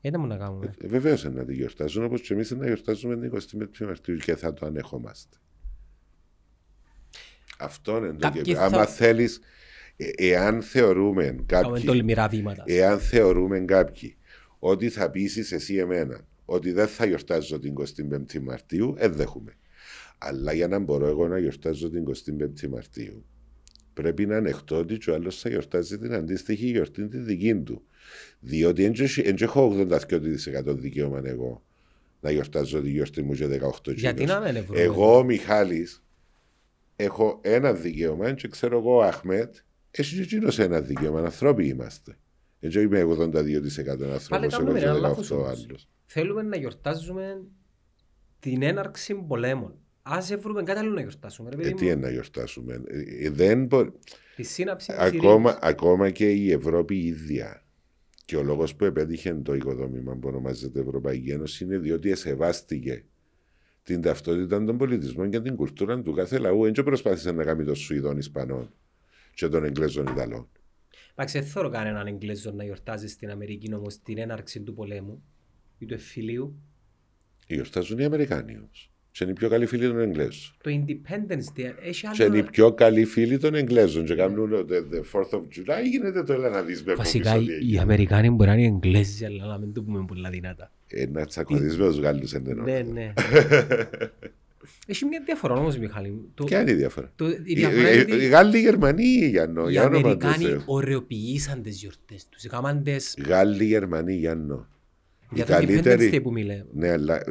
Δεν μου να κάνουμε. Βεβαίως να τη γιορτάζουν όπως και εμείς να γιορτάζουμε την 25η Μαρτίου και θα το ανεχόμαστε. Αυτό είναι το Κυπριακό. Άμα θέλεις, εάν θεωρούμε κάποιοι ότι θα πείσεις εσύ εμένα ότι δεν θα γιορτάζω την 25η Μαρτίου, ενδέχομαι. Αλλά για να μπορώ εγώ να γιορτάζω την 25η Μαρτίου, πρέπει να ανεχτώ ότι ο άλλος θα γιορτάζει την αντίστοιχη γιορτή τη δική του. Διότι δεν έχω 82% δικαίωμα εγώ να γιορτάζω τη γιορτή μου για 18%. Γιατί να μην ευρώ. Εγώ, ο Μιχάλης, έχω ένα δικαίωμα και ξέρω εγώ, ο Αχμέτ, εσύ και εκείνος ένα δικαίωμα. Ανθρώποι είμαστε. Έτσι είμαι 82% ανθρώπους, εγώ και 18% άλλος. Θέλουμε να γιορτάζουμε την έναρξη πολέμων. Ας βρούμε κάτι άλλο να γιορτάσουμε. Τι είναι να γιορτάσουμε. Δεν μπορεί. Τη σύναψη ακόμα και η Ευρώπη ίδια. Και ο λόγος που επέτυχε το οικοδόμημα που ονομάζεται Ευρωπαϊκή Ένωση είναι διότι εσεβάστηκε την ταυτότητα των πολιτισμών και την κουλτούρα του κάθε λαού. Έτσι προσπάθησε να κάνει των Σουηδών Ισπανών και των Εγγλέζων Ιταλών. Εντάξει, δεν θέλω κανέναν Εγγλέζο να γιορτάζει στην Αμερική όμως την έναρξη του πολέμου ή του εμφυλίου. Γιορτάζουν οι Αμερικάνοι όμως. Και είναι οι πιο καλοί φίλοι των Εγγλέζων. Το Independence Day έχει άλλο. Και είναι οι πιο καλοί φίλοι των Εγγλέζων. Και κάνουν the 4th of July, γίνεται το Έλληνα δίσμευμα. Βασικά οι Αμερικάνοι μπορεί να είναι Εγγλέζοι, αλλά να μην το πούμε πολλά δυνατά. Να τσακωθείς με τους Γάλλους εντενώς. Ναι, ναι. Έχει μια διαφορά όμως, Μιχάλη. Ποια είναι η διαφορά? Οι Γάλλοι, οι Γερμανοί ή Γιάννο. Οι Αμερικάνοι ωρεοποιήσαν τις γιορτές τους. Γάλλοι, Γερμανοί, Γιάννο. Για το Independence Day που μιλάω. Ναι, αλλά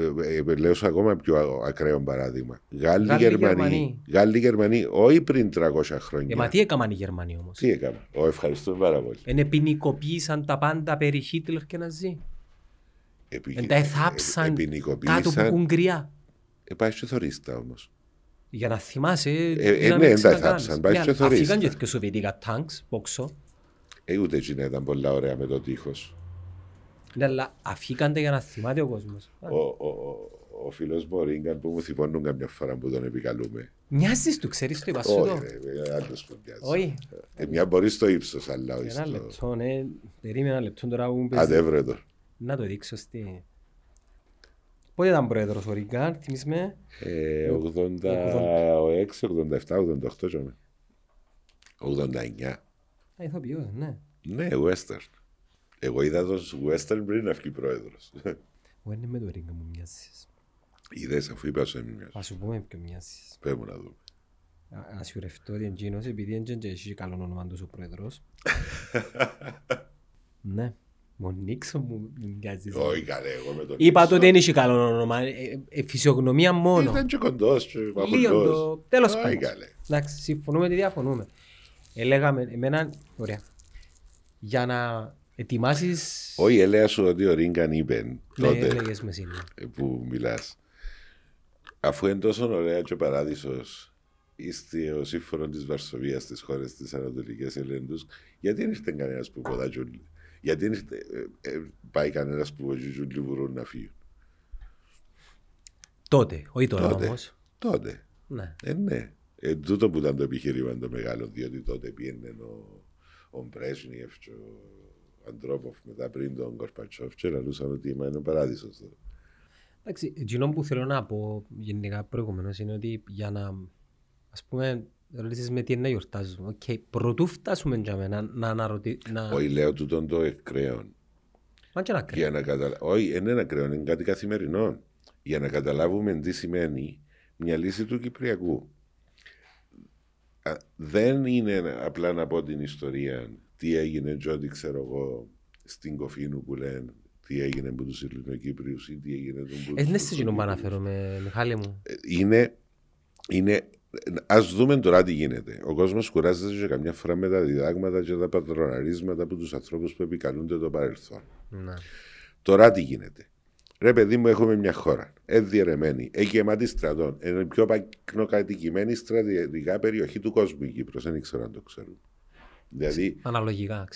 λέω ακόμα πιο ακραίο παράδειγμα. Γάλλοι, Γερμανοί, όχι πριν 300 χρόνια. Μα τι έκαναν οι Γερμανοί όμως. Τι έκαναν. Ευχαριστούμε πάρα πολύ. Ποινικοποίησαν τα πάντα περί Χίτλερ και Ναζί. Τα εθάψαν κάτω από κουγκριά. Πάει στο θωρίστα όμως. Για να θυμάσαι. Ναι, τα εθάψαν. Πάει στο θωρίστα. Αφήκαν και σοβιετικά τάγκς, μπόξο. Ούτε εκείνα ήταν πολλά ωραία με το τείχος. Ναι, αλλά αφήκανται για να θυμάται ο κόσμος. Ο φίλος μου ο Ρίγκαν που μου θυμώνουν καμιά φορά που τον επικαλούμε. Μοιάζεις του, ξέρεις το είπα σου το. Όχι. Μια μπορεί στο ύψος, αλλά όχι στο... Ένα λεπτό, ναι. Περίμενα λεπτό τώρα που μου πες. Αντέβρε το. Να το δείξω στη... Πότε ήταν πρόεδρος ο Ρίγκαν, θυμίσαι με? 86, 87, 88. 89. Ηθοποιός, ναι. Ναι, Western. Εγώ είδα τον Western πριν να βγει πρόεδρος. Εγώ είναι με το Ρίγκαν μου μοιάζεις. Είδες αφού είπα σου έμει μοιάζεις. Ας σου πούμε ποιο μοιάζεις. Πες μου να δούμε. Ασιουρευτώ ότι εγγύνος επειδή εγγύνος καλό όνομα τους ο πρόεδρος. Ναι. Μον Νίξο μου μοιάζεις. Όχι καλέ, εγώ με τον Νίξο. Είπα το ότι δεν είχε καλό όνομα. Φυσιογνωμία μόνο. Ήταν και κοντός και παχοντός. Τέλος πάντων. Εντάξει, συμφωνούμε και διαφωνούμε. Έλεγαμε εμένα, ωραία. Για να ετοιμάσεις... Όχι, έλεγα σου ότι ο Ρίγκαν είπε τότε που μιλάς. Αφού είναι τόσο ωραία και ο παράδεισος είστε ο σύμφωνο της Βαρσοβίας στις χώρες της Ανατολικής Ελλήνδους, γιατί δεν ήρθε κανένας που ποδαγιούν, γιατί δεν πάει κανένας που ποδαγιούν λιβουρούν να φύγουν. Τότε, όχι τώρα όμως. Τότε. Ναι. Ναι. Τούτο που ήταν το επιχείρημα το μεγάλο, διότι τότε πήγαινε ο Μπρέζνιεφ και ο Αντρόποφ μετά πριν τον Γκορσπατσόφτσοφ και λαλούσαμε ότι είμαι ο παράδεισος εδώ. Εντάξει, εκείνο που θέλω να πω γενικά προηγουμένως είναι ότι για να, ας πούμε, ρωτήσεις με τι είναι να γιορτάζουμε. Οκ, πρωτού φτάσουμε να αναρωτήσουμε. Όχι, λέω τούτον το εκκραίον. Αν και ένα κρέον. Όχι, είναι ένα κρέον, είναι κάτι καθημερινό. Για να καταλάβουμε τι σημαίνει μια λύση του Κυπριακού. Δεν είναι απλά να πω την ιστορία. Τι έγινε, Τζόντι, ξέρω εγώ, στην Κοφίνου που λένε, τι έγινε από τους Ελληνοκύπριους ή τι έγινε τον Πούτσο. Είναι σε κοινό που αναφέρομαι, Μιχάλη μου. Είναι, ας δούμε τώρα τι γίνεται. Ο κόσμος κουράζεται και καμιά φορά με τα διδάγματα και τα πατροναρίσματα από τους ανθρώπους που επικαλούνται το παρελθόν. Να. Τώρα τι γίνεται. Ρε παιδί μου, έχουμε μια χώρα διαιρεμένη, γεμάτη στρατών, είναι η πιο πυκνοκατοικημένη στρατηγικά περιοχή του κόσμου η Κύπρος, δεν ήξερα αν το ξέρουν. Δηλαδή, αναλογικά,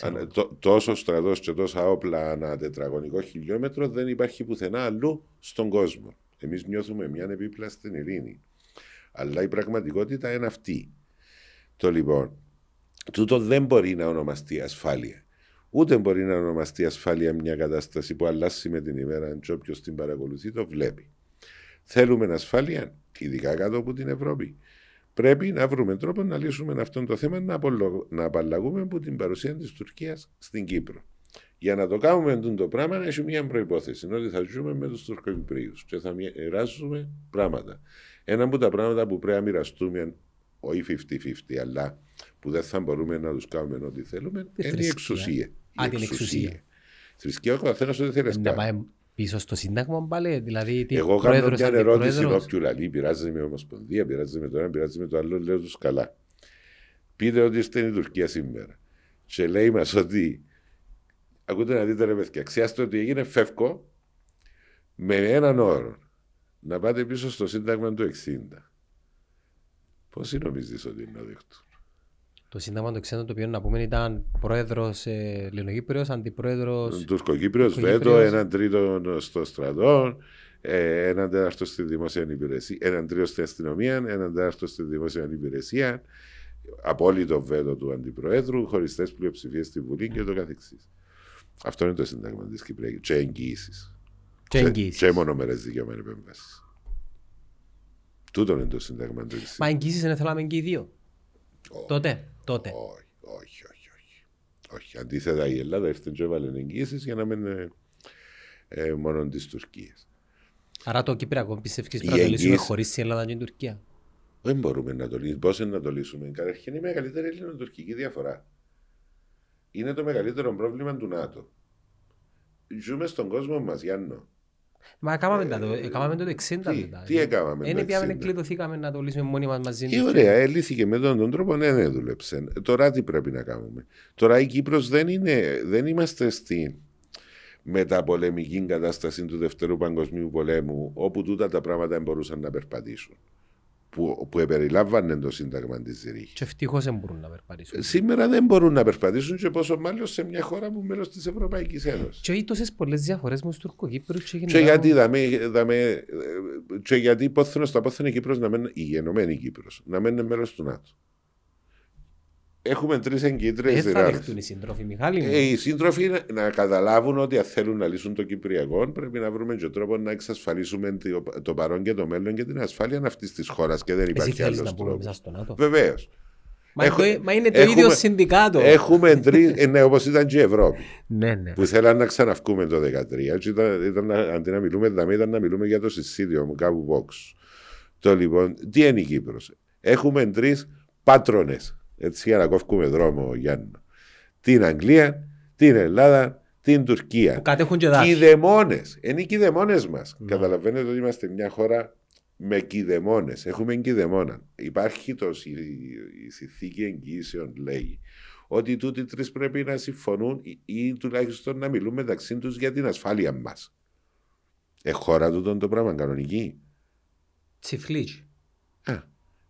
τόσο στρατός και τόσα όπλα ανά τετραγωνικό χιλιόμετρο δεν υπάρχει πουθενά αλλού στον κόσμο. Εμείς νιώθουμε μια επίπλα στην ειρήνη. Αλλά η πραγματικότητα είναι αυτή. Το λοιπόν, τούτο δεν μπορεί να ονομαστεί ασφάλεια. Ούτε μπορεί να ονομαστεί ασφάλεια μια κατάσταση που αλλάζει με την ημέρα και όποιος την παρακολουθεί το βλέπει. Θέλουμε ασφάλεια, ειδικά κάτω από την Ευρώπη. Πρέπει να βρούμε τρόπο να λύσουμε αυτό το θέμα, να απαλλαγούμε από την παρουσία της Τουρκίας στην Κύπρο. Για να το κάνουμε το πράγμα, έχει μια προϋπόθεση, ότι θα ζούμε με τους Τουρκοκυπρίους και θα μοιράζουμε πράγματα. Ένα από τα πράγματα που πρέπει να μοιραστούμε, όχι 50-50, αλλά που δεν θα μπορούμε να τους κάνουμε ό,τι θέλουμε, είναι η εξουσία. Αν την εξουσία. Θρησκεία, ο καθένας ό,τι θέλει. Να πάει πίσω στο Σύνταγμα πάλι, δηλαδή. Εγώ κάνω μια ερώτηση όποιου λαλεί, πειράζεται με Ομοσπονδία, πειράζεται με το ένα, πειράζεται με το άλλο, λέω τους καλά. Πείτε ότι είστε η Τουρκία σήμερα. Και λέει μας ότι, ακούτε να δείτε ρε παιδιά, ξεάστε ότι έγινε φεύκο με έναν όρο. να πάτε πίσω στο Σύνταγμα του 60. Πώς νομίζεις ότι είναι αδίκτου? Το Σύνταγμα του 60, το οποίο να πούμε ήταν πρόεδρος Ελληνοκύπριος, αντιπρόεδρος Τουρκοκύπριος, βέτο, έναν τρίτο στο στρατό, έναν τέταρτο στη δημόσια υπηρεσία, έναν τρίτο στην αστυνομία, έναν τέταρτο στη δημόσια υπηρεσία, απόλυτο βέτο του αντιπροέδρου, χωριστές πλειοψηφίες στη Βουλή και το καθεξής. Αυτό είναι το Σύνταγμα της Κυπριακής. Και εγγυήσεις. Και μονομερές δικαιωμένες επέμβασεις. Τούτο είναι το Σύνταγμα του 60. Μα εγγυήσεις δεν θέλαμε και οι δύο. Όχι, τότε. Όχι. Αντίθετα, η Ελλάδα έφτιαξε εγγυήσεις για να μην είναι μόνο της Τουρκίας. Άρα το Κυπριακό πιστεύεις πρέπει να το λύσουμε χωρίς η Ελλάδα και η Τουρκία? Δεν μπορούμε να το λύσουμε. Πώς είναι να το λύσουμε? Καταρχήν, η μεγαλύτερη ελληνοτουρκική διαφορά. Είναι το μεγαλύτερο πρόβλημα του ΝΑΤΟ. Ζούμε στον κόσμο μας, Γιάννο. Μα έκαναμε το 60 μετά. Τι έκαναμε το 60? Δεν κλειδωθήκαμε να το λύσουμε μόνοι μας μαζί. Και ωραία, έλυθηκε με τον τρόπο, ναι, δεν δούλεψε. Τώρα τι πρέπει να κάνουμε? Τώρα η Κύπρος δεν είμαστε στη μεταπολεμική κατάσταση του Δευτερού Παγκοσμίου Πολέμου, όπου τούτα τα πράγματα δεν μπορούσαν να περπατήσουν. Που επεριλάμβανε το Σύνταγμα της Ζηρίχης. Και ευτυχώς δεν μπορούν να περπατήσουν. Σήμερα δεν μπορούν να περπατήσουν, και πόσο μάλλον σε μια χώρα που μέλος της Ευρωπαϊκής Ένωσης. Και τόσες πολλές διαφορές με τους Τουρκοκύπρους. Και γιατί πόθενος τα πόθεν η Κύπρος, η γενωμένη Κύπρος, να μένει μέλος του ΝΑΤΟ. Έχουμε τρεις εγκύτρες δυνάμεις. Δεν θα δεχτούν οι σύντροφοι, Μιχάλη. Οι σύντροφοι να καταλάβουν ότι αν θέλουν να λύσουν το Κυπριακό, πρέπει να βρούμε και τρόπο να εξασφαλίσουμε το παρόν και το μέλλον και την ασφάλεια αυτής της χώρας. Και δεν υπάρχει άλλος τρόπος. Βεβαίως. Μα είναι το ίδιο συνδικάτο. Έχουμε τρεις, ναι, όπως ήταν και η Ευρώπη. Ναι. Που θέλαν να ξαναυκούμε το 2013. Αντί να μιλούμε, ήταν να μιλούμε για το συσίδιο μου κάπου Vox. Το λοιπόν, τι είναι η Κύπρος? Έχουμε τρεις πάτρονες. Έτσι, για να κόφουμε δρόμο, Γιάννη. Την Αγγλία, την Ελλάδα, την Τουρκία. Κηδεμόνες. Είναι οι κηδεμόνες μας. No. Καταλαβαίνετε ότι είμαστε μια χώρα με κηδεμόνες. Έχουμε κηδεμόνα. Υπάρχει η συνθήκη εγγυήσεων, λέγει, ότι τούτοι τρεις πρέπει να συμφωνούν ή τουλάχιστον να μιλούν μεταξύ τους για την ασφάλεια μας. Χώρα τούτον το πράγμα κανονική. Τσιφλίτσι.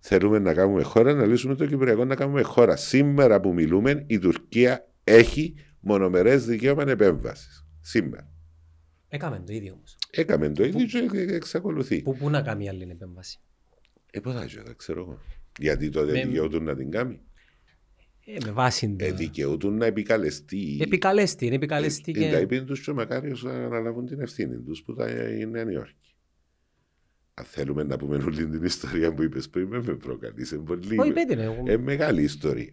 Θέλουμε να κάνουμε χώρα, να λύσουμε το Κυπριακό, να κάνουμε χώρα. Σήμερα που μιλούμε, η Τουρκία έχει μονομερές δικαίωμα επέμβασης. Σήμερα. Έκαμε το ίδιο όμως. Έκαμε το ίδιο και εξακολουθεί. Πού να κάνει άλλη επέμβαση? Ποδάζω, δεν ξέρω εγώ. Γιατί τότε δικαιούτουν να την κάνει. Με βάση την. Δικαιούτουν να επικαλεστεί. Επικαλεστεί. Τα είπε του και ο Μακάριος να αναλάβουν την ευθύνη του που θα είναι Νέα Υόρκη. Αν θέλουμε να πούμε όλη την ιστορία που είπες πριν, με προκαλείσαι πολύ. Μεγάλη ιστορία.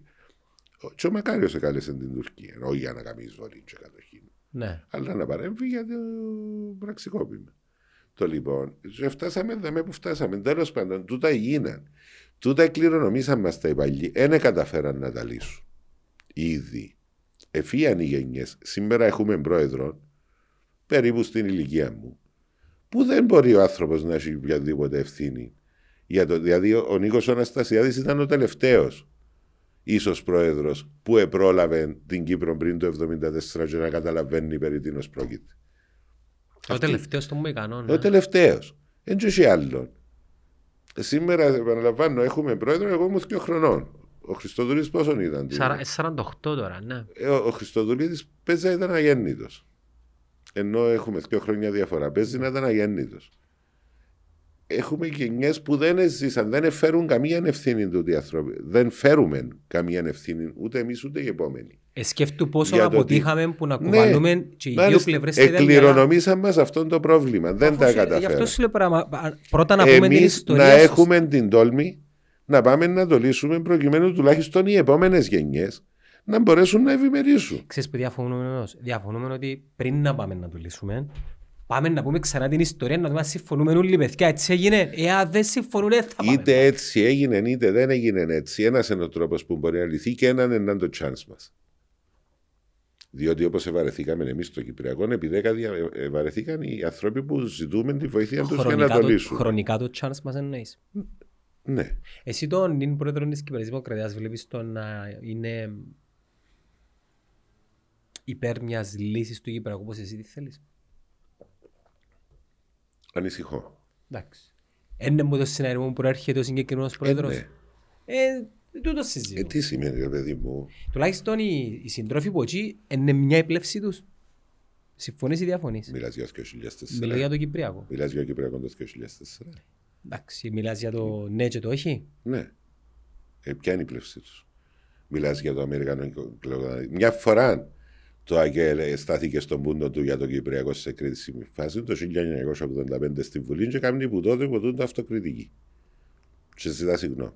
Και ο Μακάριος εκάλεσε την Τουρκία, όχι για να κάνει εισβολή και κατοχή. Ναι. Αλλά να παρέμβει για το πραξικόπημα. Το λοιπόν, φτάσαμε δαμέ που φτάσαμε. Τέλος πάντων, τούτα γίναν. Τούτα κληρονομήσαν μας τα υπαλλήλοι. Ένα καταφέραν να τα λύσουν. Ήδη. Εφύγαν οι γενιές. Σήμερα έχουμε πρόεδρο περίπου στην ηλικία μου, που δεν μπορεί ο άνθρωπος να έχει οποιαδήποτε ευθύνη. Δηλαδή, ο Νίκος Αναστασιάδης ήταν ο τελευταίος ίσως πρόεδρος που επρόλαβε την Κύπρο πριν το 1974 και να καταλαβαίνει περί τίνος πρόκειται. Ο τελευταίος των Μεκανών. Ο τελευταίος. Εν και όχι άλλον. Σήμερα, επαναλαμβάνω, έχουμε πρόεδρο, εγώ ήμουν 2 χρονών. Ο Χριστοδουλίδης πόσον ήταν? 48 τώρα, ναι. Ο Χριστοδουλίδης πέζα ήταν αγέννητος. Ενώ έχουμε 2 χρόνια διαφορά, παίζει να ήταν αγέννητος. Έχουμε γενιές που δεν ζήσαν, δεν φέρουν καμία ευθύνη του ανθρώπου. Δεν φέρουμε καμία ευθύνη ούτε εμείς ούτε οι επόμενοι. Σκέφτου πόσο αποτύχαμε που να κουβαλούμε, ναι, και οι δύο πλευρές. Εκληρονομήσαμε μας αυτό το πρόβλημα. Δεν τα καταφέραμε. Γι' αυτό σου λέω πρώτα να πούμε την ιστορία. Να έχουμε την τόλμη να πάμε να το λύσουμε προκειμένου τουλάχιστον οι επόμενες γενιές να μπορέσουν να ευημερίσουν. Ξέρεις που διαφωνούμε ότι πριν να πάμε να το λύσουμε, πάμε να πούμε ξανά την ιστορία, να δούμε συμφωνούμε όλοι παιδιά. Έτσι έγινε. Εάν δεν συμφωνούν, θα πάμε. Είτε έτσι έγινε, είτε δεν έγινε έτσι. Ένας είναι ο τρόπος που μπορεί να λυθεί και έναν είναι το chance μας. Διότι όπως ευαρεθήκαμε εμείς στο Κυπριακό, επί 10 ευαρεθήκαν οι άνθρωποι που ζητούμε τη βοήθεια τους για να το λύσουν. Χρονικά το chance μας εννοείς? Ναι. Εσύ τον είναι πρόεδρο της Κυπριακής Δημοκρατίας, βλέπεις το να είναι υπέρ μιας λύσης του Κυπριακού, όπως εσύ τι θέλεις? Ανησυχώ. Εντάξει. Είναι μου το συναγερμό που έρχεται ο συγκεκριμένος πρόεδρος. Τούτο συζητώ. Τι σημαίνει, ρε παιδί μου. Τουλάχιστον οι συντρόφοι που εκεί είναι μια επιλέψη του. Συμφωνείς ή διαφωνείς. Μιλάς για το 2004. Μιλάς για το Κυπριακό. Μιλάς για το Κυπριακό το 2004. Εντάξει, μιλάς για το ναι και το όχι. Ναι. Ποια είναι η πλευσή του. Μιλάς για το Αμερικανικό κλεογανάδι. Μια φορά το ΑΚΕΛ στάθηκε στον πούντο του για το Κυπριακό σε κρίσιμη φάση το 1985 στη Βουλή και κάνει που τότε υποτούνται αυτοκριτική. Και ζητά συγγνώμη.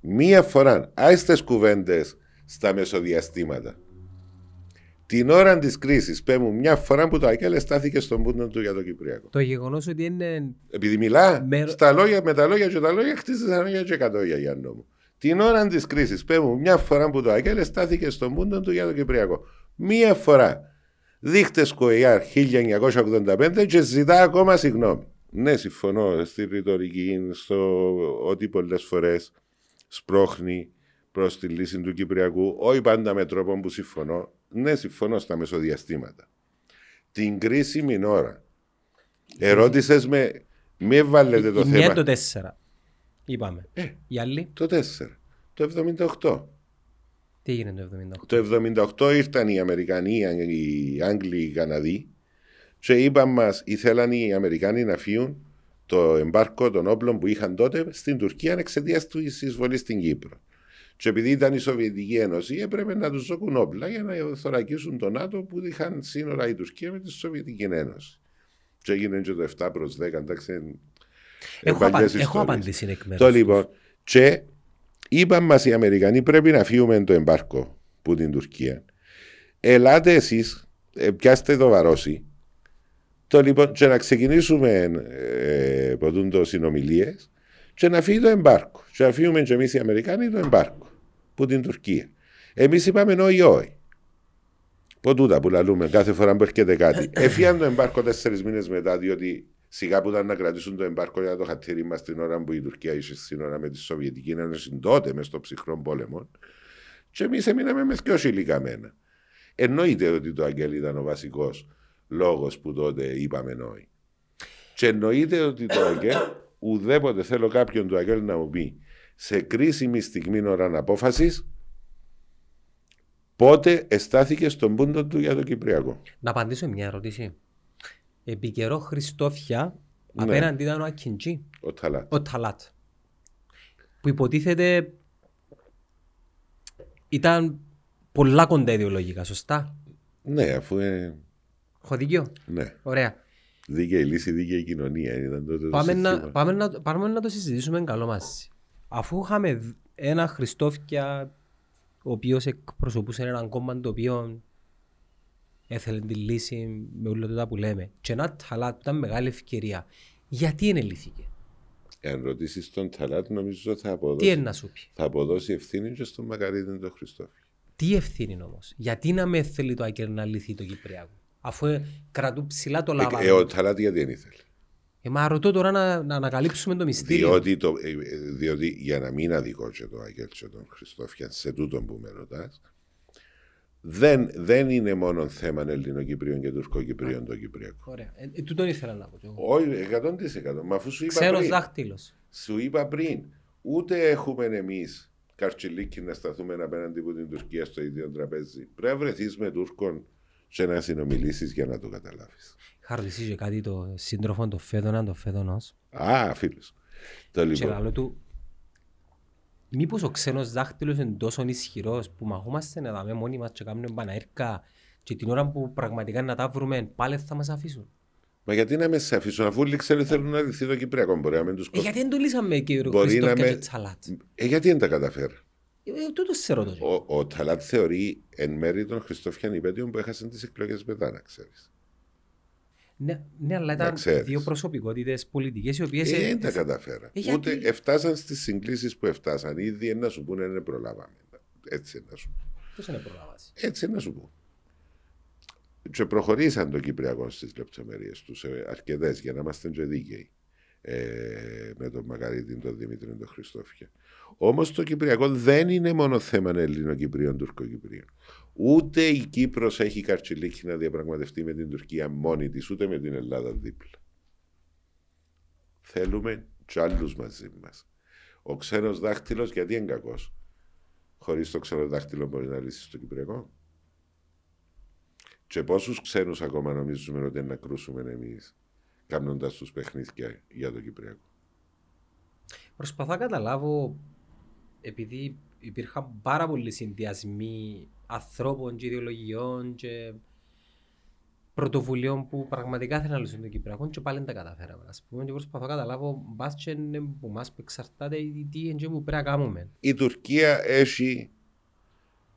Μία φορά, άιστες κουβέντες στα μεσοδιαστήματα. Την ώρα τη κρίση, πέμουν μια φορά που το ΑΚΕΛ στάθηκε στον πούντο του για το Κυπριακό. Το γεγονός ότι είναι. Επειδή μιλά, με τα λόγια και τα λόγια, χτίζει τα λόγια και κατόγια για νόμο. Την ώρα τη κρίση, πέμουν μια φορά που το ΑΚΕΛ στάθηκε στον πούντο του για το Κυπριακό. Μία φορά. Δείχτες ΚΟΕΙΑΡ 1985 και ζητά ακόμα συγγνώμη. Ναι, συμφωνώ στη ρητορική, στο ότι πολλές φορές σπρώχνει προς τη λύση του Κυπριακού, όχι πάντα με τρόπο που συμφωνώ. Ναι, συμφωνώ στα μεσοδιαστήματα. Την κρίσιμη ώρα. Ερώτησες με, μη βάλετε το θέμα. Ναι, το 4. Είπαμε. Η άλλη. Το 4. Το 78. Τι έγινε το 1978. Το 1978 ήρθαν οι Αμερικανοί, οι Άγγλοι, οι Καναδοί και είπαν μας, ήθελαν οι Αμερικανοί να φύγουν το εμπάρκο των όπλων που είχαν τότε στην Τουρκία εξαιτίας της εισβολής στην Κύπρο. Και επειδή ήταν η Σοβιετική Ένωση, έπρεπε να τους δώσουν όπλα για να θωρακίσουν τον ΝΑΤΟ που είχαν σύνορα η Τουρκία με τη Σοβιετική Ένωση. Και έγινε και το 7-10, εντάξει. Έχω απαντήσει εκ μέρους. Λοιπόν, και είπαν μας οι Αμερικανοί πρέπει να φύγουμε το εμπάρκο που την Τουρκία. Ελάτε εσείς, πιάστε το βαρόσι. Λοιπόν, και να ξεκινήσουμε συνομιλίες και να φύγει το εμπάρκο. Και να φύγουμε και εμείς οι Αμερικάνοι το εμπάρκο που την Τουρκία. Εμείς είπαμε όχι, όχι. Ποτούτα που λαλούμε κάθε φορά που έρχεται κάτι. Έφυγαν το εμπάρκο 4 μήνες μετά, διότι σιγά που ήταν να κρατήσουν το εμπάρκο για το χατήρι μας την ώρα που η Τουρκία είχε σύνορα με τη Σοβιετική Ένωση τότε μες στο ψυχρό πόλεμο. Και εμείς έμειναμε με 2 υλικαμένα. Εννοείται ότι το Αγγέλ ήταν ο βασικός λόγος που τότε είπαμε νόη. Και εννοείται ότι το ΑΚΕΛ, ουδέποτε θέλω κάποιον του ΑΚΕΛ να μου πει σε κρίσιμη στιγμή ώρα απόφασης, πότε εστάθηκε στον πούντο του για το Κυπριακό. Να απαντήσω μια ερώτηση. Επί καιρό Χριστόφια, ναι, απέναντι ήταν ο Ακιντζή, ο Ταλάτ, που υποτίθεται ήταν πολλά κοντά ιδεολογικά, σωστά. Ναι, αφού... Έχω δίκιο. Ναι. Ωραία. Δίκαιη λύση, δίκαιη κοινωνία. Ήταν τότε πάμε να το συζητήσουμε καλό μας. Αφού είχαμε ένα Χριστόφια ο οποίος εκπροσωπούσε έναν κόμμα το οποίο έθελε τη λύση με όλα αυτά που λέμε και ένα Ταλάτ ήταν μεγάλη ευκαιρία. Γιατί ενελήθηκε. Αν ρωτήσεις τον Ταλάτ νομίζω θα αποδώσει. Τι είναι να σου πει. Θα αποδώσει ευθύνη και στον Μακαρίδη τον Χριστόφια. Τι ευθύνη όμως. Γιατί να με θέλει το ΑΚΕΛ να λυθεί το Κυπριακό. Αφού κρατούν ψηλά το λάβα. Ο Ταλάτ γιατί δεν ήθελε. Μα ρωτώ τώρα να ανακαλύψουμε το μυστήριο. Διότι για να μην αδικώσω το Άγγελ και τον Χριστόφια, σε τούτον που με ρωτάς, δεν είναι μόνο θέμα Ελληνοκυπρίων και Τουρκοκυπρίων το Κυπριακό. Ωραία. Τούτον ήθελα να πω. Όχι, 100%. Μα αφού σου είπα πριν. Ξέρος δάχτυλος. Σου είπα πριν, ούτε έχουμε εμείς καρτσιλίκι να σταθούμε απέναντι από την Τουρκία στο ίδιο τραπέζι. Πρέπει να βρεθείς με Τούρκων και να συνομιλήσεις για να το καταλάβεις. Χαρτισείς και κάτι το σύντροφο το Φέδωνα, το Φέδωνος. Α, φίλος. Και λαλό του, μήπως ο ξένος δάχτυλος είναι τόσο ισχυρός που μαχούμαστε να δάμε μόνοι μας και κάνουμε μπαναέρκα και την ώρα που πραγματικά να τα βρούμε πάλι θα μας αφήσουν. Μα γιατί να με σε αφήσουν, αφού θέλουν να λυθεί το Κυπριακό. Γιατί δεν το λύσαμε και ο Χριστόφια και Ταλάτ. Γιατί δεν τα καταφέραμε. Ο Ταλάτ θεωρεί εν μέρει τον Χριστόφιαν υπέτειον που έχασαν τις εκλογές μετά, να ξέρεις. Ναι, αλλά ήταν δύο προσωπικότητες πολιτικές οι οποίες... Δεν τα καταφέραν. Ούτε έφτασαν στις συγκλήσεις που έφτασαν. Ήδη να σου πούνε είναι προλάβαμε. Έτσι να σου πούνε. Πώς είναι προλάβαση. Έτσι να σου πούνε. Και προχωρήσαν το Κυπριακό στις λεπτομέρειες τους αρκετές για να είμαστε και δίκαιοι. Με τον Μακαρίδη, τον Δημήτρη, τον Χριστόφια. Όμως το Κυπριακό δεν είναι μόνο θέμα Ελληνοκυπρίων, Τουρκοκυπρίων. Ούτε η Κύπρος έχει καρτσιλίκι να διαπραγματευτεί με την Τουρκία μόνη της, ούτε με την Ελλάδα δίπλα. θέλουμε και άλλους μαζί μας. Ο ξένος δάχτυλος γιατί είναι κακός? Χωρίς το ξένο δάχτυλο μπορεί να λύσει το Κυπριακό. Και πόσους ξένους ακόμα νομίζουμε ότι να κρούσουμε εμείς, κάνοντας τους παιχνίδια για το Κυπριακό? Προσπαθώ να καταλάβω, επειδή υπήρχαν πάρα πολλοί συνδυασμοί ανθρώπων και ιδεολογιών και πρωτοβουλειών που πραγματικά θέλουν να λύσουν το Κυπριακό και πάλι δεν τα καταφέραμε. Ας πούμε, και προσπαθώ να καταλάβω μπας και που μας εξαρτάται τι εντός που πρέπει να κάνουμε. Η Τουρκία έχει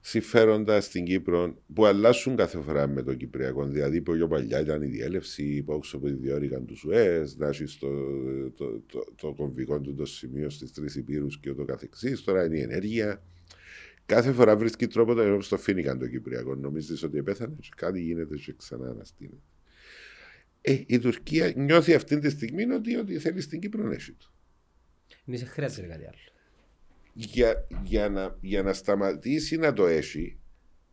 συμφέροντα στην Κύπρο που αλλάσουν κάθε φορά με το Κυπριακό. Δηλαδή, πιο παλιά ήταν η διέλευση, υπόξω που διόρυγαν του ΣΟΕΣ, να έχει το κομβικό του το σημείο στι Τρεις Υπήρους και ούτω καθεξής. Τώρα είναι η ενέργεια. Κάθε φορά βρίσκει τρόπο να το φύνηκαν το Κυπριακό. Νομίζεις ότι επέθανε, κάτι γίνεται και ξανά αναστείνεται. Η Τουρκία νιώθει αυτή τη στιγμή ότι θέλει στην Κύπρο να έχει το. Δεν χρειάζεται κάτι άλλο. Για να σταματήσει να το έχει,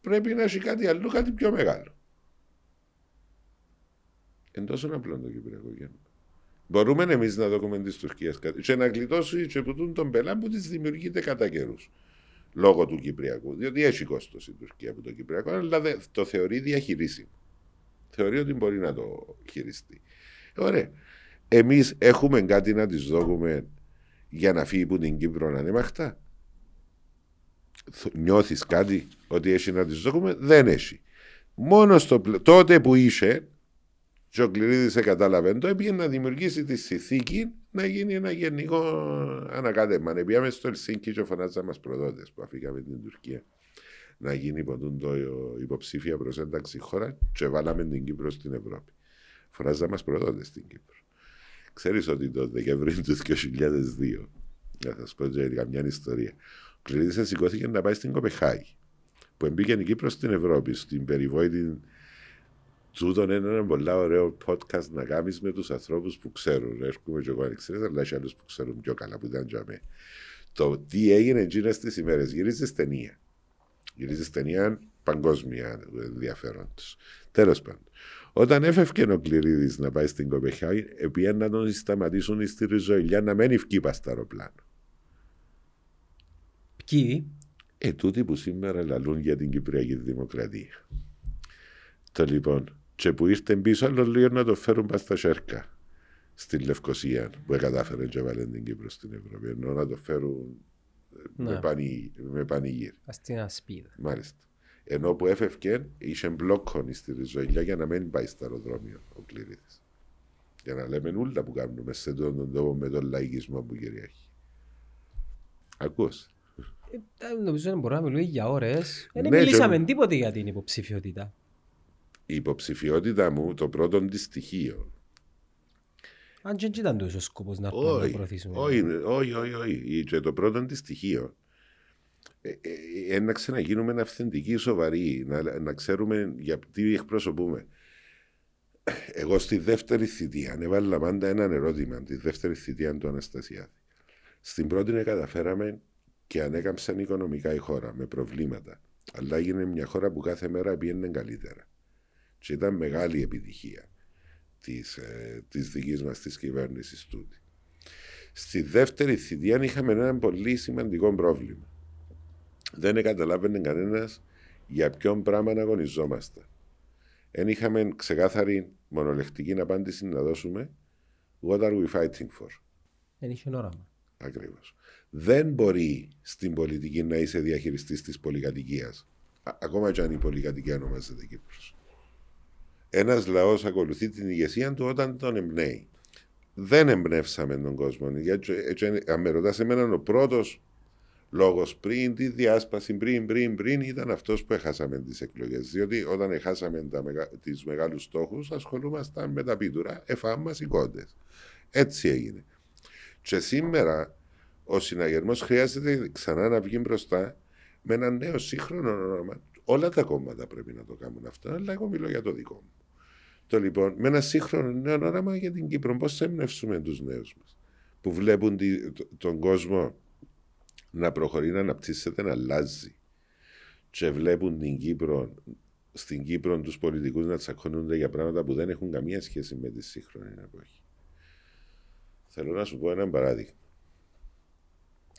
πρέπει να έχει κάτι αλλού, κάτι πιο μεγάλο. Εν τόσο απλό το Κυπριακό. Μπορούμε εμείς να δοκούμε τη Τουρκία κάτι και να γλιτώσει και πουτούν τον πελά που τη δημιουργείται κατά καιρούς. Λόγω του Κυπριακού. Διότι έχει κόστος η Τουρκία από το Κυπριακό, αλλά το θεωρεί διαχειρίσιμο. Θεωρεί ότι μπορεί να το χειριστεί. Ωραία. Εμείς έχουμε κάτι να τη δώκουμε για να φύγει που την Κύπρο ανέμαχτα? Νιώθεις κάτι ότι έχει να τη δώκουμε? Δεν έχει. Μόνο τότε που είσαι, και ο Κληρίδης σε κατάλαβε, το έπρεπε να δημιουργήσει τη συνθήκη να γίνει ένα γενικό ανακάτεμα. Πήγαμε στο Ελσίνκι και φωνάζαμε προδότες που αφήκαμε την Τουρκία να γίνει υποψήφια προς ένταξη χώρα και βάλαμε την Κύπρο στην Ευρώπη. Φωνάζαμε προδότες στην Κύπρο. Ξέρεις ότι το Δεκέμβρη του 2002, να σας πω για μια ιστορία, ο Κληρίδης σηκώθηκε να πάει στην Κοπεχάγη, που μπήκε η Κύπρο στην Ευρώπη, στην περιβόητη. Τούτον είναι ένα πολύ ωραίο podcast να κάνεις με τους ανθρώπους που ξέρουν. Έρχομαι και εγώ αν ξέρεις, αλλά έχει άλλους που ξέρουν πιο καλά που ήταν και αμέ. Το τι έγινε εκείνες τις ημέρες. Γυρίζεις ταινία. Γυρίζεις ταινία παγκόσμια ενδιαφέροντος. Τέλος πάντων. Όταν έφευκε ο Κληρίδης να πάει στην Κοπεχάγη, επειδή να τον σταματήσουν στη Ριζοηλιά να μένει ευκύπα στο αεροπλάνο. Ποιοι? Τούτοι που σήμερα λαλούν για την Κυπριακή Δημοκρατία. Λοιπόν, και που ήρθε πίσω, άλλο λίγο να το φέρουν πας στα Σέρκα, στη Λευκοσία, που εκατάφερε και βάλε την Κύπρο στην Ευρώπη, ενώ να το φέρουν με πανηγύρι. Στην ασπίδα. Μάλιστα. Ενώ που έφευκε, είχε μπλόκον στη Ριζοηλιά για να μην πάει στο αεροδρόμιο ο Κληρίδης. Για να λέμε όλα που κάνουμε σε τον τόπο με τον λαϊκισμό που κυριαρχεί. Ακούς. Νομίζω ότι μπορούμε να μιλούμε για ώρες. Δεν μιλήσαμε τίποτε για την υποψηφιότητα. Η υποψηφιότητα μου, το πρώτο της στοιχείο. Αν δεν ήταν τόσο σκοπός να προωθήσουμε. Όχι. Και το πρώτο της στοιχείο. Να ξαναγίνουμε αυθεντικοί, σοβαροί, να ξέρουμε για τι εκπροσωπούμε. Εγώ στη δεύτερη θητεία, ανέβαλα πάντα έναν ερώτημα, τη δεύτερη θητεία του Αναστασιάδη. Στην πρώτη καταφέραμε και ανέκαμψαν οικονομικά η χώρα με προβλήματα. Αλλά έγινε μια χώρα που κάθε μέρα πήγαινε καλύτερα. Και ήταν μεγάλη επιτυχία της δικής μας της κυβέρνησης τούτη. Στη δεύτερη θητεία είχαμε ένα πολύ σημαντικό πρόβλημα. Δεν καταλάβαινε κανένας για ποιον πράγμα να αγωνιζόμαστε. Δεν είχαμε ξεκάθαρη μονολεκτική απάντηση να δώσουμε what are we fighting for. Δεν είχε όραμα. Ακριβώς. Δεν μπορεί στην πολιτική να είσαι διαχειριστής της πολυκατοικίας. Ακόμα και αν η πολυκατοικία ονομάζεται Κύπρος. Ένας λαός ακολουθεί την ηγεσία του όταν τον εμπνέει. Δεν εμπνεύσαμε τον κόσμο. Αν με ρωτάς εμένα, ο πρώτος λόγος πριν τη διάσπαση, πριν ήταν αυτός που έχασαμε τις εκλογές. Διότι όταν έχασαμε τις μεγάλους στόχους, ασχολούμασταν με τα πίτουρα, εφάμμα σηκώντες. Έτσι έγινε. Και σήμερα ο συναγερμός χρειάζεται ξανά να βγει μπροστά με ένα νέο σύγχρονο όνομα. Όλα τα κόμματα πρέπει να το κάνουν αυτό, αλλά εγώ μιλώ για το δικό μου. Λοιπόν, με ένα σύγχρονο νέο όραμα για την Κύπρο, πώς θα εμπνεύσουμε τους νέους μας, που βλέπουν τον κόσμο να προχωρεί, να αναπτύσσεται, να αλλάζει. Και βλέπουν στην Κύπρο τους πολιτικούς να τσακώνονται για πράγματα που δεν έχουν καμία σχέση με τη σύγχρονη εποχή. Θέλω να σου πω ένα παράδειγμα.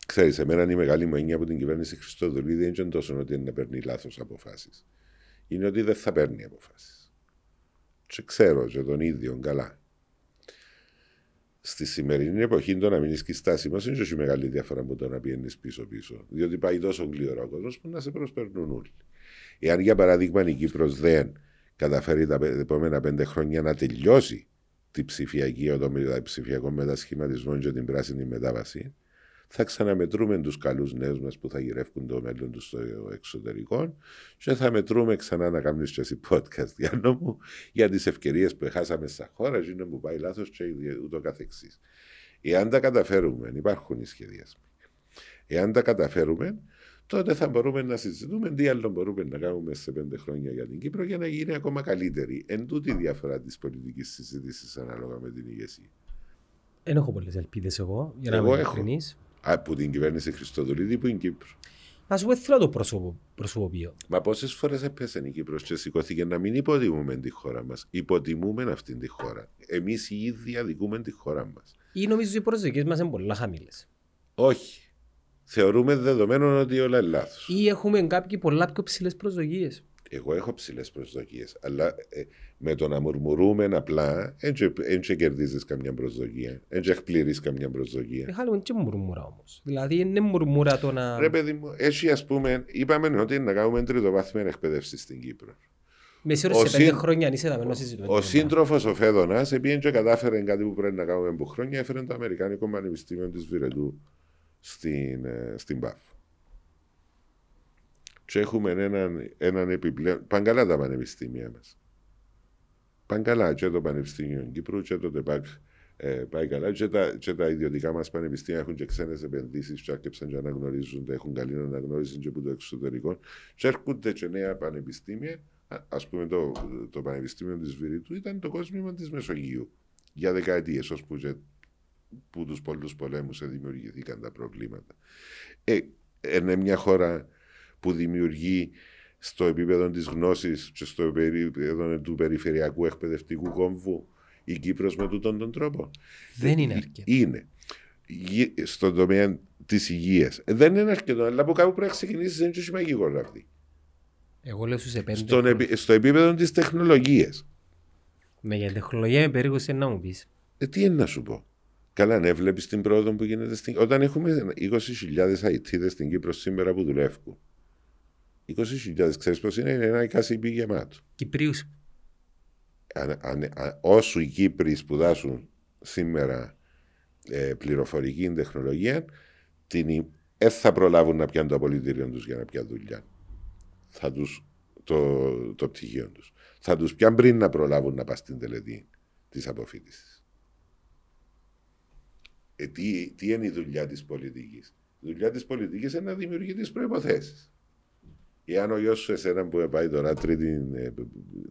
Ξέρεις, εμένα η μεγάλη μου έννοια από την κυβέρνηση Χριστοδουλίδη δεν είναι τόσο ότι είναι να παίρνει λάθος αποφάσεις. Είναι ότι δεν θα παίρνει αποφάσεις. Και ξέρω και τον ίδιο καλά. Στη σημερινή εποχή το να μείνεις και στάσιμος είναι και η μεγάλη διαφορά από το να πιένεις πίσω-πίσω. Διότι πάει τόσο γλυωρά ο κόσμος που να σε προσπερνούν όλοι. Εάν για παράδειγμα η Κύπρος δεν καταφέρει τα επόμενα 5 χρόνια να τελειώσει την ψηφιακή, το ψηφιακό μετασχηματισμό και την πράσινη μετάβαση, θα ξαναμετρούμε τους καλούς νέους μας που θα γυρεύουν το μέλλον τους στο εξωτερικό και θα μετρούμε ξανά να κάνουμε και εσύ podcast, Γιάννο μου, για τις ευκαιρίες που χάσαμε στα χώρα, γίνονται που πάει λάθος και ούτω καθεξής. Εάν τα καταφέρουμε, υπάρχουν οι σχεδιασμοί. Εάν τα καταφέρουμε, τότε θα μπορούμε να συζητούμε τι άλλο μπορούμε να κάνουμε σε 5 χρόνια για την Κύπρο για να γίνει ακόμα καλύτερη. Εν τούτη η διαφορά της πολιτικής συζήτησης ανάλογα με την ηγεσία. Δεν έχω πολλές ελπίδες εγώ, για να είμαι ειλικρινής. Από την κυβέρνηση Χριστοδουλίδη που είναι Κύπρο. Να σου πω, θέλω το προσωποποιώ. Μα πόσες φορές έπεσε η Κύπρος και σηκώθηκε να μην υποτιμούμε τη χώρα μας. Υποτιμούμε αυτή τη χώρα. Εμείς οι ίδιοι αδικούμε τη χώρα μας. Ή νομίζω οι προσδοκίες μας είναι πολλά χαμηλές. Όχι. Θεωρούμε δεδομένο ότι όλα είναι λάθος. Ή έχουμε κάποιοι πολλά πιο ψηλές προσδοκίες. Εγώ έχω ψηλές προσδοκίες. Αλλά με το να μουρμουρούμε απλά, δεν κερδίζεις καμιά προσδοκία. Δεν εκπληρείς καμιά προσδοκία. Μιχάλη, είναι και μουρμουρά όμως. Δηλαδή, είναι μουρμουρά το να. Ρε παιδί μου, έτσι ας πούμε, είπαμε ότι να κάνουμε τριτοβάθμια εκπαίδευση στην Κύπρο. Μεσή ώρα σε 5 χρόνια, αν είσαι εδώ, να συζητούμε. Ο σύντροφος ο Φέδωνας, επειδή και κατάφερε κάτι που πρέπει να κάνουμε από χρόνια, έφερε το Αμερικάνικο Πανεπιστήμιο της Βηρετού στην ΠΑΦ. Και έχουμε έναν επιπλέον. Πάνε καλά τα πανεπιστήμια μας. Πάνε καλά και το Πανεπιστήμιο Κύπρου και το ΤΕΠΑΚ πάει καλά. Και τα ιδιωτικά μας πανεπιστήμια έχουν και ξένες επενδύσεις. Και άρχισαν και αναγνωρίζονται. Έχουν καλή αναγνώριση και από το εξωτερικό. Και έρχονται και νέα πανεπιστήμια. Ας πούμε το Πανεπιστήμιο της Βηρητού ήταν το κόσμημα της Μεσογείου. Για δεκαετίες, ώσπου που τους πολλούς πολέμους δημιουργηθήκαν τα προβλήματα. Είναι μια χώρα που δημιουργεί στο επίπεδο της γνώσης και στο επίπεδο του περιφερειακού εκπαιδευτικού κόμβου η Κύπρος με τούτον τον τρόπο. Δεν είναι αρκετό. Είναι. Στον τομέα της υγείας. Δεν είναι αρκετό, αλλά από κάπου πρέπει να ξεκινήσεις, δεν είναι τόσο μαγικό ραβδί. Εγώ λέω στους επένδυτες. Στο επίπεδο της τεχνολογίας. Με για τεχνολογία με περίγωση να μου πεις. Τι είναι να σου πω. Καλά, ναι, βλέπεις την πρόοδο που γίνεται στην. Όταν έχουμε 20.000 αιτίδες στην Κύπρο σήμερα που δουλεύουν. 20.000, ξέρεις πως είναι ένα ικασιμπή γεμάτο. Κυπρίους. Όσοι οι Κύπροι σπουδάσουν σήμερα πληροφορική τεχνολογία, δεν θα προλάβουν να πιάνουν το απολυτήριο τους για να πιάνουν δουλειά. Θα τους, το πτυχίο τους. Θα τους πιάνουν πριν να προλάβουν να πας στην τελετή της αποφοίτησης. Τι είναι η δουλειά της πολιτικής. Η δουλειά της πολιτικής είναι να δημιουργεί τις προϋποθέσεις. Εάν ο γιος σου εσένα που πάει τώρα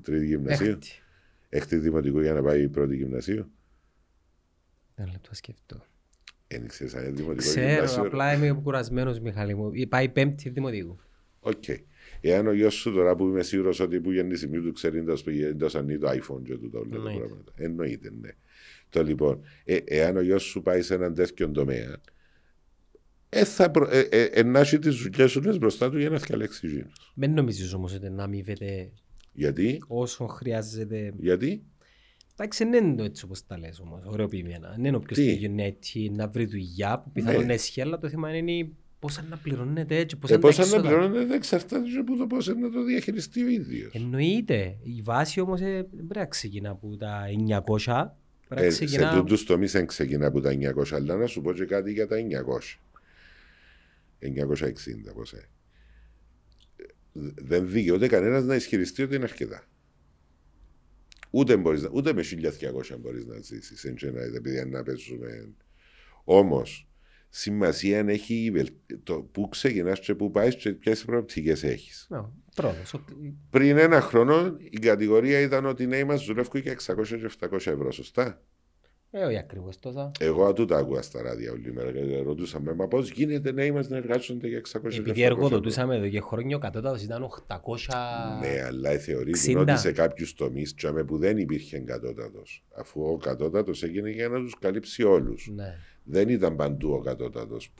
τρίτη γυμνασίου, έκτη δημοτικού για να πάει πρώτη γυμνασίου. Ένα λεπτό σκεφτώ. Ένιξες αν είναι δημοτικό γυμνασίου. Ξέρω, απλά είμαι κουρασμένος, Μιχάλη μου. Πάει πέμπτη δημοτικού. Οκ. Εάν ο γιος σου τώρα που είμαι σίγουρος ότι που γεννησιμίου του ξέρει εντός ανή το iPhone και τούτα όλα τα πράγματα. Εννοείται, ναι. Το λοιπόν, εάν ο γιος σου πάει σε έναν τέτοιο τομέα, ενάσχει τις δουλειές σου μπροστά του για να θυκαλέξει γίνος. Μην νομίζεις όμως ότι να αμείβεται όσο χρειάζεται. Γιατί? Εντάξει, δεν είναι έτσι όπως τα λες όμως, ωραιοποιημένα. Δεν είναι όποιος πηγαίνει να βρει δουλειά που πιθανόν έσχει, αλλά το θέμα είναι πώς να πληρώνεται έτσι, πώς να τα εξοδά. Πώς να πληρώνεται εξαρτάται από το πώς να το διαχειριστεί ο ίδιος. Εννοείται. Η βάση όμως δεν πρέπει να ξεκινά από τα 900. Σε τούτους τομείς δεν ξεκινά από τα 900, αλλά να σου πω και κάτι για τα 900. 960 πόσα. Δεν δικαιούται κανένας να ισχυριστεί ότι είναι αρκετά. Ούτε με 1.200 μπορείς να ζήσεις, επειδή αν να παίζουμε. Όμως, σημασία έχει το πού ξεκινάς και πού πάεις και ποιες προοπτικές έχεις. Πριν 1 χρόνο η κατηγορία ήταν ότι οι νέοι μας δουλεύουν και 600 και 700 ευρώ, σωστά. Όχι ακριβώς τόσα. Εγώ ατούτα ακούγα στα ράδια όλη μέρα και ρωτούσαμε, μα πώς γίνεται νέοι μας να εργάζονται για 600 ευρώ. Επειδή εργοδοτούσαμε εδώ και χρόνια, ο κατώτατος ήταν 800. Ναι, αλλά θεωρείται ότι σε κάποιους τομείς που δεν υπήρχε κατώτατος. Αφού ο κατώτατος έγινε για να τους καλύψει όλους. Ναι. Δεν ήταν παντού ο κατώτατος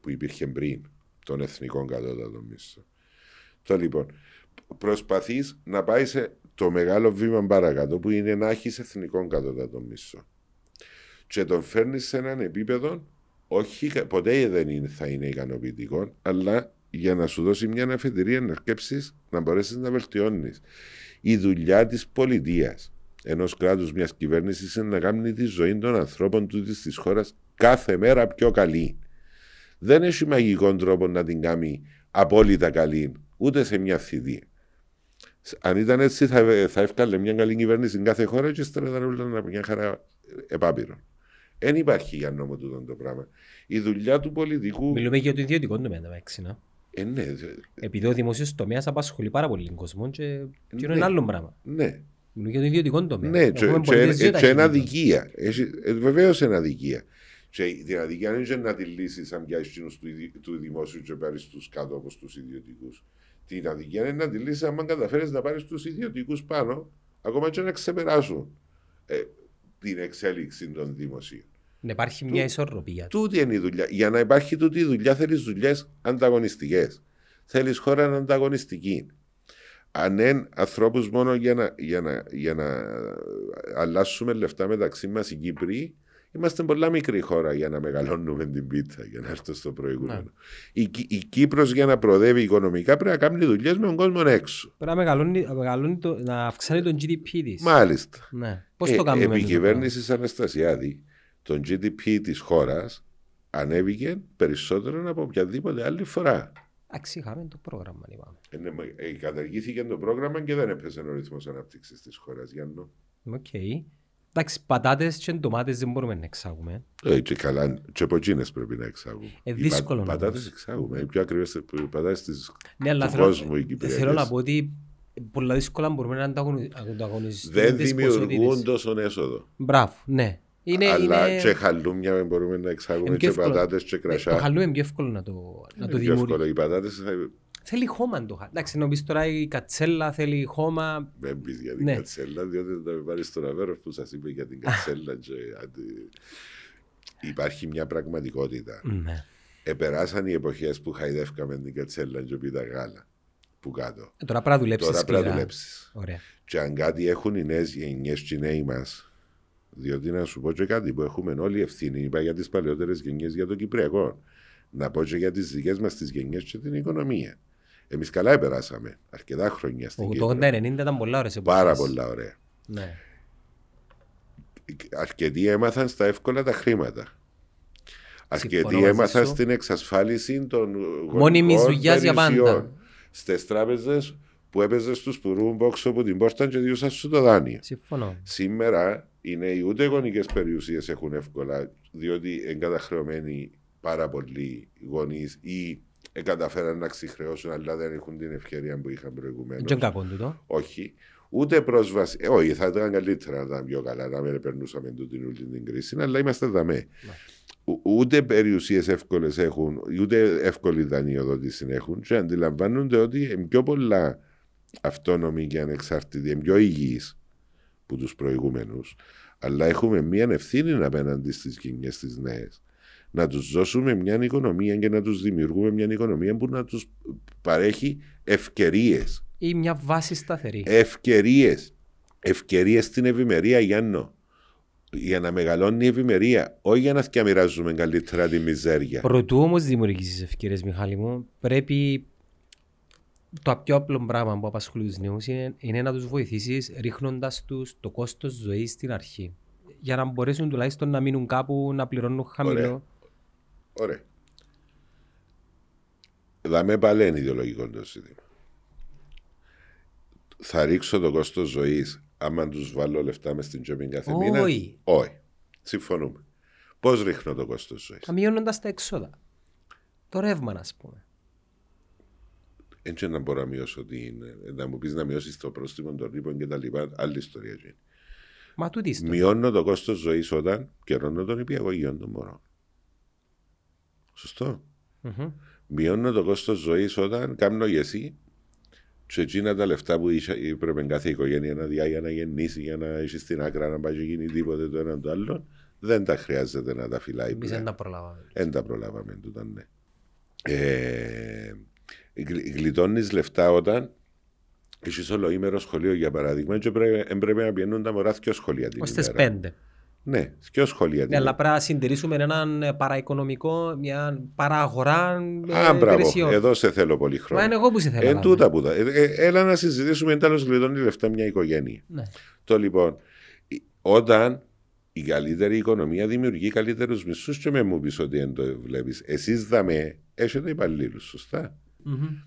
που υπήρχε πριν των εθνικών κατώτατων μισθών. Τώρα λοιπόν, προσπαθείς να πάει σε το μεγάλο βήμα παρακάτω που είναι να έχεις εθνικών κατώτατων μισθών. Και τον φέρνει σε έναν επίπεδο, όχι ποτέ δεν είναι, θα είναι ικανοποιητικό, αλλά για να σου δώσει μια αφετηρία να σκέψεις, να μπορέσεις να βελτιώνεις. Η δουλειά της πολιτείας, ενός κράτους, μιας κυβέρνησης, είναι να κάνει τη ζωή των ανθρώπων τούτης της χώρας κάθε μέρα πιο καλή. Δεν έχει μαγικό τρόπο να την κάνει απόλυτα καλή, ούτε σε μια θητεία. Αν ήταν έτσι, θα έφταλε μια καλή κυβέρνηση στην κάθε χώρα και στραβάρουν από μια χαρά επάπειρο. Δεν υπάρχει για νόμο τούτο το πράγμα. Η δουλειά του πολιτικού. Μιλούμε για το ιδιωτικό τομέα, ναι. Επειδή ο δημόσιος τομέας απασχολεί πάρα πολύ τον κόσμο και είναι ένα άλλο πράγμα. Ναι. Μιλούμε για το ιδιωτικό τομέα. Ναι, και είναι αδικία. Βεβαίως είναι αδικία. Την αδικία δεν είναι να τη λύσει σαν πια του δημόσιου και πάρει του κάτω από του ιδιωτικού. Την αδικία είναι να τη λύσει αν καταφέρει να πάρει του ιδιωτικού πάνω, ακόμα και να ξεπεράσουν την εξέλιξη των δημοσίων. Να υπάρχει μια ισορροπία. Τούτη είναι η δουλειά. Για να υπάρχει τούτη η δουλειά, θέλει δουλειέ ανταγωνιστικέ. Θέλει χώρα ανταγωνιστική. Αν εν ανθρώπου μόνο για να αλλάσουμε λεφτά μεταξύ μα οι Κύπροι, είμαστε πολλά μικρή χώρα για να μεγαλώνουμε την πίτσα. Για να έρθω στο προηγούμενο. Η Κύπρος για να προοδεύει οικονομικά πρέπει να κάνει δουλειές με τον κόσμο έξω. Πρέπει να αυξάνει τον GDP της. Μάλιστα. Ναι. Πώς το κάνουμε. Επί κυβέρνησης Αναστασιάδη, τον GDP της χώρας ανέβηκε περισσότερο από οποιαδήποτε άλλη φορά. Αξίχαμε το πρόγραμμα, λοιπόν. Καταργήθηκε το πρόγραμμα και δεν έπεσε ο ρυθμός ανάπτυξης της χώρας, Γιάννο. Οκ. Εντάξει, πατάτες και ντομάτες δεν μπορούμε να εξάγουμε. Και καλά, και ποτσίνες πρέπει να εξάγουμε. Δύσκολο. Πατάτες εξάγουμε, οι πιο ακριβές πατάτες της κόσμου οι Κυπριακές. Θέλω να πω ότι πολλά δύσκολα μπορούμε να ανταγωνιστούμε. Δεν δημιουργούν τόσο έσοδο. Μπράβο, ναι. Αλλά και χαλούμια μπορούμε να εξάγουμε και πατάτες και κρασιά. Το χαλούμι είναι πιο εύκολο να το δημιουργήσουμε. Οι πατάτες θέλει χώμα το χάρτη. Εντάξει, νομίζεις τώρα η κατσέλα θέλει χώμα. Δεν πεις για την κατσέλα, διότι θα με πάρεις στον Αβέρωφ που σας είπε για την κατσέλα. Υπάρχει μια πραγματικότητα. Ναι. Επεράσαν οι εποχές που χαϊδεύκαμε την κατσέλα και πήτα γάλα που κάτω. Τώρα πρέπει να δουλέψεις. Ωραία. Και αν κάτι έχουν οι νέες γενιές και οι νέοι μας, διότι να σου πω και κάτι που έχουμε όλοι ευθύνη, είπα για τις παλαιότερες γενιές για το Κυπριακό. Να πω και για τις δικές μας τις γενιές και την οικονομία. Εμείς καλά επεράσαμε αρκετά χρόνια στην Κύπρο. Το 80-90 ήταν πολλά ωραία. Πάρα πολλά ωραία. Ναι. Αρκετοί έμαθαν στα εύκολα τα χρήματα. Αρκετοί έμαθαν στην εξασφάλιση των μόνιμης δουλειάς για πάντα. Στις τράπεζες που έπαιζε στους πουρούν μπόξο από την πόρτα και διούσαν σου το δάνειο. Συμφωνώ. Σήμερα οι νέοι ούτε γονικές περιουσίες έχουν εύκολα, διότι εγκαταχρεωμένοι πάρα πολλοί γονείς ή καταφέραν να ξεχρεώσουν, αλλά δεν έχουν την ευκαιρία που είχαν προηγουμένως. Δεν κάπον τούτο. Όχι. Ούτε πρόσβαση. Όχι, θα ήταν καλύτερα να ήταν πιο καλά, να μην περνούσαμε την κρίση, αλλά είμαστε δαμέ. Ούτε περιουσίες εύκολες έχουν, ούτε εύκολη δανειοδότηση έχουν. Και αντιλαμβάνονται ότι είναι πιο πολλά αυτόνομοι και ανεξάρτητοι, είναι πιο υγιείς που τους προηγούμενους. Αλλά έχουμε μία ευθύνη απέναντι στις γενιές τις νέες. Να τους δώσουμε μια οικονομία και να τους δημιουργούμε μια οικονομία που να τους παρέχει ευκαιρίες. Ή μια βάση σταθερή. Ευκαιρίες. Ευκαιρίες στην ευημερία, Γιάννο. Για να μεγαλώνει η ευημερία. Όχι για να σκιαμοιράζουμε καλύτερα τη μιζέρια. Προτού όμως δημιουργήσεις ευκαιρίες, Μιχάλη μου, πρέπει το πιο απλό πράγμα που απασχολεί τους νέους είναι να τους βοηθήσεις ρίχνοντας τους το κόστος ζωής στην αρχή. Για να μπορέσουν τουλάχιστον να μείνουν κάπου, να πληρώνουν χαμηλό. Ωραία. Ωραία. Δάμε πάλι είναι ιδεολογικό το σύντημα. Θα ρίξω το κόστος ζωής άμα τους βάλω λεφτά μες στην τσέπη κάθε μήνα. Όχι. Όχι. Συμφωνούμε. Πώς ρίχνω το κόστος ζωής? Μειώνοντας τα έξοδα. Το ρεύμα, να πούμε. Έτσι να μπορώ να μειώσω. Να μου πεις να μειώσεις το πρόστιμο των ρήπων και τα λοιπά. Άλλη ιστορία. Μα τούτη. Μειώνω το κόστος ζωής όταν καιρώνω των υπηαγωγείων των μωρών. Σωστό. Mm-hmm. Μειώνω το κόστος ζωής όταν κάνω γεσί και εκείνα τα λεφτά που πρέπει κάθε οικογένεια να διάγει, για να γεννήσει, για να είσαι στην άκρα, να πάει και γίνει τίποτε το έναν το άλλο, δεν τα χρειάζεται να τα φυλάει. Εμείς δεν τα προλάβαμε. Δεν τα προλάβαμε. Ναι. Γλιτώνεις λεφτά όταν είσαι ολοήμερο σχολείο, για παράδειγμα, και πρέπει να πηγαίνουν τα μωρά δυο σχολεία την ημέρα. Ως τις 5. Ναι, δυο σχολεία την ημέρα. Αλλά πρέπει να συντηρήσουμε έναν παραοικονομικό, μια παραγορά υπηρεσιών. Εδώ σε θέλω πολύ χρόνο. Μα είναι εγώ που σε θέλω. Έλα να συζητήσουμε, εν τέλος γλιτώνει λεφτά μια οικογένεια. Ναι. Το λοιπόν, όταν η καλύτερη οικονομία δημιουργεί καλύτερους μισθούς, και με μου πεις ότι δεν το βλέπεις. Εσείς δαμε, έχετε υπαλλήλους, σωστά. Mm-hmm.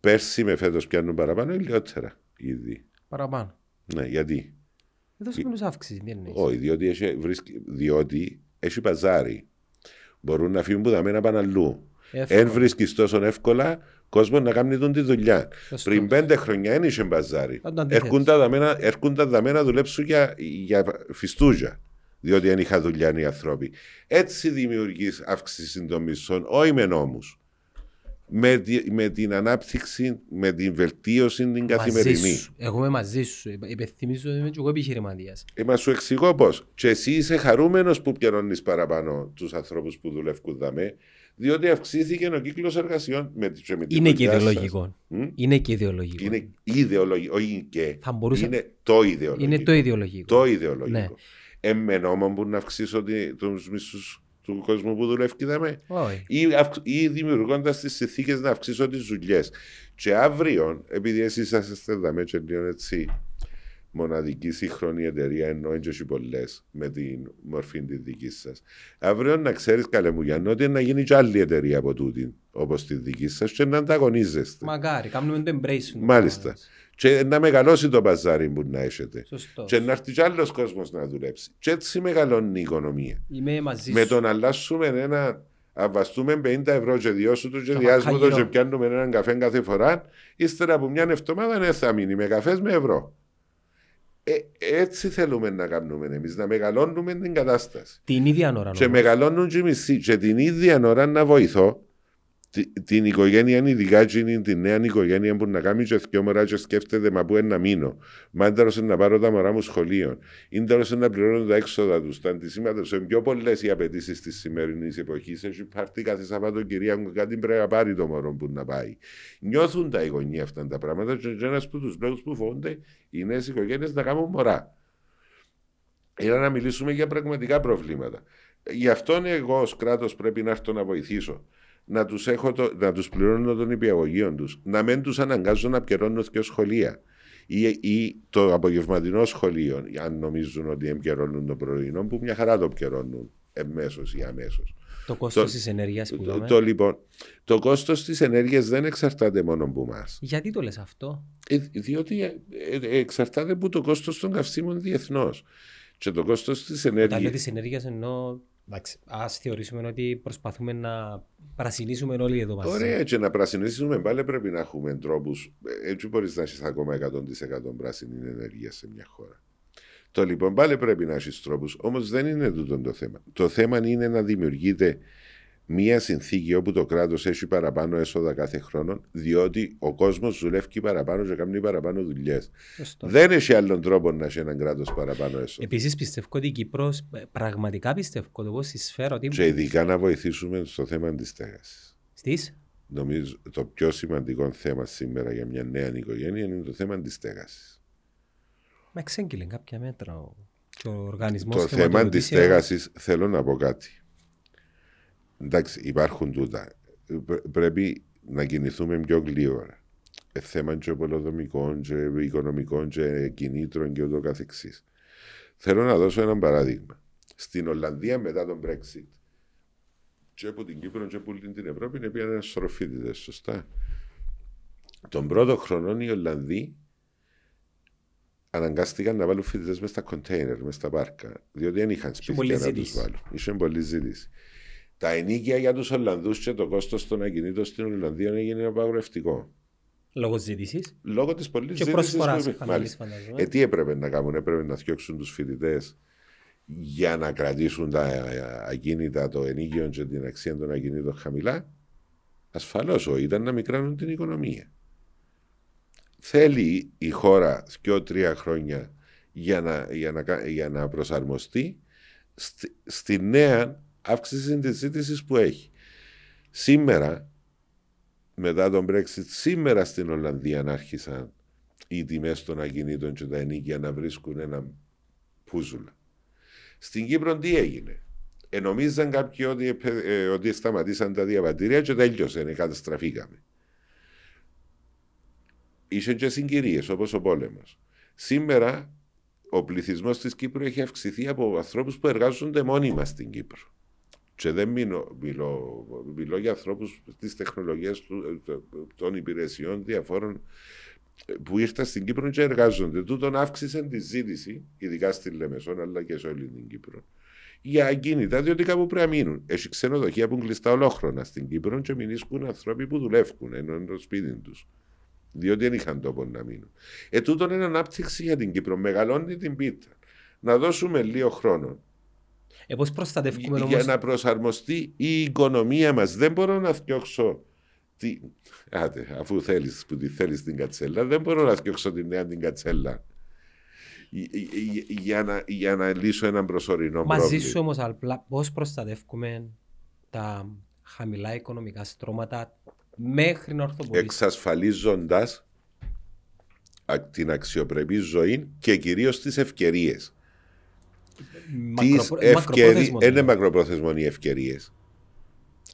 Πέρσι με φέτος πιάνουν παραπάνω ή λιγότερα ήδη. Παραπάνω. Ναι, γιατί. Εδώ σημαίνει αύξηση, δεν είναι. Όχι, διότι έχει παζάρι. Μπορούν να φύγουν που θα μένουν πάνω αλλού. Δεν βρίσκεις τόσο εύκολα κόσμο να κάνει τον τη δουλειά. Πριν 5 χρόνια δεν είχε μπαζάρι. Έρχουν τα δαμένα να δουλέψουν για φιστούζια. Διότι δεν είχα δουλειά οι άνθρωποι. Έτσι δημιουργείς αύξηση των μισθών, όχι με νόμους. Με την ανάπτυξη, με την βελτίωση την καθημερινή. Εγώ είμαι μαζί σου. Υπενθυμίζω ότι είμαι και εγώ επιχειρηματίας. Μα σου εξηγώ πώς. Και εσύ είσαι χαρούμενος που πιερώνεις παραπάνω τους ανθρώπους που δουλεύουν δαμέ, διότι αυξήθηκε ο κύκλος εργασιών με τη ψωμική. Είναι και ιδεολογικό. Είναι και ιδεολογικό. Είναι ιδεολογικό. Όχι και. Είναι το ιδεολογικό. Είναι το ιδεολογικό. Το ιδεολογικό. Ναι. Εμενόμων που να αυξήσω τους μισθούς του κόσμου που δουλεύει δαμέ, ή δημιουργώντας τις συνθήκες να αυξήσω τις δουλειές. Και αύριο, επειδή εσείς είσαστε δαμέ, και λίγο έτσι μοναδική σύγχρονη εταιρεία, ενώ έτσι πολλές με την μορφή τη δική σας, αύριο να ξέρεις, καλέ μου Γιάννο, ότι να γίνει και άλλη εταιρεία από τούτη όπως τη δική σας και να ανταγωνίζεστε. Μακάρι, κάνουμε το embrace. Μάλιστα. Και να μεγαλώσει το μπαζάρι που να έχετε. Σωστό. Και να έρθει κι άλλος κόσμος να δουλέψει. Και έτσι μεγαλώνει η οικονομία. Είμαι μαζί με το να αλλάσουμε ένα, αβαστούμε 50 ευρώ και διώσου του και διάσουμε το και πιάνουμε έναν καφέ κάθε φορά, ύστερα από μια εβδομάδα ναι, θα μείνει με καφές με ευρώ. Έτσι θέλουμε να κάνουμε εμείς, να μεγαλώνουμε την κατάσταση. Την ίδια ώρα. Και μεγαλώνουν και μισή. Και την ίδια ώρα να βοηθώ την οικογένεια, ειδικά την νέα οικογένεια που να κάνει και δυο μωρά και σκέφτεται μα πού είναι να μείνω, μα τέλος να πάρω τα μωρά μου σχολείο, είναι τέλος να πληρώνω τα έξοδα τους, τα αντισύμματα τους. Είναι πιο πολλές οι απαιτήσεις της σημερινής εποχής. Έχει πάρει κάθε Σαββατοκυριακό κάτι πρέπει να πάρει το μωρό που να πάει. Νιώθουν τα γονείς αυτά τα πράγματα και ένας από τους λόγους που φοβούνται οι νέες οικογένειες να κάνουν μωρά. Είναι να μιλήσουμε για πραγματικά προβλήματα. Γι' αυτόν εγώ ως κράτος πρέπει να έρθω να βοηθήσω. Να τους πληρώνω των υπηαγωγείων τους, να μην τους αναγκάζω να πιερώνουν και σχολεία ή το απογευματινό σχολείο, αν νομίζουν ότι εμπιερώνουν το πρωινό, που μια χαρά το πιερώνουν εμέσως ή αμέσως. Το κόστος της ενέργειας που λέμε. Λοιπόν, το κόστος της ενέργειας δεν εξαρτάται μόνο από εμάς. Γιατί το λες αυτό? Διότι εξαρτάται από το κόστος των καυσίμων διεθνώς. Και το κόστος της ενέργειας. Δηλαδή της ενέργειας εννοώ. Ας θεωρήσουμε ότι προσπαθούμε να πρασινίσουμε όλοι εδώ μαζί. Ωραία, και να πρασινίσουμε πάλι πρέπει να έχουμε τρόπους. Έτσι μπορείς να έχεις ακόμα 100% πράσινη ενέργεια σε μια χώρα. Το λοιπόν πάλι πρέπει να έχεις τρόπους. Όμως δεν είναι τούτο το θέμα. Το θέμα είναι να δημιουργείται μια συνθήκη όπου το κράτος έχει παραπάνω έσοδα κάθε χρόνο, διότι ο κόσμος δουλεύει παραπάνω και κάνει παραπάνω δουλειές. Δεν έχει άλλον τρόπο να έχει έναν κράτος παραπάνω έσοδα. Επίσης, πιστεύω ότι η Κύπρος, πραγματικά πιστεύω, εγώ στη σφαίρα. Ότι... Και ειδικά να βοηθήσουμε στο θέμα της στέγασης. Νομίζω το πιο σημαντικό θέμα σήμερα για μια νέα οικογένεια είναι το θέμα της στέγασης. Μα εξέγγειλε κάποια μέτρα ο οργανισμός. Το θέμα της στέγασης, θέλω να πω κάτι. Εντάξει, υπάρχουν τούτα. Πρέπει να κινηθούμε πιο γλύωρα. Θέμα και πολεοδομικών, και οικονομικών, και κινήτρων και ούτω καθεξής. Θέλω να δώσω ένα παράδειγμα. Στην Ολλανδία μετά τον Brexit, και από την Κύπρο και από την Ευρώπη, είναι πια ένα στροφίτιδες, σωστά. Τον πρώτο χρονών οι Ολλανδοί αναγκάστηκαν να βάλουν φοιτητές μέσα στα κοντέινερ, μέσα στα πάρκα, διότι δεν είχαν σπίτια να τους βάλουν. Είχαν πολλή ζήτηση. Τα ενοίκια για τους Ολλανδούς και το κόστος των ακινήτων στην Ολλανδία έγινε απαγορευτικό. Λόγω ζήτησης. Λόγω της πολλής ζήτησης. Και προσφοράς. Τι έπρεπε να κάνουν, έπρεπε να διώξουν τους φοιτητές για να κρατήσουν τα ακίνητα, το ενίκιο και την αξία των ακινήτων χαμηλά. Ασφαλώς ήταν να μικράνουν την οικονομία. Θέλει η χώρα 2-3 χρόνια για να προσαρμοστεί στη νέα αύξηση της ζήτησης που έχει. Σήμερα, μετά τον Brexit, σήμερα στην Ολλανδία άρχισαν οι τιμές των ακινήτων και τα ενοίκια να βρίσκουν ένα πούζουλα. Στην Κύπρο τι έγινε? Νομίζαν κάποιοι ότι σταματήσαν τα διαβατήρια και τέλειωσε, καταστραφήκαμε. Ήσαν και συγκυρίες όπως ο πόλεμος. Σήμερα ο πληθυσμός της Κύπρου έχει αυξηθεί από ανθρώπους που εργάζονται μόνιμα στην Κύπρο. Και δεν μιλώ για ανθρώπους της τεχνολογίας των υπηρεσιών διαφόρων που ήρθαν στην Κύπρο και εργάζονται. Τούτον αύξησαν τη ζήτηση, ειδικά στη Λεμεσόν αλλά και σε όλη την Κύπρο, για ακίνητα, διότι κάπου πρέπει να μείνουν. Έχει ξενοδοχεία που είναι κλειστά ολόχρονα στην Κύπρο και μηνίσκουν άνθρωποι που δουλεύουν ενώ είναι το σπίτι του. Διότι δεν είχαν τόπο να μείνουν. Τούτον είναι ανάπτυξη για την Κύπρο. Μεγαλώνει την πίτα. Να δώσουμε λίγο χρόνο. Πώς προστατεύουμε όμως... Για να προσαρμοστεί η οικονομία μας. Δεν μπορώ να φτιάξω. Αφού θέλεις που τη θέλεις την κατσέλα, δεν μπορώ να φτιάξω τη νέα την κατσέλα για να λύσω έναν προσωρινό πρόβλημα. Μαζί σου όμως, απλά πώς προστατεύουμε τα χαμηλά οικονομικά στρώματα μέχρι να ορθοπολίσουν. Εξασφαλίζοντας την αξιοπρεπή ζωή και κυρίως τις ευκαιρίες. Είναι μακροπρόθεσμο οι ευκαιρίες.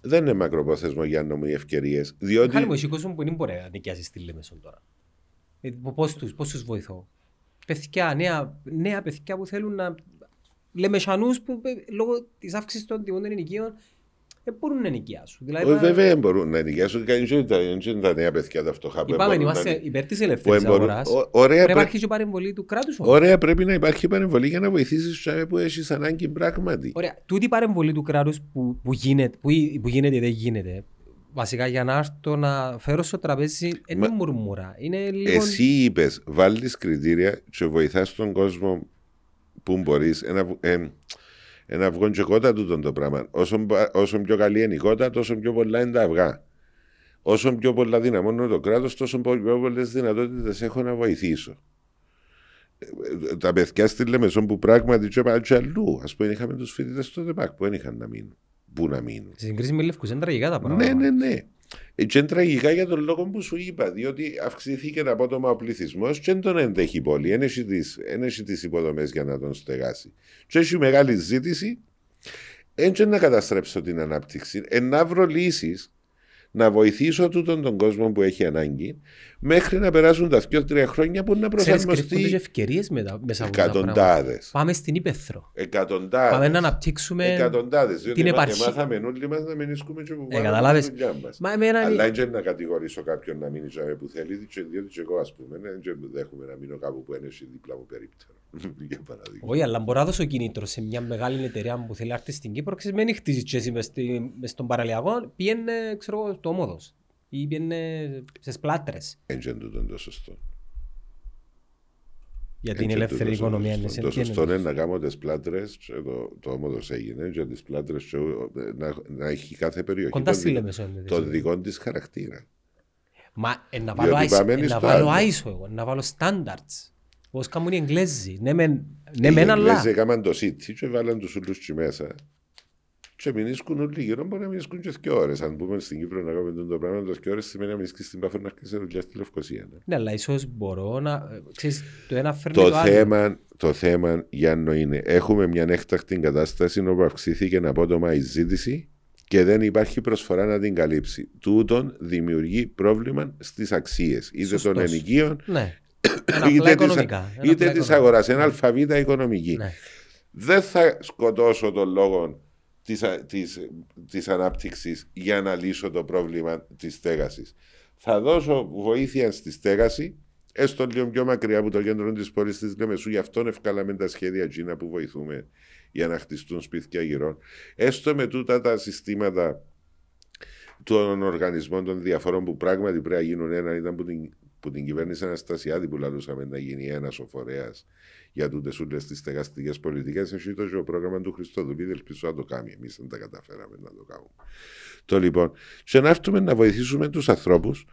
Δεν είναι μακροπρόθεσμο για νομοί ευκαιρίες. Διότι... Χάλη μου, εσύ κόσμο που δεν μπορεί να νοικιάσεις τη Λεμεσόν τώρα. Πώς τους βοηθώ? Παιδιά, νέα παιδιά που θέλουν να... Λεμεσανούς που λόγω της αύξησης των τιμών των ενοικίων δεν μπορούν να νοικιάσουν. Δηλαδή, βέβαια δεν μπορούν να νοικιάσουν. Κανείς δεν είναι τα νέα παιδιά τα φτωχά που εμπορούν. Είμαστε υπέρ της ελευθερής αγοράς. Πρέπει να υπάρχει παρεμβολή του κράτους. Ωραία, πρέπει να υπάρχει παρεμβολή για να βοηθήσεις τους που έχεις ανάγκη πράγματι. Ωραία, τούτη παρεμβολή του κράτους που γίνεται ή δεν γίνεται. Βασικά για να έρθω να φέρω στο τραπέζι είναι μουρμούρα. Είναι λίγο... Εσύ είπες, βάλεις κριτήρια και βοηθάς τον κόσμο που μπορείς. Ένα αυγό και κότα τούτον το πράγμα. Όσο πιο καλή είναι η κότα, τόσο πιο πολλά είναι τα αυγά. Όσο πιο πολλά δυναμώνω το κράτος, τόσο πιο πολλές δυνατότητες έχω να βοηθήσω. Τα παιδιά στη Λεμεσόν που πράγματι και αλλού. Ας πούμε, είχαμε τους φοιτητές στο ΔΕΠΑΚ που δεν είχαν να μείνουν. Πού να μείνουν. Συγκρίση με Λευκούς, είναι τραγικά τα πράγματα. Ναι. Και είναι τραγικά για τον λόγο που σου είπα, διότι αυξήθηκε απότομα ο πληθυσμός και δεν τον εντέχει η πόλη. Ένεχει τις υποδομές για να τον στεγάσει. Και έχει μεγάλη ζήτηση, έτσι να καταστρέψω την ανάπτυξη. Να βρω λύσεις, να βοηθήσω τούτον τον κόσμο που έχει ανάγκη, μέχρι να περάσουν τα 2-3 χρόνια που να προσαρμοστεί. Κρυφτούνται και ευκαιρίες μέσα από αυτά τα πράγματα. Πάμε στην Ήπεθρο. Εκατοντάδες. Πάμε να αναπτύξουμε την επαρχία. Μάθαμε όλοι μας να μενίσκουμε και που βάλαμε την δουλειά μας. Αλλά δεν να κατηγορήσω κάποιον να μείνει ζάμε που θέλει, διότι και εγώ, ας πούμε, δεν δέχομαι να μείνω κάπου που είναι δίπλα μου περίπτερο. Όχι, αλλά μπορώ να δώσω κίνητρο σε μια μεγάλη εταιρεία που θέλει να έρθει στην Κύπρο. Ξεσμένει χτίζει τσέσι μες στον παραλιακό, πιένε στο Όμοδος ή πιένε στις Πλάτρες. Έντζεν τούτον το σωστό. Για την ελεύθερη οικονομία είναι σε πιένε. Το σωστό είναι να κάνω τις Πλάτρες, το Όμοδος έγινε, και τις Πλάτρες να έχει κάθε περιοχή το δικό της χαρακτήρα. Μα να βάλω ISO εγώ, να βάλω standards. Πώς κάνουν οι Εγγλέζοι, ναι μεν αλλά... Οι Εγγλέζοι έκαναν το σίτι και βάλαν τους ούλους και μέσα και μηνίσκουν όλοι γύρω, μπορεί να μηνίσκουν και 2 ώρες. Αν πούμε στην Κύπρο να κάνουμε το πράγμα, 2 ώρες σημαίνει να μηνίσκεις στην Παφρονά και σε δουλειά στη Λευκοσία. Ναι, αλλά ίσως μπορώ να... Ξέρεις, το ένα φέρνει το άλλο. Το θέμα, Γιάννο, είναι έχουμε μια έκτακτη κατάσταση όπου αυξήθηκε απότομα η ζήτηση και δεν υπάρχει προσφορά να την καλύψει. Τούτον δημιουργεί πρόβλημα στις αξίες, είτε των ενοικίων, ναι. Είτε τη αγορά, ένα αλφαβήτα οικονομική. Ναι. Δεν θα σκοτώσω τον λόγο της ανάπτυξης για να λύσω το πρόβλημα της στέγασης. Θα δώσω βοήθεια στη στέγαση, έστω λίγο πιο μακριά από το κέντρο της πόλης της Λεμεσού. Γι' αυτόν ευκάλαμε τα σχέδια Τζίνα που βοηθούμε για να χτιστούν σπίτια γύρω. Έστω με τούτα τα συστήματα των οργανισμών των διαφορών που πράγματι πρέπει να γίνουν ένα. Ήταν που την κυβέρνηση Αναστασιάδη που λαλούσαμε να γίνει ένα ο φορέας για τούτες όλες τις στεγαστικές πολιτικές. Έχει το πρόγραμμα του Χριστοδουλίδη, ελπίζω να το κάνει. Εμείς δεν τα καταφέραμε να το κάνουμε. Το λοιπόν, και να έρθουμε να βοηθήσουμε τους ανθρώπους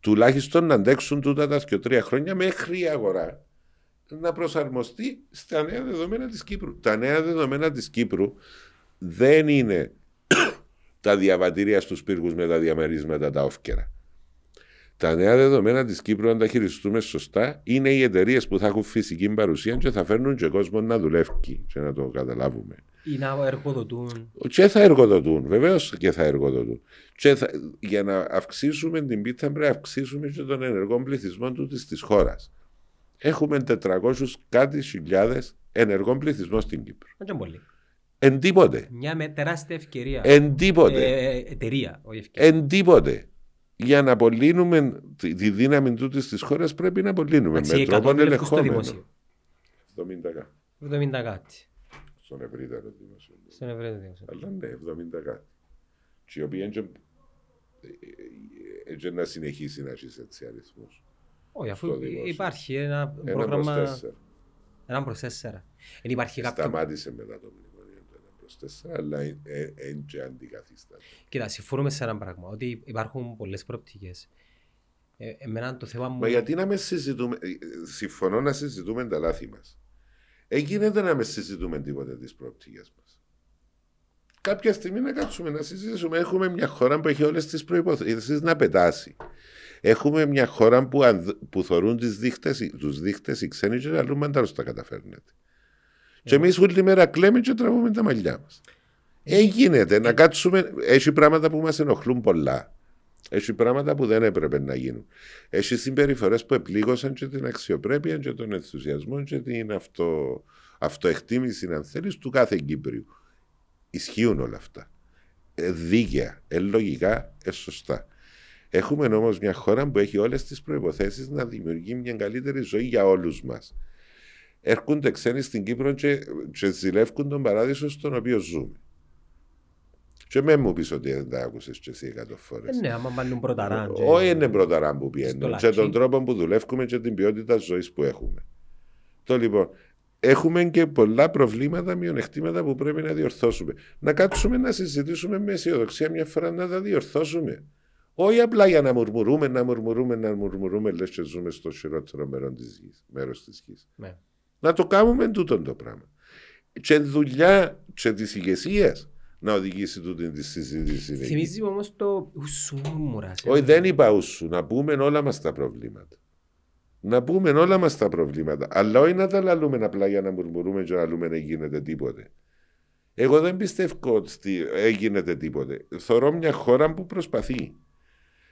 τουλάχιστον να αντέξουν τούτα τα 2-3 χρόνια μέχρι η αγορά να προσαρμοστεί στα νέα δεδομένα της Κύπρου. Τα νέα δεδομένα της Κύπρου δεν είναι τα διαβατήρια στους πύργους με τα διαμερίσματα τα όφκερα. Τα νέα δεδομένα της Κύπρου, αν τα χειριστούμε σωστά, είναι οι εταιρείες που θα έχουν φυσική παρουσία και θα φέρνουν και κόσμο να δουλεύει και να το καταλάβουμε. Ή να εργοδοτούν. Και θα εργοδοτούν, βεβαίως και θα εργοδοτούν. Και για να αυξήσουμε την πίτα πρέπει να αυξήσουμε και τον ενεργό πληθυσμό τούτης της χώρας. Έχουμε 400 κάτι χιλιάδες ενεργό πληθυσμό στην Κύπρο. Δεν πολύ. Εν τίποτε. Μια με τεράστια ευκαιρία. Εν τίποτε. Εταιρεία, όχι ευκαιρία. Εν τίποτε. Για να απολύνουμε τη δύναμη τούτης της χώρας πρέπει να απολύνουμε με τρόπον ελεγχόμενο. 70 κάτι. Στον ευρύτερο δημοσίου. Αλλά ναι, 70 κάτι. Και οι οποίοι έτσι να συνεχίσει να έχεις έτσι αριθμούς. Όχι, αφού υπάρχει ένα πρόγραμμα 1/4. Σταμάτησε μετά το μνημονίο το 1/4, αλλά είναι και αντικαθίσταται. Κοίτα, συμφωνούμε σε ένα πράγμα, ότι υπάρχουν πολλές προοπτικές. Εμένα το θέμα μου... Μα γιατί να με συζητούμε, συμφωνώ να συζητούμε τα λάθη μας. Γίνεται να με συζητούμε τίποτα τις προοπτικές μας. Κάποια στιγμή να κάτσουμε να συζητήσουμε. Έχουμε μια χώρα που έχει όλες τις προϋποθέσεις να πετάσει. Έχουμε μια χώρα που θωρούν τους δείχτες οι ξένοι και αλλού μαντάρους τα καταφέρνετε. Και εμείς όλη μέρα κλαίμε και τραβούμε τα μαλλιά μας. Γίνεται να κάτσουμε. Έχει πράγματα που μας ενοχλούν πολλά. Έχει πράγματα που δεν έπρεπε να γίνουν. Έχει συμπεριφορές που επλήγωσαν και την αξιοπρέπεια και τον ενθουσιασμό και την αυτοεκτίμηση, αν θέλεις, του κάθε Κύπριου. Ισχύουν όλα αυτά. Δίκαια, λογικά, σωστά. Έχουμε όμως μια χώρα που έχει όλες τις προϋποθέσεις να δημιουργεί μια καλύτερη ζωή για όλους μας. Έρχονται ξένοι στην Κύπρο και ζηλεύκουν τον παράδεισο στον οποίο ζούμε. Και με μου πεις ότι δεν τα άκουσες και εσύ 100 φορές. Ναι, άμα βάλουν πρωταράν. Όχι, είναι πρωταράν που πιένουν. Και τον τρόπο που δουλεύουμε και την ποιότητα ζωής που έχουμε. Το λοιπόν... Έχουμε και πολλά προβλήματα, μειονεκτήματα που πρέπει να διορθώσουμε. Να κάτσουμε να συζητήσουμε με αισιοδοξία μια φορά να τα διορθώσουμε. Όχι απλά για να μουρμουρούμε, λες και ζούμε στο χειρότερο μέρος της γης. Ναι. Να το κάνουμε τούτον το πράγμα. Και δουλειά και της ηγεσίας να οδηγήσει τούτη τη συζήτηση. Θυμίζει όμως το ουσού μουράζει. Όχι, δεν είπα ουσού. Να πούμε όλα μας τα προβλήματα. Να πούμε όλα μας τα προβλήματα, αλλά όχι να τα λαλούμε απλά για να μουρμουρούμε και να λαλούμε να γίνεται τίποτε. Εγώ δεν πιστεύω ότι γίνεται τίποτε. Θωρώ μια χώρα που προσπαθεί.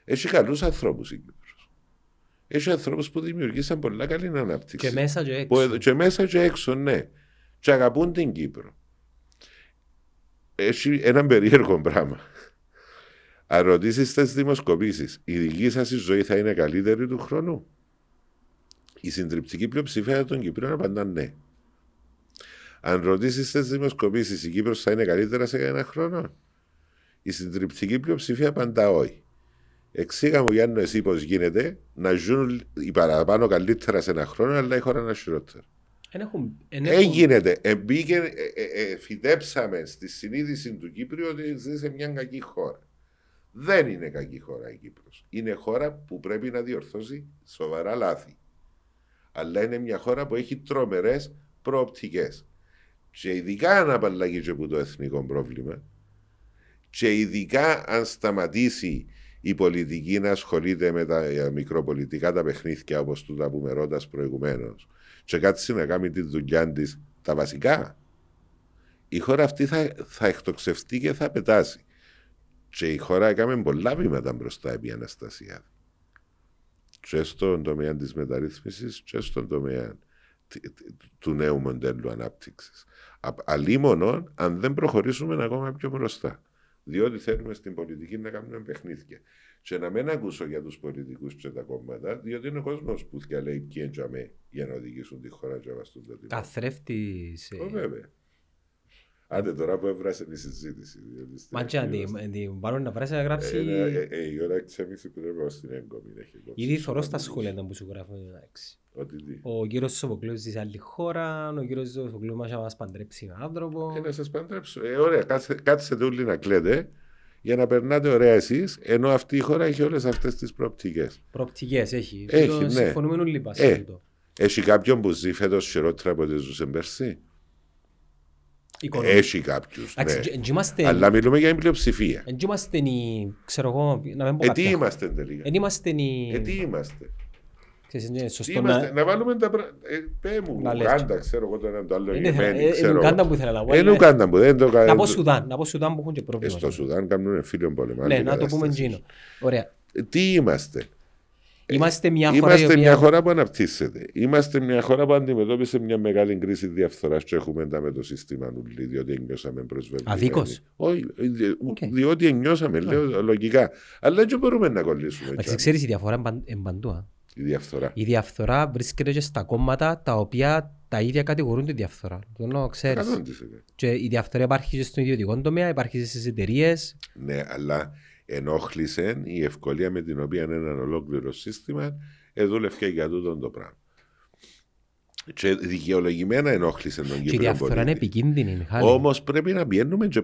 Έχει καλούς ανθρώπους η Κύπρος. Έχει ανθρώπους που δημιουργήσαν πολλά καλή ανάπτυξη. Και μέσα και έξω. Και μέσα και έξω, ναι. Και αγαπούν την Κύπρο. Έχει έναν περίεργο πράγμα. Αν ρωτήσεις στις δημοσκοπήσεις, η δική σας η ζωή θα είναι καλύτερη του χρόνου. Η συντριπτική πλειοψηφία των Κυπρίων απαντά ναι. Αν ρωτήσεις τις δημοσκοπήσεις, η Κύπρος θα είναι καλύτερα σε κανένα χρόνο. Η συντριπτική πλειοψηφία απαντά όχι. Εξήγα μου, Γιάννο, εσύ πώς γίνεται να ζουν οι παραπάνω καλύτερα σε ένα χρόνο, αλλά η χώρα να χειρότερα. Έγινε. Φυτέψαμε στη συνείδηση του Κύπριου ότι ζει σε μια κακή χώρα. Δεν είναι κακή χώρα η Κύπρος. Είναι χώρα που πρέπει να διορθώσει σοβαρά λάθη. Αλλά είναι μια χώρα που έχει τρομερές προοπτικές. Και ειδικά αν απαλλαγεί και από το εθνικό πρόβλημα, και ειδικά αν σταματήσει η πολιτική να ασχολείται με τα μικροπολιτικά τα παιχνίδια όπως τούτα που με ρώτας προηγουμένως, και κάτσει να κάνει τη δουλειά της τα βασικά, η χώρα αυτή θα εκτοξευτεί και θα πετάσει. Και η χώρα έκαμε πολλά βήματα μπροστά επί Αναστασιάδη. Και στον τομέα της μεταρρύθμισης και στον τομέα του νέου μοντέλου ανάπτυξης. Αλίμονον αν δεν προχωρήσουμε ακόμα πιο μπροστά. Διότι θέλουμε στην πολιτική να κάνουμε παιχνίδια. Και να μην ακούσω για τους πολιτικούς και τα κόμματα, διότι είναι ο κόσμος που λέει ποιοι έντια για να οδηγήσουν τη χώρα και να βαστούν το τίποτα. Καθρέφτης. Βέβαια. Άντε τώρα που έβρασε τη συζήτηση. Μα την παρόν να βράσει να γράψει... Η ώρα εξέμιξη που δεν πάω στην έγκομη. Ήδη θωρώ στα σχόλια ήταν που σου γράφω. Ο κύριος Σοφοκλέους της άλλη χώρα, ο κύριος Σοφοκλέους μας να μας παντρέψει έναν άνθρωπο. Να σας παντρέψω. Ωραία, κάτσε δούλοι να κλαίτε για να περνάτε ωραία εσείς, ενώ αυτή η χώρα έχει όλες αυτές τις προοπτικές. Προοπτικές έχει. Συμφωνούμενο λίπα. Έχει κάποιον που ζει φέτος χειρότερα από ό,τι ζούσε πέρσι. Έχει κάποιους, ναι. Αλλά μιλούμε για την πλειοψηφία. Εν είμαστε οι... ξέρω εγώ, να μην πω κάποια. Τι είμαστε τελικά. Εν είμαστε οι... τι είμαστε. Να βάλουμε τα πράγματα. Πέ μου, Ουγκάντα, ξέρω εγώ το έναν το άλλο γεμένη. Είναι Ουγκάντα που ήθελα να πω. Είναι Ουγκάντα που δεν το κάνω. Να πω Σουδάν, που έχουν και πρόβλημα. Στο Σουδάν κάνουν φίλιον πολεμά. Ναι, να το πούμε τζίνο. Ωραία. Τι είμαστε. Είμαστε μια χώρα, που αναπτύσσεται. Είμαστε μια χώρα που αντιμετώπισε μια μεγάλη κρίση διαφθοράς και έχουμε τα με το σύστημα νουλή, διότι νιώσαμε προσβελημένοι. Αδίκως. Όχι, διότι νιώσαμε, λέω λογικά. Αλλά δεν μπορούμε να κολλήσουμε. Μα ξέρεις, η διαφορά είναι παντού. Η διαφθορά. Η διαφθορά βρίσκεται και στα κόμματα τα οποία τα ίδια κατηγορούν τη διαφθορά. Το ξέρεις. Και η διαφθορά υπάρχει και στον ιδιωτικό τομέα, υπάρχει στις εταιρείες. Ναι, αλλά. Ενόχλησε η ευκολία με την οποία ένα ολόκληρο σύστημα δούλευε για τούτον το πράγμα. Και δικαιολογημένα ενόχλησε τον Κύπρο. Και η διαφθορά είναι επικίνδυνη, Μιχάλη. Όμως πρέπει να πιένουμε και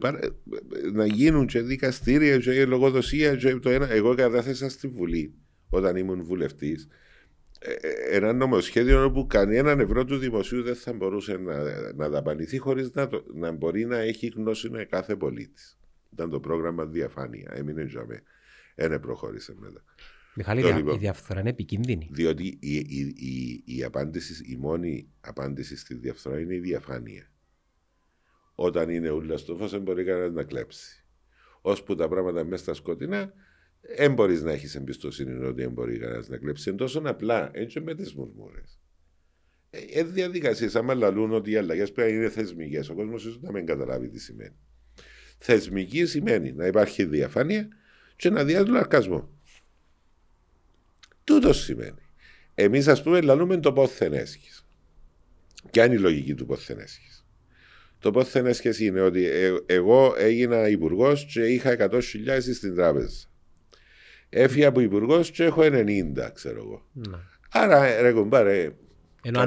να γίνουν και δικαστήρια, και λογοδοσία. Και το ένα. Εγώ κατάθεσα στη Βουλή, όταν ήμουν βουλευτής, ένα νομοσχέδιο όπου κανέναν ευρώ του δημοσίου δεν θα μπορούσε να δαπανηθεί χωρίς να μπορεί να έχει γνώση με κάθε πολίτης. Ήταν το πρόγραμμα διαφάνεια. Έμεινε τζαμέ. Ένε προχώρησε μετά. Μιχάλη, η διαφθορά είναι επικίνδυνη. Διότι η μόνη απάντηση στη διαφθορά είναι η διαφάνεια. Όταν είναι ούλα στο φως, δεν μπορεί κανένας να κλέψει. Ώσπου τα πράγματα μέσα στα σκοτεινά, δεν μπορεί να έχει εμπιστοσύνη ότι δεν μπορεί κανένας να κλέψει. Εν τόσο απλά, έτσι με τις μουρμούρες. Διαδικασίες, άμα λαλούν ότι οι αλλαγές πρέπει να είναι θεσμικές. Ο κόσμος ίσως να μην καταλάβει τι σημαίνει. Θεσμική σημαίνει να υπάρχει διαφάνεια και να διάζει λαρκασμό. Τούτο σημαίνει. Εμείς, ας πούμε, λαλούμε το πόθεν έσχης. Ποια είναι η λογική του πόθεν έσχης? Το πόθεν έσχης είναι ότι εγώ έγινα υπουργός και είχα 100.000 στην τράπεζα. Έφυγα από υπουργός και έχω 90, ξέρω εγώ. Να. Άρα, ρε κουμπάρε. Ενώ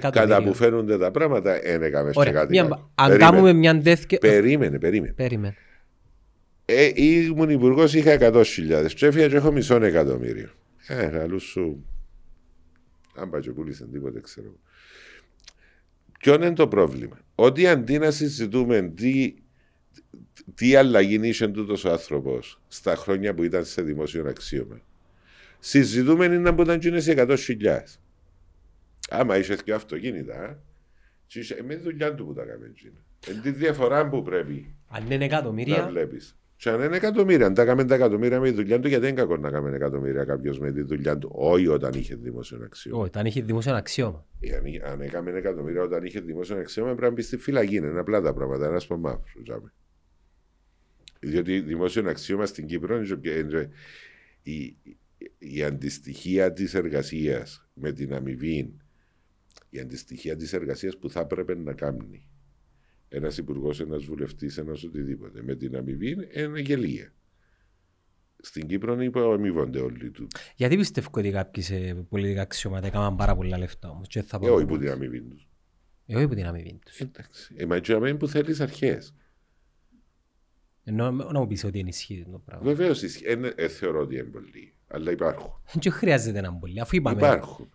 κατά που φαίνονται τα πράγματα, έκαμε και κάτι. Αν κάνουμε μια αντέθηκε. Περίμενε. Ήμουν υπουργός, είχα 100.000. Τσέφια και έχω 500.000. Αλλού σου. Αν πάει και πούλησαν τίποτε, ξέρω. Ποιο είναι το πρόβλημα? Ότι αντί να συζητούμε τι αλλαγή είσαι τούτος ο άνθρωπος στα χρόνια που ήταν σε δημόσιο αξίωμα, συζητούμε είναι που ήταν και σε 100.000. Άμα είσαι και αυτοκίνητα, με τη δουλειά του που τα κάνουμε. Είναι τη διαφορά που πρέπει. Αν είναι εκατομμύρια. Βλέπεις. Και αν είναι εκατομμύρια, αν τα κάνουμε τα εκατομμύρια με τη δουλειά του, γιατί δεν είναι κακό να κάνουμε εκατομμύρια κάποιο με τη δουλειά του, όχι όταν είχε δημόσιο αξίωμα. Όχι, όταν είχε δημόσιο αξίωμα. Αν έκαμε εκατομμύρια όταν είχε δημόσιο αξίωμα, πρέπει να μπει στη φυλακή. Είναι απλά τα πράγματα. Ένα από εμά. Διότι δημόσιο αξίωμα στην Κύπρο είναι η αντιστοιχία τη εργασία με την αμοιβή. Η αντιστοιχεία τη εργασία που θα έπρεπε να κάνει ένα υπουργό, ένα βουλευτή, ένα οτιδήποτε, με την αμοιβή είναι γελία. Στην Κύπρο υποαμοιβόνται όλοι του. Γιατί πιστεύω ότι κάποιοι σε πολιτικά αξιώματα έκαναν πάρα πολλά λεφτά όμω? Όχι που την αμοιβή του. Εντάξει. Εμαντζιαμένοι που θέλει αρχέ. Ενώ να μου πει ότι ενισχύει το πράγμα. Βεβαίω θεωρώ ότι είναι πολύ. Αλλά υπάρχουν. Δεν χρειάζεται να μπουν, αφού είπαμε. Υπάρχουν.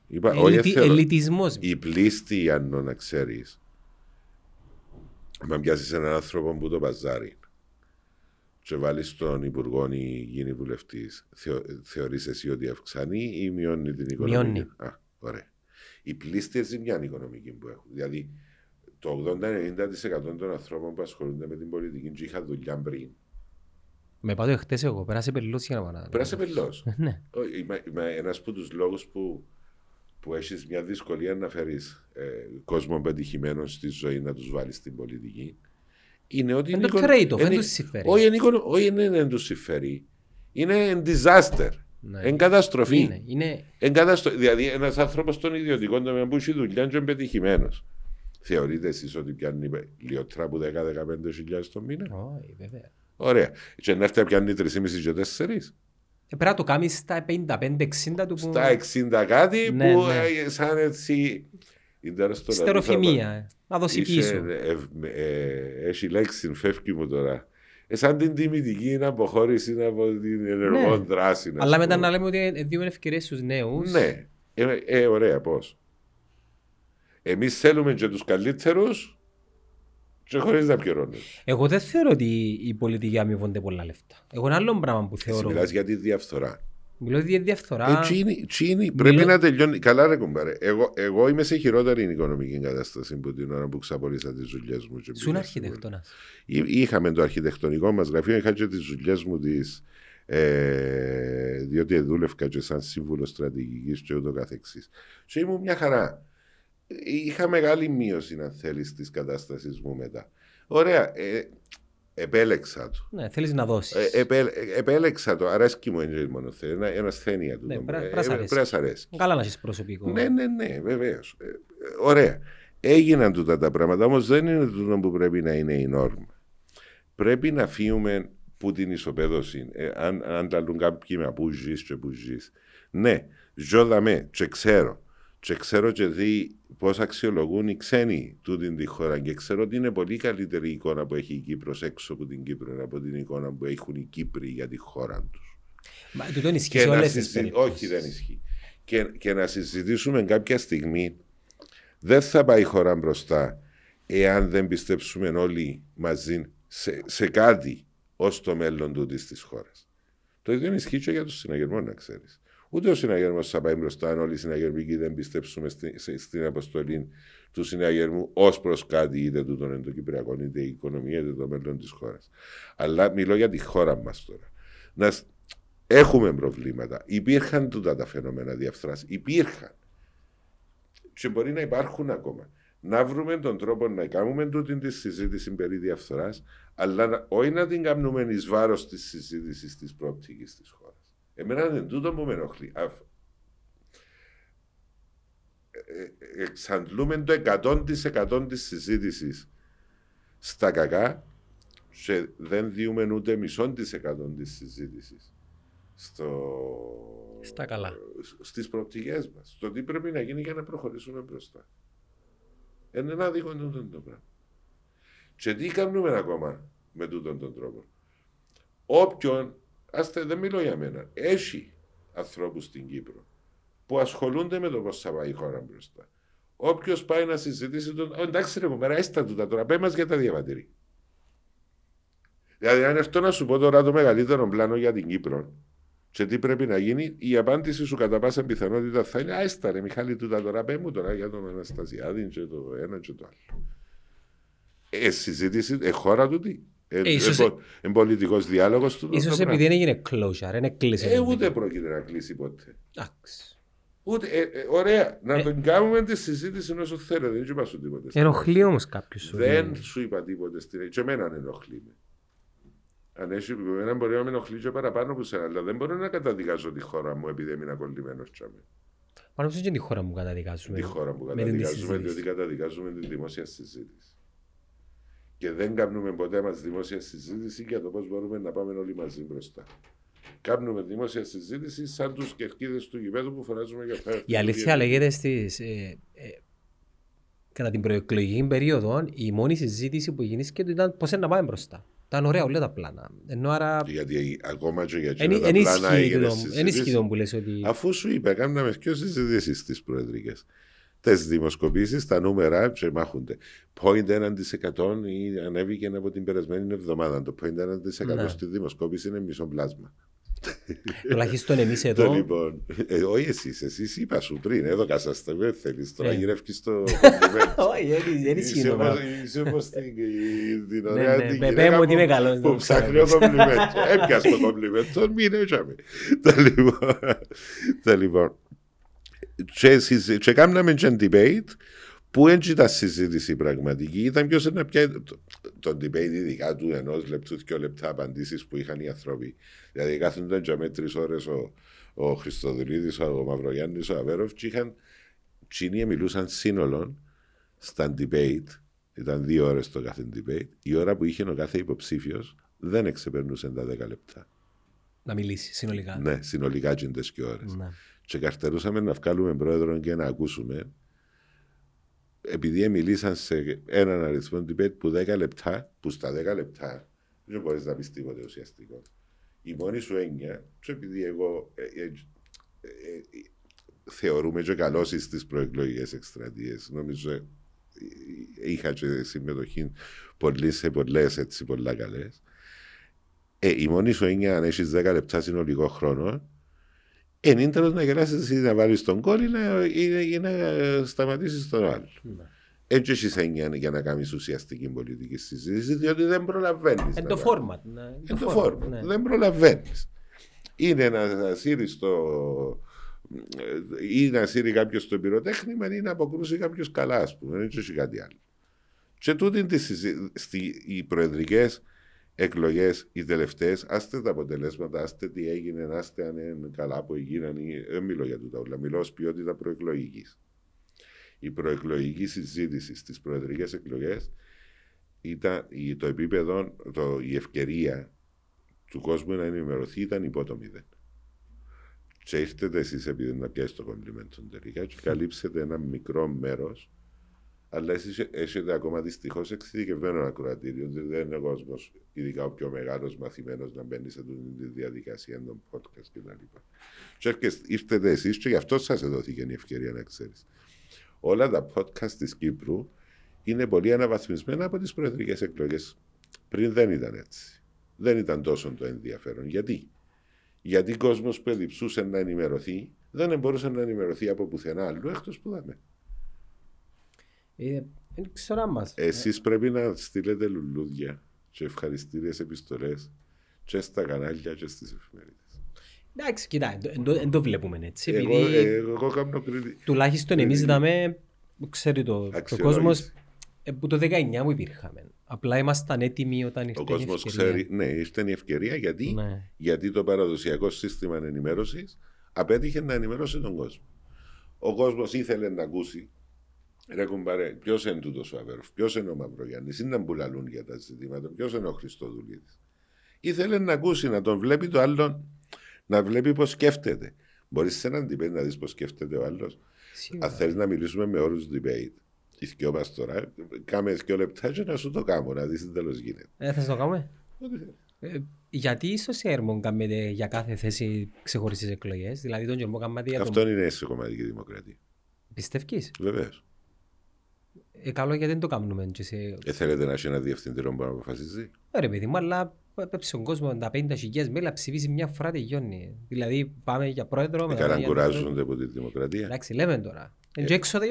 Ελιτισμός. Η πλήστη, αν να ξέρεις, αν πιάσεις έναν άνθρωπο που το παζάρει και βάλεις τον υπουργό ή γίνει βουλευτής, θεωρείς εσύ ότι αυξάνει ή μειώνει την οικονομική? Μειώνει. Α, ωραία. Η πλήστη ζημιά είναι η οικονομική που έχουν. Δηλαδή το 80-90% των ανθρώπων που ασχολούνται με την πολιτική και είχαν δουλειά πριν. Με πάω χτες εγώ, πέρασε πελός για να παράδειγμα. Πέρασε πελός. Ναι. Ένας από τους λόγους που έχεις μια δυσκολία να φέρεις κόσμο πετυχημένο στη ζωή να τους βάλεις στην πολιτική είναι ότι... Είναι το trade-off, δεν τους συμφέρει. Όχι, δεν τους συμφέρει. Είναι disaster. Εν καταστροφή. Δηλαδή ένας άνθρωπος στον ιδιωτικό τομέα που έχει δουλειά και είναι πετυχημένος. Θεωρείτε εσείς ότι πιάνει λιωτρά που 10-15 το μήνα? Όχι, βέβαια. Ωραία. Και να έρθει να πιάνει 3,5 και 4. Πρέπει να το κάνει στα 55-60 του. Στα 60 κάτι ναι, που ναι. Σαν έτσι. Στεροφημία. Να δώσει πίσω. Έχει λέξη, φεύγει μου τώρα. Σαν την τιμητική αποχώρηση από την ενεργό δράση. Αλλά μετά να λέμε ότι δίνουν ευκαιρίες στους νέους. Ναι. Ωραία, πώς. Εμείς θέλουμε και τους καλύτερους και χωρίς να πληρώνουμε. Εγώ δεν θεωρώ ότι οι πολιτικοί αμοιβώνται πολλά λεφτά. Εγώ ένα άλλο πράγμα που θεωρώ. Εσύ μιλάς για τη διαφθορά. Μιλώ για τη διαφθορά. Τσίνη, πρέπει να τελειώνει. Καλά ρε κουμπάρε. Εγώ είμαι σε χειρότερη οικονομική κατάσταση από την ώρα που ξαπολύσα τις δουλειές μου. Σου είναι αρχιτεκτόνας. Είχαμε το αρχιτεκτονικό μας γραφείο, είχα και τις δουλειές μου τις... διότι δούλευκα και σαν σύμβουλο στρατηγικής και ούτω καθεξής. Και ήμουν μια χαρά. Είχα μεγάλη μείωση, αν θέλεις, της κατάστασης μου μετά. Ωραία, επέλεξα το. Ναι, θέλεις να δώσεις. Επέλεξα το, αρέσκει μου είναι μόνο θέλει, ένα ασθένεια του. Ναι, πρας αρέσει. Καλά να είσαι προσωπικό. Ναι, βεβαίως. Ωραία, έγιναν τούτα τα πράγματα, όμως δεν είναι τούτο που πρέπει να είναι η νόρμα. Πρέπει να φύγουμε που την ισοπαίδωση, αν τα λουν κάποιοι με που ζεις και που ζεις. Ναι, ζώδαμε και ξέρω. Και ξέρω και δει πώς αξιολογούν οι ξένοι τούτην τη χώρα. Και ξέρω ότι είναι πολύ καλύτερη η εικόνα που έχει η Κύπρος έξω από την Κύπρο από την εικόνα που έχουν οι Κύπροι για τη χώρα τους. Μα το δεν ισχύει σε όλες τις περιπτώσεις. Όχι, δεν ισχύει. Και να συζητήσουμε κάποια στιγμή, δεν θα πάει η χώρα μπροστά εάν δεν πιστέψουμε όλοι μαζί σε κάτι ως το μέλλον τούτης της χώρας. Το ίδιο ισχύει και για τους συναγερμό, να ξέρεις. Ούτε ο συναγερμός θα πάει μπροστά αν όλοι οι συναγερμικοί δεν πιστέψουμε στην αποστολή του συναγερμού ως προς κάτι, είτε τούτον εν το Κυπριακό, είτε η οικονομία, είτε το μέλλον της χώρας. Αλλά μιλώ για τη χώρα μας τώρα. Έχουμε προβλήματα. Υπήρχαν τούτα τα φαινόμενα διαφθοράς. Υπήρχαν. Και μπορεί να υπάρχουν ακόμα. Να βρούμε τον τρόπο να κάνουμε τούτη τη συζήτηση περί διαφθοράς, αλλά όχι να την κάνουμε εις βάρος της συζήτησης της προοπτικής της χώρας. Εμένα δεν τούτο που με ενοχλεί. Εξαντλούμε το 100% της συζήτησης στα κακά και δεν διούμε ούτε 0.5% της συζήτησης στα καλά. Στις προοπτικές μας. Στο τι πρέπει να γίνει για να προχωρήσουμε μπροστά. Είναι ένα άδικο τούτο το πράγμα. Και τι κάνουμε ακόμα με τούτον τον τρόπο. Όποιον δεν μιλώ για μένα. Έχει ανθρώπους στην Κύπρο που ασχολούνται με το πώς θα πάει η χώρα μπροστά. Όποιος πάει να συζητήσει τον. Εντάξει, ρε κουμπάρα, έστα του τα τώρα. Πέ μας για τα διαβατήρια. Δηλαδή, αν έρθω να σου πω τώρα το μεγαλύτερο πλάνο για την Κύπρο, και τι πρέπει να γίνει, η απάντηση σου κατά πάσα πιθανότητα θα είναι έστα, ρε Μιχάλη, του τα τώρα. Πέ μου τώρα για τον Αναστασιάδη, και το ένα και το άλλο. Συζήτηση, χώρα του τι. Είναι πολιτικός διάλογος του. Ίσως επειδή δεν έγινε closure, δεν κλείσε. Ούτε πρόκειται να κλείσει ποτέ. Ούτε, ωραία, να τον κάνουμε τη συζήτηση όσο θέλετε. Δεν σου είπα σου τίποτε. Ενοχλεί όμως κάποιους. Δεν σου είπα τίποτε στην. Και εμένα ενοχλεί. Αν έχει επιπλέον, μπορεί να με ενοχλεί και παραπάνω από σένα, αλλά δεν μπορώ να καταδικάσω τη χώρα μου επειδή έμεινα κολλημένος. Πάνω σε τη χώρα μου καταδικάζουμε. Τη χώρα μου καταδικάζουμε, διότι καταδικάζουμε τη δημόσια συζήτηση. Και δεν κάνουμε ποτέ μας δημόσια συζήτηση για το πώς μπορούμε να πάμε όλοι μαζί μπροστά. Κάνουμε δημόσια συζήτηση σαν τους κερκίδες του γηπέδου που φωνάζουμε για φέρνουν. Η αλήθεια λέγεται στις... κατά την προεκλογική περίοδο η μόνη συζήτηση που γεννήθηκε ήταν πώς να πάμε μπροστά. Ήταν ωραία όλα τα πλάνα. Ενώ άρα... Γιατί ακόμα και για εκείνα τα πλάνα έγινε συζήτηση. Ότι... Αφού σου είπα, κάναμε πιο συζητήσεις στις προεδρικές. Τις δημοσκοπήσεις, τα νούμερα μάχονται. 0.1% ανέβηκε από την περασμένη εβδομάδα. Το 0.1% στη δημοσκόπηση είναι μισό πλάσμα. Τουλάχιστον εμείς εδώ. Λοιπόν, όχι εσείς είπα σου πριν, εδώ κασάστε με θέλεις. Τώρα γυρεύκεις το... Όχι, δεν ισχύει το πράγμα. Είσαι όπως την ωραία την γυναίκα που ψάχνει ο κομπλιμέντο. Έπιασε το κομπλιμέντο, μην έψαμε. Τα λοιπόν... Και κάναμε και debate που έτσι ήταν συζήτηση πραγματική. Ήταν ποιος να πιάει το debate, ειδικά του 1-2 λεπτά απαντήσεις που είχαν οι άνθρωποι. Δηλαδή κάθονταν και με 3 ώρες ο Χριστοδουλίδης, ο Μαυρογιάννης, ο Αβέρωφ, και είχαν τσινία μιλούσαν σύνολων στα debate, ήταν 2 ώρες το κάθε debate, η ώρα που είχε ο κάθε υποψήφιος δεν εξεπερνούσε τα 10 λεπτά. Να μιλήσει συνολικά. Ναι, συνολικά τσιντές και ώρες. Ναι. Και καρτερούσαμε να βγάλουμε πρόεδρο και να ακούσουμε, επειδή μιλήσαν σε έναν αριθμό debate που 10 λεπτά, που στα 10 λεπτά δεν μπορείς να πεις τίποτε ουσιαστικό. Η μόνη σου έννοια, και επειδή εγώ θεωρούμε και καλώσεις στις προεκλογικές εκστρατείες, νομίζω είχα και συμμετοχή πολύ σε πολλές, έτσι πολλά καλές. Η μόνη σου έννοια, αν έχεις 10 λεπτά συνολικό χρόνο, είναι τέλος να γεράσεις ή να βάλεις τον κόλ ή να σταματήσεις τον άλλο. Έτσι έχεις έννοια για να κάνεις ουσιαστική πολιτική συζήτηση, διότι δεν προλαβαίνεις. Εν το φόρμα. Εν το φόρμα. Ναι. Δεν προλαβαίνεις. Είναι ένα σύριστο ή να σύρει κάποιο το πυροτέχνημα ή να αποκρούσει κάποιο καλά, α πούμε, έτσι όχι κάτι άλλο. Και τούτη οι προεδρικές εκλογές, οι τελευταίες, άστε τα αποτελέσματα, άστε τι έγινε, άστε αν είναι καλά που έγιναν. Δεν μιλώ για τούτα όλα, μιλώ ως ποιότητα προεκλογικής. Η προεκλογική συζήτηση στις προεδρικές εκλογές ήταν το επίπεδο, η ευκαιρία του κόσμου να ενημερωθεί ήταν υπό το 0. Και ήρθετε εσείς επειδή να πιάσετε το κομπλιμέντο τελικά και καλύψετε ένα μικρό μέρος, αλλά εσείς έχετε ακόμα δυστυχώς εξειδικευμένο ακροατήριο, διότι δεν είναι ο κόσμος, ειδικά ο πιο μεγάλος μαθημένος, να μπαίνει σε τη διαδικασία των podcast κτλ. Και ήρθετε εσείς και γι' αυτό σας δόθηκε η ευκαιρία να ξέρεις. Όλα τα podcast της Κύπρου είναι πολύ αναβαθμισμένα από τις προεδρικές εκλογές. Πριν δεν ήταν έτσι. Δεν ήταν τόσο το ενδιαφέρον. Γιατί ο κόσμος που εδιψούσε να ενημερωθεί δεν μπορούσε να ενημερωθεί από πουθενά άλλου εκτός που δάμε. Δεν ξέρω αν μας. Εσείς πρέπει να στείλετε λουλούδια και ευχαριστήριες επιστολές και στα κανάλια και στις εφημερίδες. Εντάξει, κοιτά, δεν το βλέπουμε έτσι. Εγώ κάνω κριτική. Τουλάχιστον εμείς είδαμε, ξέρει το κόσμο που το 19 που υπήρχαμε. Απλά ήμασταν έτοιμοι όταν ήρθε η ευκαιρία. Ο κόσμος ξέρει, ναι, ήρθε η ευκαιρία γιατί, ναι. Γιατί το παραδοσιακό σύστημα ενημέρωσης απέτυχε να ενημερώσει τον κόσμο. Ο κόσμος ήθελε να ακούσει. Ρε κουμπάρε, ποιος είναι τούτος ο Αβέρωφ, ποιος είναι ο Μαυρογιάννης, είναι να μπουλαλούν για τα ζητήματα, ποιος είναι ο Χριστοδουλίδης. Ήθελε να ακούσει, να τον βλέπει το άλλον, να βλέπει πώς σκέφτεται. Μπορείς σε έναν debate να δεις πώς σκέφτεται ο άλλος. Αν θέλεις να μιλήσουμε με όρους debate. Ηθικιό μας τώρα, κάμε 2 λεπτά και να σου το κάνω, να δεις τι τέλος γίνεται. Θα σου το κάνουμε. Γιατί ίσως η Ερμό κάνετε για κάθε θέση ξεχωριστές εκλογές, δηλαδή τον Ερμό κάνετε για τον... Αυτό είναι σε κομματική δημοκρατία. Πιστεύεις? Βεβαίως. Καλό γιατί δεν το κάνουμε. Θέλετε να έχει ένα διευθυντήριο που να αποφασίζει. Ρε παιδί μου, αλλά πέψει τον κόσμο τα 50.000 μέλη, ψηφίζει μια φορά τη γιώνει. Δηλαδή πάμε για πρόεδρο. Καλά κουράζονται από τη δημοκρατία. Εντάξει, λέμε τώρα. Έξοδο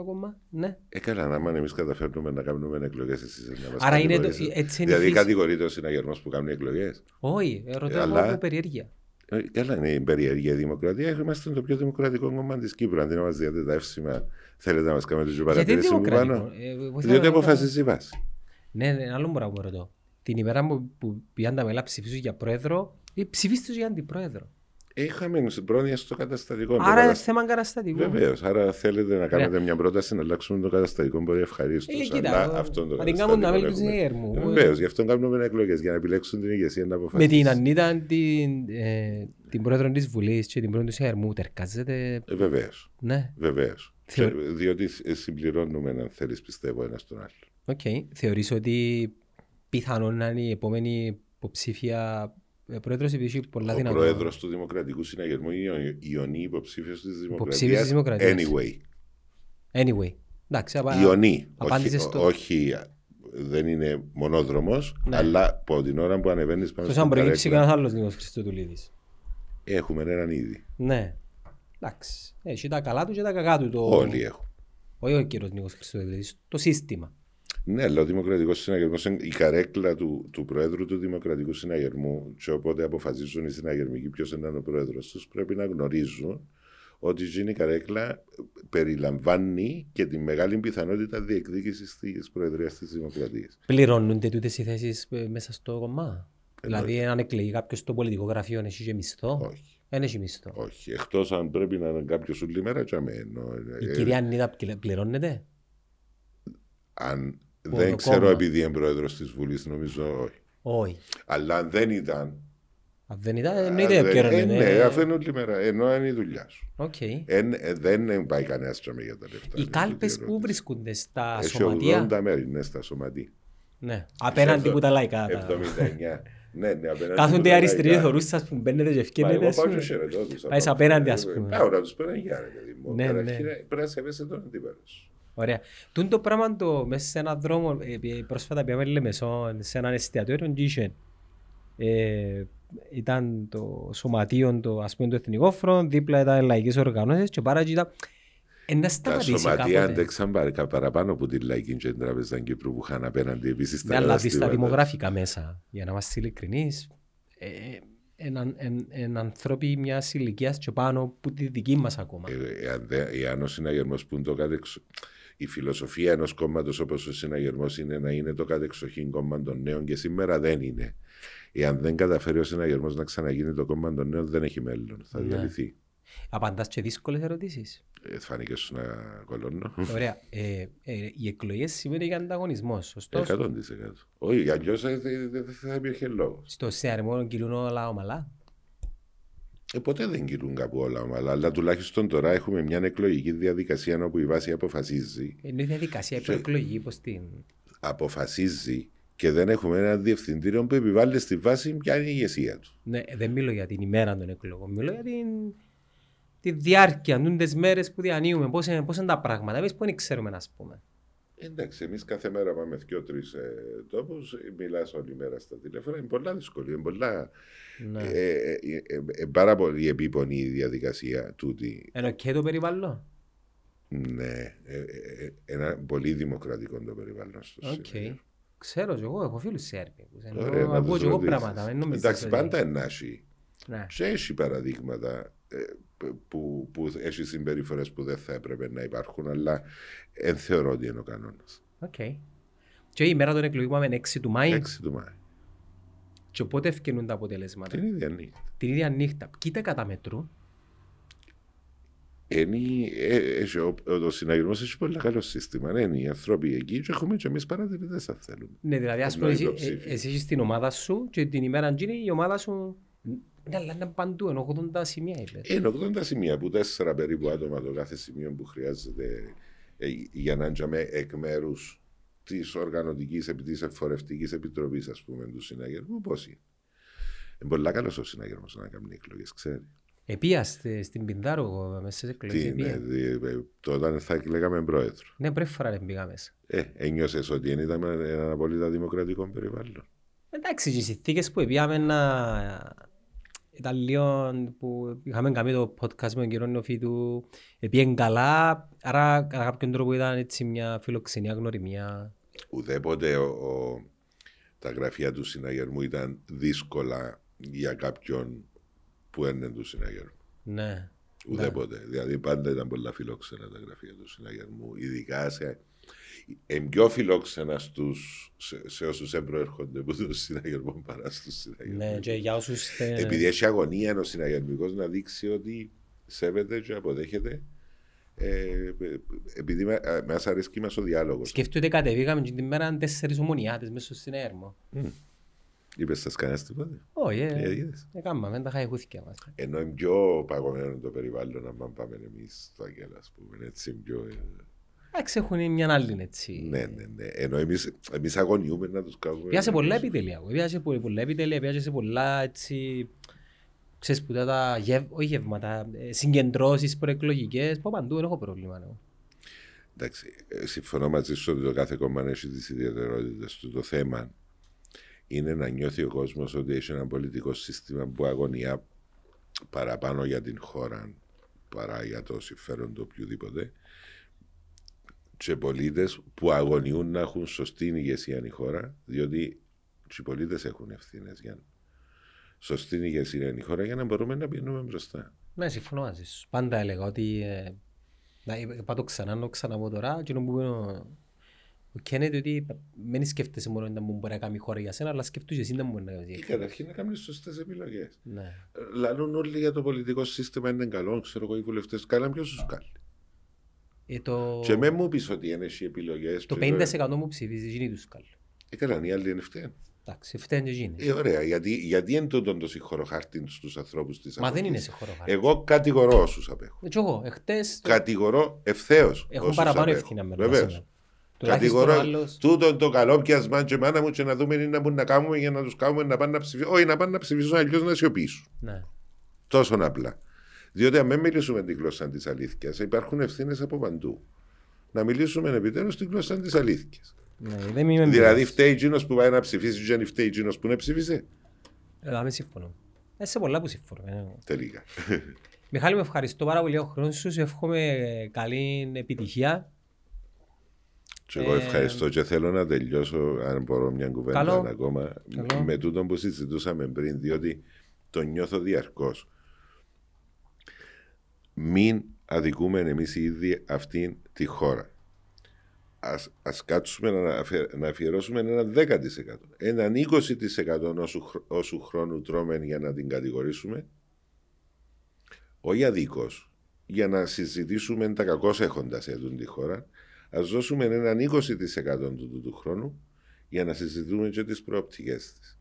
ακόμα, ναι. Καλά, να μην εμείς καταφέρνουμε να κάνουμε εκλογές εσείς να μας κάνουμε. Δηλαδή κατηγορείται ο συναγερμός που κάνουν εκλογές. Όχι, ρωτάω από περιέργεια. Καλά, είναι η περιέργεια δημοκρατία. Είμαστε το πιο δημοκρατικό κόμμα της Κύπρου. Αντί να μας δείτε τα εύσημα, θέλετε να μας κάνετε τους παρατηρήσεις που πάνω. Διότι αποφασίζει η βάση. Ναι, άλλο μπορώ να μου ρωτώ. Την ημέρα που πήγαν τα μελά ψηφίσουν για πρόεδρο ή ψηφίσουν για αντιπρόεδρο. Είχαμε πρόνοια στο καταστατικό. Άρα θέμα καταστατικό. Βεβαίως. Άρα θέλετε να κάνετε μια πρόταση να αλλάξουμε το καταστατικό. Μπορεί ευχαρίστως. Αλλά αυτόν τον καταστατικό. Να την κάνουν να βεβαίως. Γι' αυτό κάνουμε εκλογές. Για να επιλέξουν την ηγεσία να αποφασίσουν. Με την Ανίτα, την πρόεδρο της Βουλής και την πρόεδρο του ΣΕΡΜΟΥ, τερκάζεται. Βεβαίως. Ναι. Βεβαίως. Διότι συμπληρώνουμε, αν θέλεις, πιστεύω, ένα τον άλλο. Οκ. Θεωρείς ότι πιθανόν να είναι η επόμενη υποψήφια. Ο πρόεδρος του Δημοκρατικού Συναγερμού είναι ο Ιωνή υποψήφιος της Δημοκρατίας. Anyway. Εντάξει, Ιωνή. Όχι, δεν είναι μονόδρομος, ναι. Αλλά από την ώρα που ανεβαίνεις πάνω στον παρέκλα. Προκύψει κανένας άλλος Νίκος Χριστοδουλίδης. Έχουμε έναν ήδη. Ναι. Εντάξει. Έχει τα καλά του και τα κακά του. Όλοι έχουν. Όχι ο κύριος Νίκος Χριστοδουλίδης. Το σύστημα. Ναι, αλλά ο Δημοκρατικός Συναγερμός είναι η καρέκλα του Προέδρου του Δημοκρατικού Συναγερμού. Και όποτε αποφασίζουν οι συναγερμικοί ποιος είναι ο πρόεδρος τους, πρέπει να γνωρίζουν ότι η καρέκλα περιλαμβάνει και τη μεγάλη πιθανότητα διεκδίκησης της Προεδρίας της Δημοκρατίας. Πληρώνονται τούτες οι θέσεις μέσα στο κομμά. Δηλαδή, αν εκλεγεί κάποιος στο πολιτικό γραφείο, αν έχει μισθό. Όχι. Όχι. Εκτός αν πρέπει να είναι κάποιος όλη μέρα, τσαμέ. Η κυρία Νίδα πληρώνεται. Αν δεν ξέρω κόμμα. Επειδή είναι πρόεδρος της Βουλής, νομίζω όχι. Όχι. Αλλά αν δεν ήταν. Αν δεν ήταν, εννοείται επικαιρονή. Ναι, αυτό είναι όλη μέρα. Ενώ είναι η δουλειά σου. Okay. Δεν πάει κανένας τσάμε για τα λεφτά. Οι κάλπες που βρίσκονται στα σωματεία. Έχει 80 μέρη, είναι στα σωματεία. Ναι, απέναντι που τα λαϊκά. 79. Ναι, κάθονται οι αριστεροί θωρούστες, ας πούμε, μπαίνετε και ευκένετε. Πάεις απέναντι, ας πούμε. Άρα, τους πέραν γιάρα. Πρέπει να σε πέσε τον αντίπαλος. Ωραία. Τούν το πράγμα το μέσα σε έναν δρόμο, πρόσφατα πήγαμε Λεμεσόν, σε έναν εστιατόριο Τζίσεν. Ήταν το σωματείο, ας πούμε, το Εθνικό Φρον, δίπλα ήταν λαϊκές οργανώσεις και πάρα ήταν. Τα σωματεία άντεξαν παραπάνω από την λαϊκή και την Τράπεζα Κύπρου που είχαν απέναντι επίσης στα λαστήματα. Αλλά στα δημογραφικά μέσα, για να είμαστε ειλικρινείς, εν ανθρώποι μιας ηλικίας και πάνω που τη δική μας ακόμα. Εάν ο συναγερμός που είναι το κατεξοχήν, η φιλοσοφία ενός κόμματος όπως ο συναγερμός είναι να είναι το κατεξοχήν κόμμα των νέων και σήμερα δεν είναι. Εάν δεν καταφέρει ο συναγερμός να ξαναγίνει το κόμμα των νέων δεν έχει μέλλον, θα διαλυθεί. Απαντάς και δύσκολες ερωτήσεις. Φάνηκε σου να κολώνω. Ωραία. Οι εκλογές σήμερα είναι ανταγωνισμός. 100%. Όχι, αλλιώς δεν θα υπήρχε λόγο. Στο συναγερμό κυλούν όλα ομαλά. Ποτέ δεν κυλούν κάπου όλα ομαλά, αλλά τουλάχιστον τώρα έχουμε μια εκλογική διαδικασία όπου η βάση αποφασίζει. Είναι η διαδικασία προεκλογική, πώς την. Αποφασίζει. Και δεν έχουμε ένα διευθυντήριο που επιβάλλει στη βάση ποια είναι η ηγεσία του. Ναι, δεν μιλώ για την ημέρα των εκλογών. Μιλώ για τη διάρκεια, τις μέρες που διανύουμε. Πώς είναι τα πράγματα, εμείς πού ξέρουμε να πούμε. Εντάξει, εμείς κάθε μέρα πάμε 2-3 τόπους. Μιλάς όλη μέρα στα τηλέφωνα. Είναι πολλά δύσκολη. Πάρα πολύ επίπονη η διαδικασία τούτη. Ενώ και το περιβάλλον. Ναι, ένα πολύ δημοκρατικό το περιβάλλον. Ξέρω κι εγώ, έχω φίλους Σέρβοι. Ακούω κι εγώ πράγματα. Εντάξει, πάντα ενάσχει. Και έχει παραδείγματα που έχει συμπεριφορές που δεν θα έπρεπε να υπάρχουν, αλλά εν θεωρώ ότι είναι ο κανόνας. Okay. Και η μέρα των εκλογών είναι 6 του Μάη. 6 του Μάη. Και πότε ευκαινούν τα αποτελέσματα. Την ίδια νύχτα. Την ίδια νύχτα. Ποιοι τα καταμετρούν. Ο συναγερμός έχει πολύ καλό σύστημα. Είναι οι ανθρώποι εκεί και έχουμε και εμείς παρατηρητές αν θέλουμε. Ναι, δηλαδή ας πούμε εσύ έχεις την ομάδα σου και την ημέρα γίνει η ομάδα σου. Ναι, αλλά είναι παντού, είναι 80 σημεία. Είναι 80 σημεία που 4 περίπου άτομα το κάθε σημείο που χρειάζεται για να ντιαμε εκ μέρους της οργανωτικής επί της εφορευτικής επιτροπής ας πούμε του συναγερμού. Πώς είναι. Είναι πολύ καλός ο συναγερμός να κάνει εκλογές, ξέρει. Επίαστε στην Πινδάρο μέσα στις εκλογές. Τότε θα εκλέγαμε πρόεδρο. Ναι, πρέπει φορά δεν πήγα μέσα. Ένιωσες ότι ήταν ένα απόλυτα δημοκρατικό περιβάλλον. Εντάξει, και οι συνθήκες που πήγαμε ήταν λίγο που είχαμε κάνει το podcast με τον κύριο Νεοφίτου. Πήγαινε καλά, άρα κατά κάποιον τρόπο ήταν έτσι μια φιλοξενία γνωριμία. Ουδέποτε τα γραφεία του συναγερμού ήταν δύσκολα για κάποιον που έρνε του συναγερμού. Ναι. Ουδέποτε. Ναι. Δηλαδή πάντα ήταν πολλά φιλόξενα τα γραφεία του συναγερμού, ειδικά σε. Πιο φιλόξενα σε όσους εμπροέρχονται από τον συναγερμό παρά στους συναγερμούς. Ναι, και για όσους. Επειδή έχει αγωνία ο συναγερμικός να δείξει ότι σέβεται και αποδέχεται. Επειδή μας αρέσει και μας ο διάλογος. Σκεφτείτε κατεβήκαμε και την μέρα 4 ομονιάτες μέσα στο συναγερμό. Είπες σας κανένας τίποτε. Όχι, έκαναμε, τα χαϊχούθηκε μας. Ενώ είναι πιο παγωμένο το περιβάλλον αν πάμε εμείς στο Αγγέλα, ας πούμε, έτσι πιο. Εντάξει, έχουν μια άλλη έτσι. Ναι. Ενώ εμείς αγωνιούμε να τους κάνουμε. Πιάσε πολλά επιτελεία. Πιάσε πολλά έτσι. Ξέρεις που τα γεύματα, συγκεντρώσεις προεκλογικές. Πω παντού, δεν έχω πρόβλημα. Εντάξει, συμφωνώ μαζί σου ότι το κάθε κόμμα έχει τις ιδιαιτερότητες του. Το θέμα είναι να νιώθει ο κόσμος ότι έχει ένα πολιτικό σύστημα που αγωνιά παραπάνω για την χώρα παρά για το συμφέρον του οποιοδήποτε. Και πολίτες που αγωνιούν να έχουν σωστή ηγεσία η χώρα, διότι οι πολίτες έχουν ευθύνες για σωστή ηγεσία η χώρα για να μπορούμε να πηγαίνουμε μπροστά. Ναι, συμφωνώ μαζί σου. Πάντα έλεγα ότι. Πάτω ξανά, να ξαναπώ τώρα. Και ο Κέννετ ότι μην σκέφτεσαι μόνο να μπορεί να κάνει η χώρα για σένα, αλλά σκέφτεσαι εσύ να μπορεί να κάνει. Καταρχήν να κάνει σωστές επιλογές. Ναι. Λαλούν όλοι για το πολιτικό σύστημα είναι καλό, ξέρω εγώ οι βουλευτές. Καλά, ποιο του κάνει. Και με μου πεις ότι είναι οι επιλογές. Το 50% μου ψηφίζει, γίνει τους καλό. Έκαναν οι άλλοι είναι φταίν. Εντάξει, φταίνε γίνεται. Ωραία, γιατί είναι τούτον το συγχωροχάρτη στους ανθρώπους της Αφρικής. Μα δεν είναι συγχωροχάρτη. Εγώ κατηγορώ όσους απέχουν. Έτσι εγώ, εχθές... Κατηγορώ ευθέως. Έχω παραπάνω ευθύνα με εμένα. Κατηγορώ άλλος... τούτον το καλό πιασμάν και μάνα μου και να δούμε είναι να κάνουμε για να τους κάνουμε να πάνε να ψηφίσουν. Όχι, να πάνε να ψηφίσουν, αλλιώς να σιωπήσουν. Ναι. Τόσο απλά. Διότι αν δεν μιλήσουμε τη γλώσσα της αλήθειας, υπάρχουν ευθύνες από παντού. Να μιλήσουμε επιτέλους τη γλώσσα της αλήθειας. Ναι, δηλαδή, φταίει εκείνος που πάει να ψηφίσει, δεν φταίει εκείνος που να ψηφίσει. Δεν συμφωνώ. Σε πολλά που συμφωνώ. Τελικά. Μιχάλη, με ευχαριστώ πάρα πολύ ο χρόνος σου. Εύχομαι καλή επιτυχία. Και εγώ ευχαριστώ και θέλω να τελειώσω, αν μπορώ, μια κουβέντα ακόμα. Καλό. Με τούτο που συζητούσαμε πριν, διότι το νιώθω διαρκώς. Μην αδικούμε εμείς ήδη αυτήν τη χώρα. Ας κάτσουμε να αφιερώσουμε ένα 10%, έναν 20% όσου χρόνου τρώμεν για να την κατηγορήσουμε. Όχι αδίκως, για να συζητήσουμε τα κακώς έχοντα σε αυτήν τη χώρα. Ας δώσουμε έναν 20% του χρόνου για να συζητούμε και τις προοπτικές της.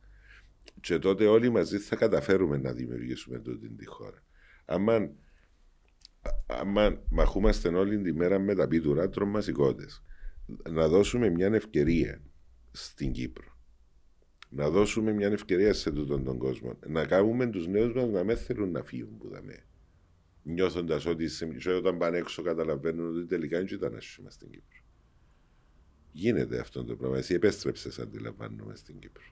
Και τότε όλοι μαζί θα καταφέρουμε να δημιουργήσουμε τούτη τη χώρα. Αμάν μαχούμαστε όλη τη μέρα με τα πίτουρα τρομασικότες. Να δώσουμε μια ευκαιρία στην Κύπρο. Να δώσουμε μια ευκαιρία σε τούτον τον κόσμο. Να κάνουμε τους νέους μας να μην θέλουν να φύγουν που δαμε. Νιώθοντας ότι όταν πάνε έξω καταλαβαίνουν ότι τελικά δεν ήταν ασχήμα στην Κύπρο. Γίνεται αυτό το πράγμα. Εσύ επέστρεψες αντιλαμβάνομαι στην Κύπρο.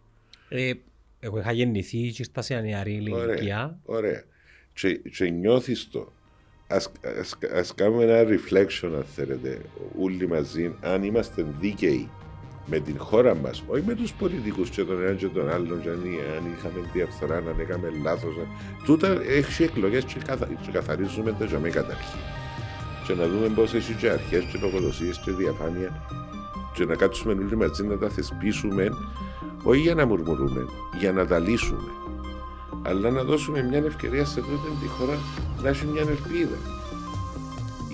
Εγώ είχα γεννηθεί και ήρθα σε νεαρή ηλικία. Ωραία. Και νιώθεις το. Ας κάνουμε ένα reflection, αν θέλετε, όλοι μαζί, αν είμαστε δίκαιοι με την χώρα μας, όχι με τους πολιτικούς και τον έναν και τον άλλον, και αν είχαμε διαφθορά, αν έκαμε λάθος. Τούτα έχει εκλογές και καθαρίζουμε τα ζωμέ καταρχήν. Και να δούμε πώς έχει και αρχές και λογοδοσίες και διαφάνεια και να κάτσουμε όλοι μαζί να τα θεσπίσουμε, όχι για να μουρμουρούμε, για να τα λύσουμε. Αλλά να δώσουμε μια ευκαιρία σε τούτη τη χώρα να έχει μια ελπίδα.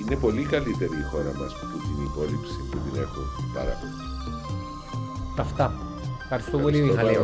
Είναι πολύ καλύτερη η χώρα μας που την υπόλοιψη που την έχω πάρα πολύ. Αυτά. Ευχαριστώ πολύ, Μιχαλή.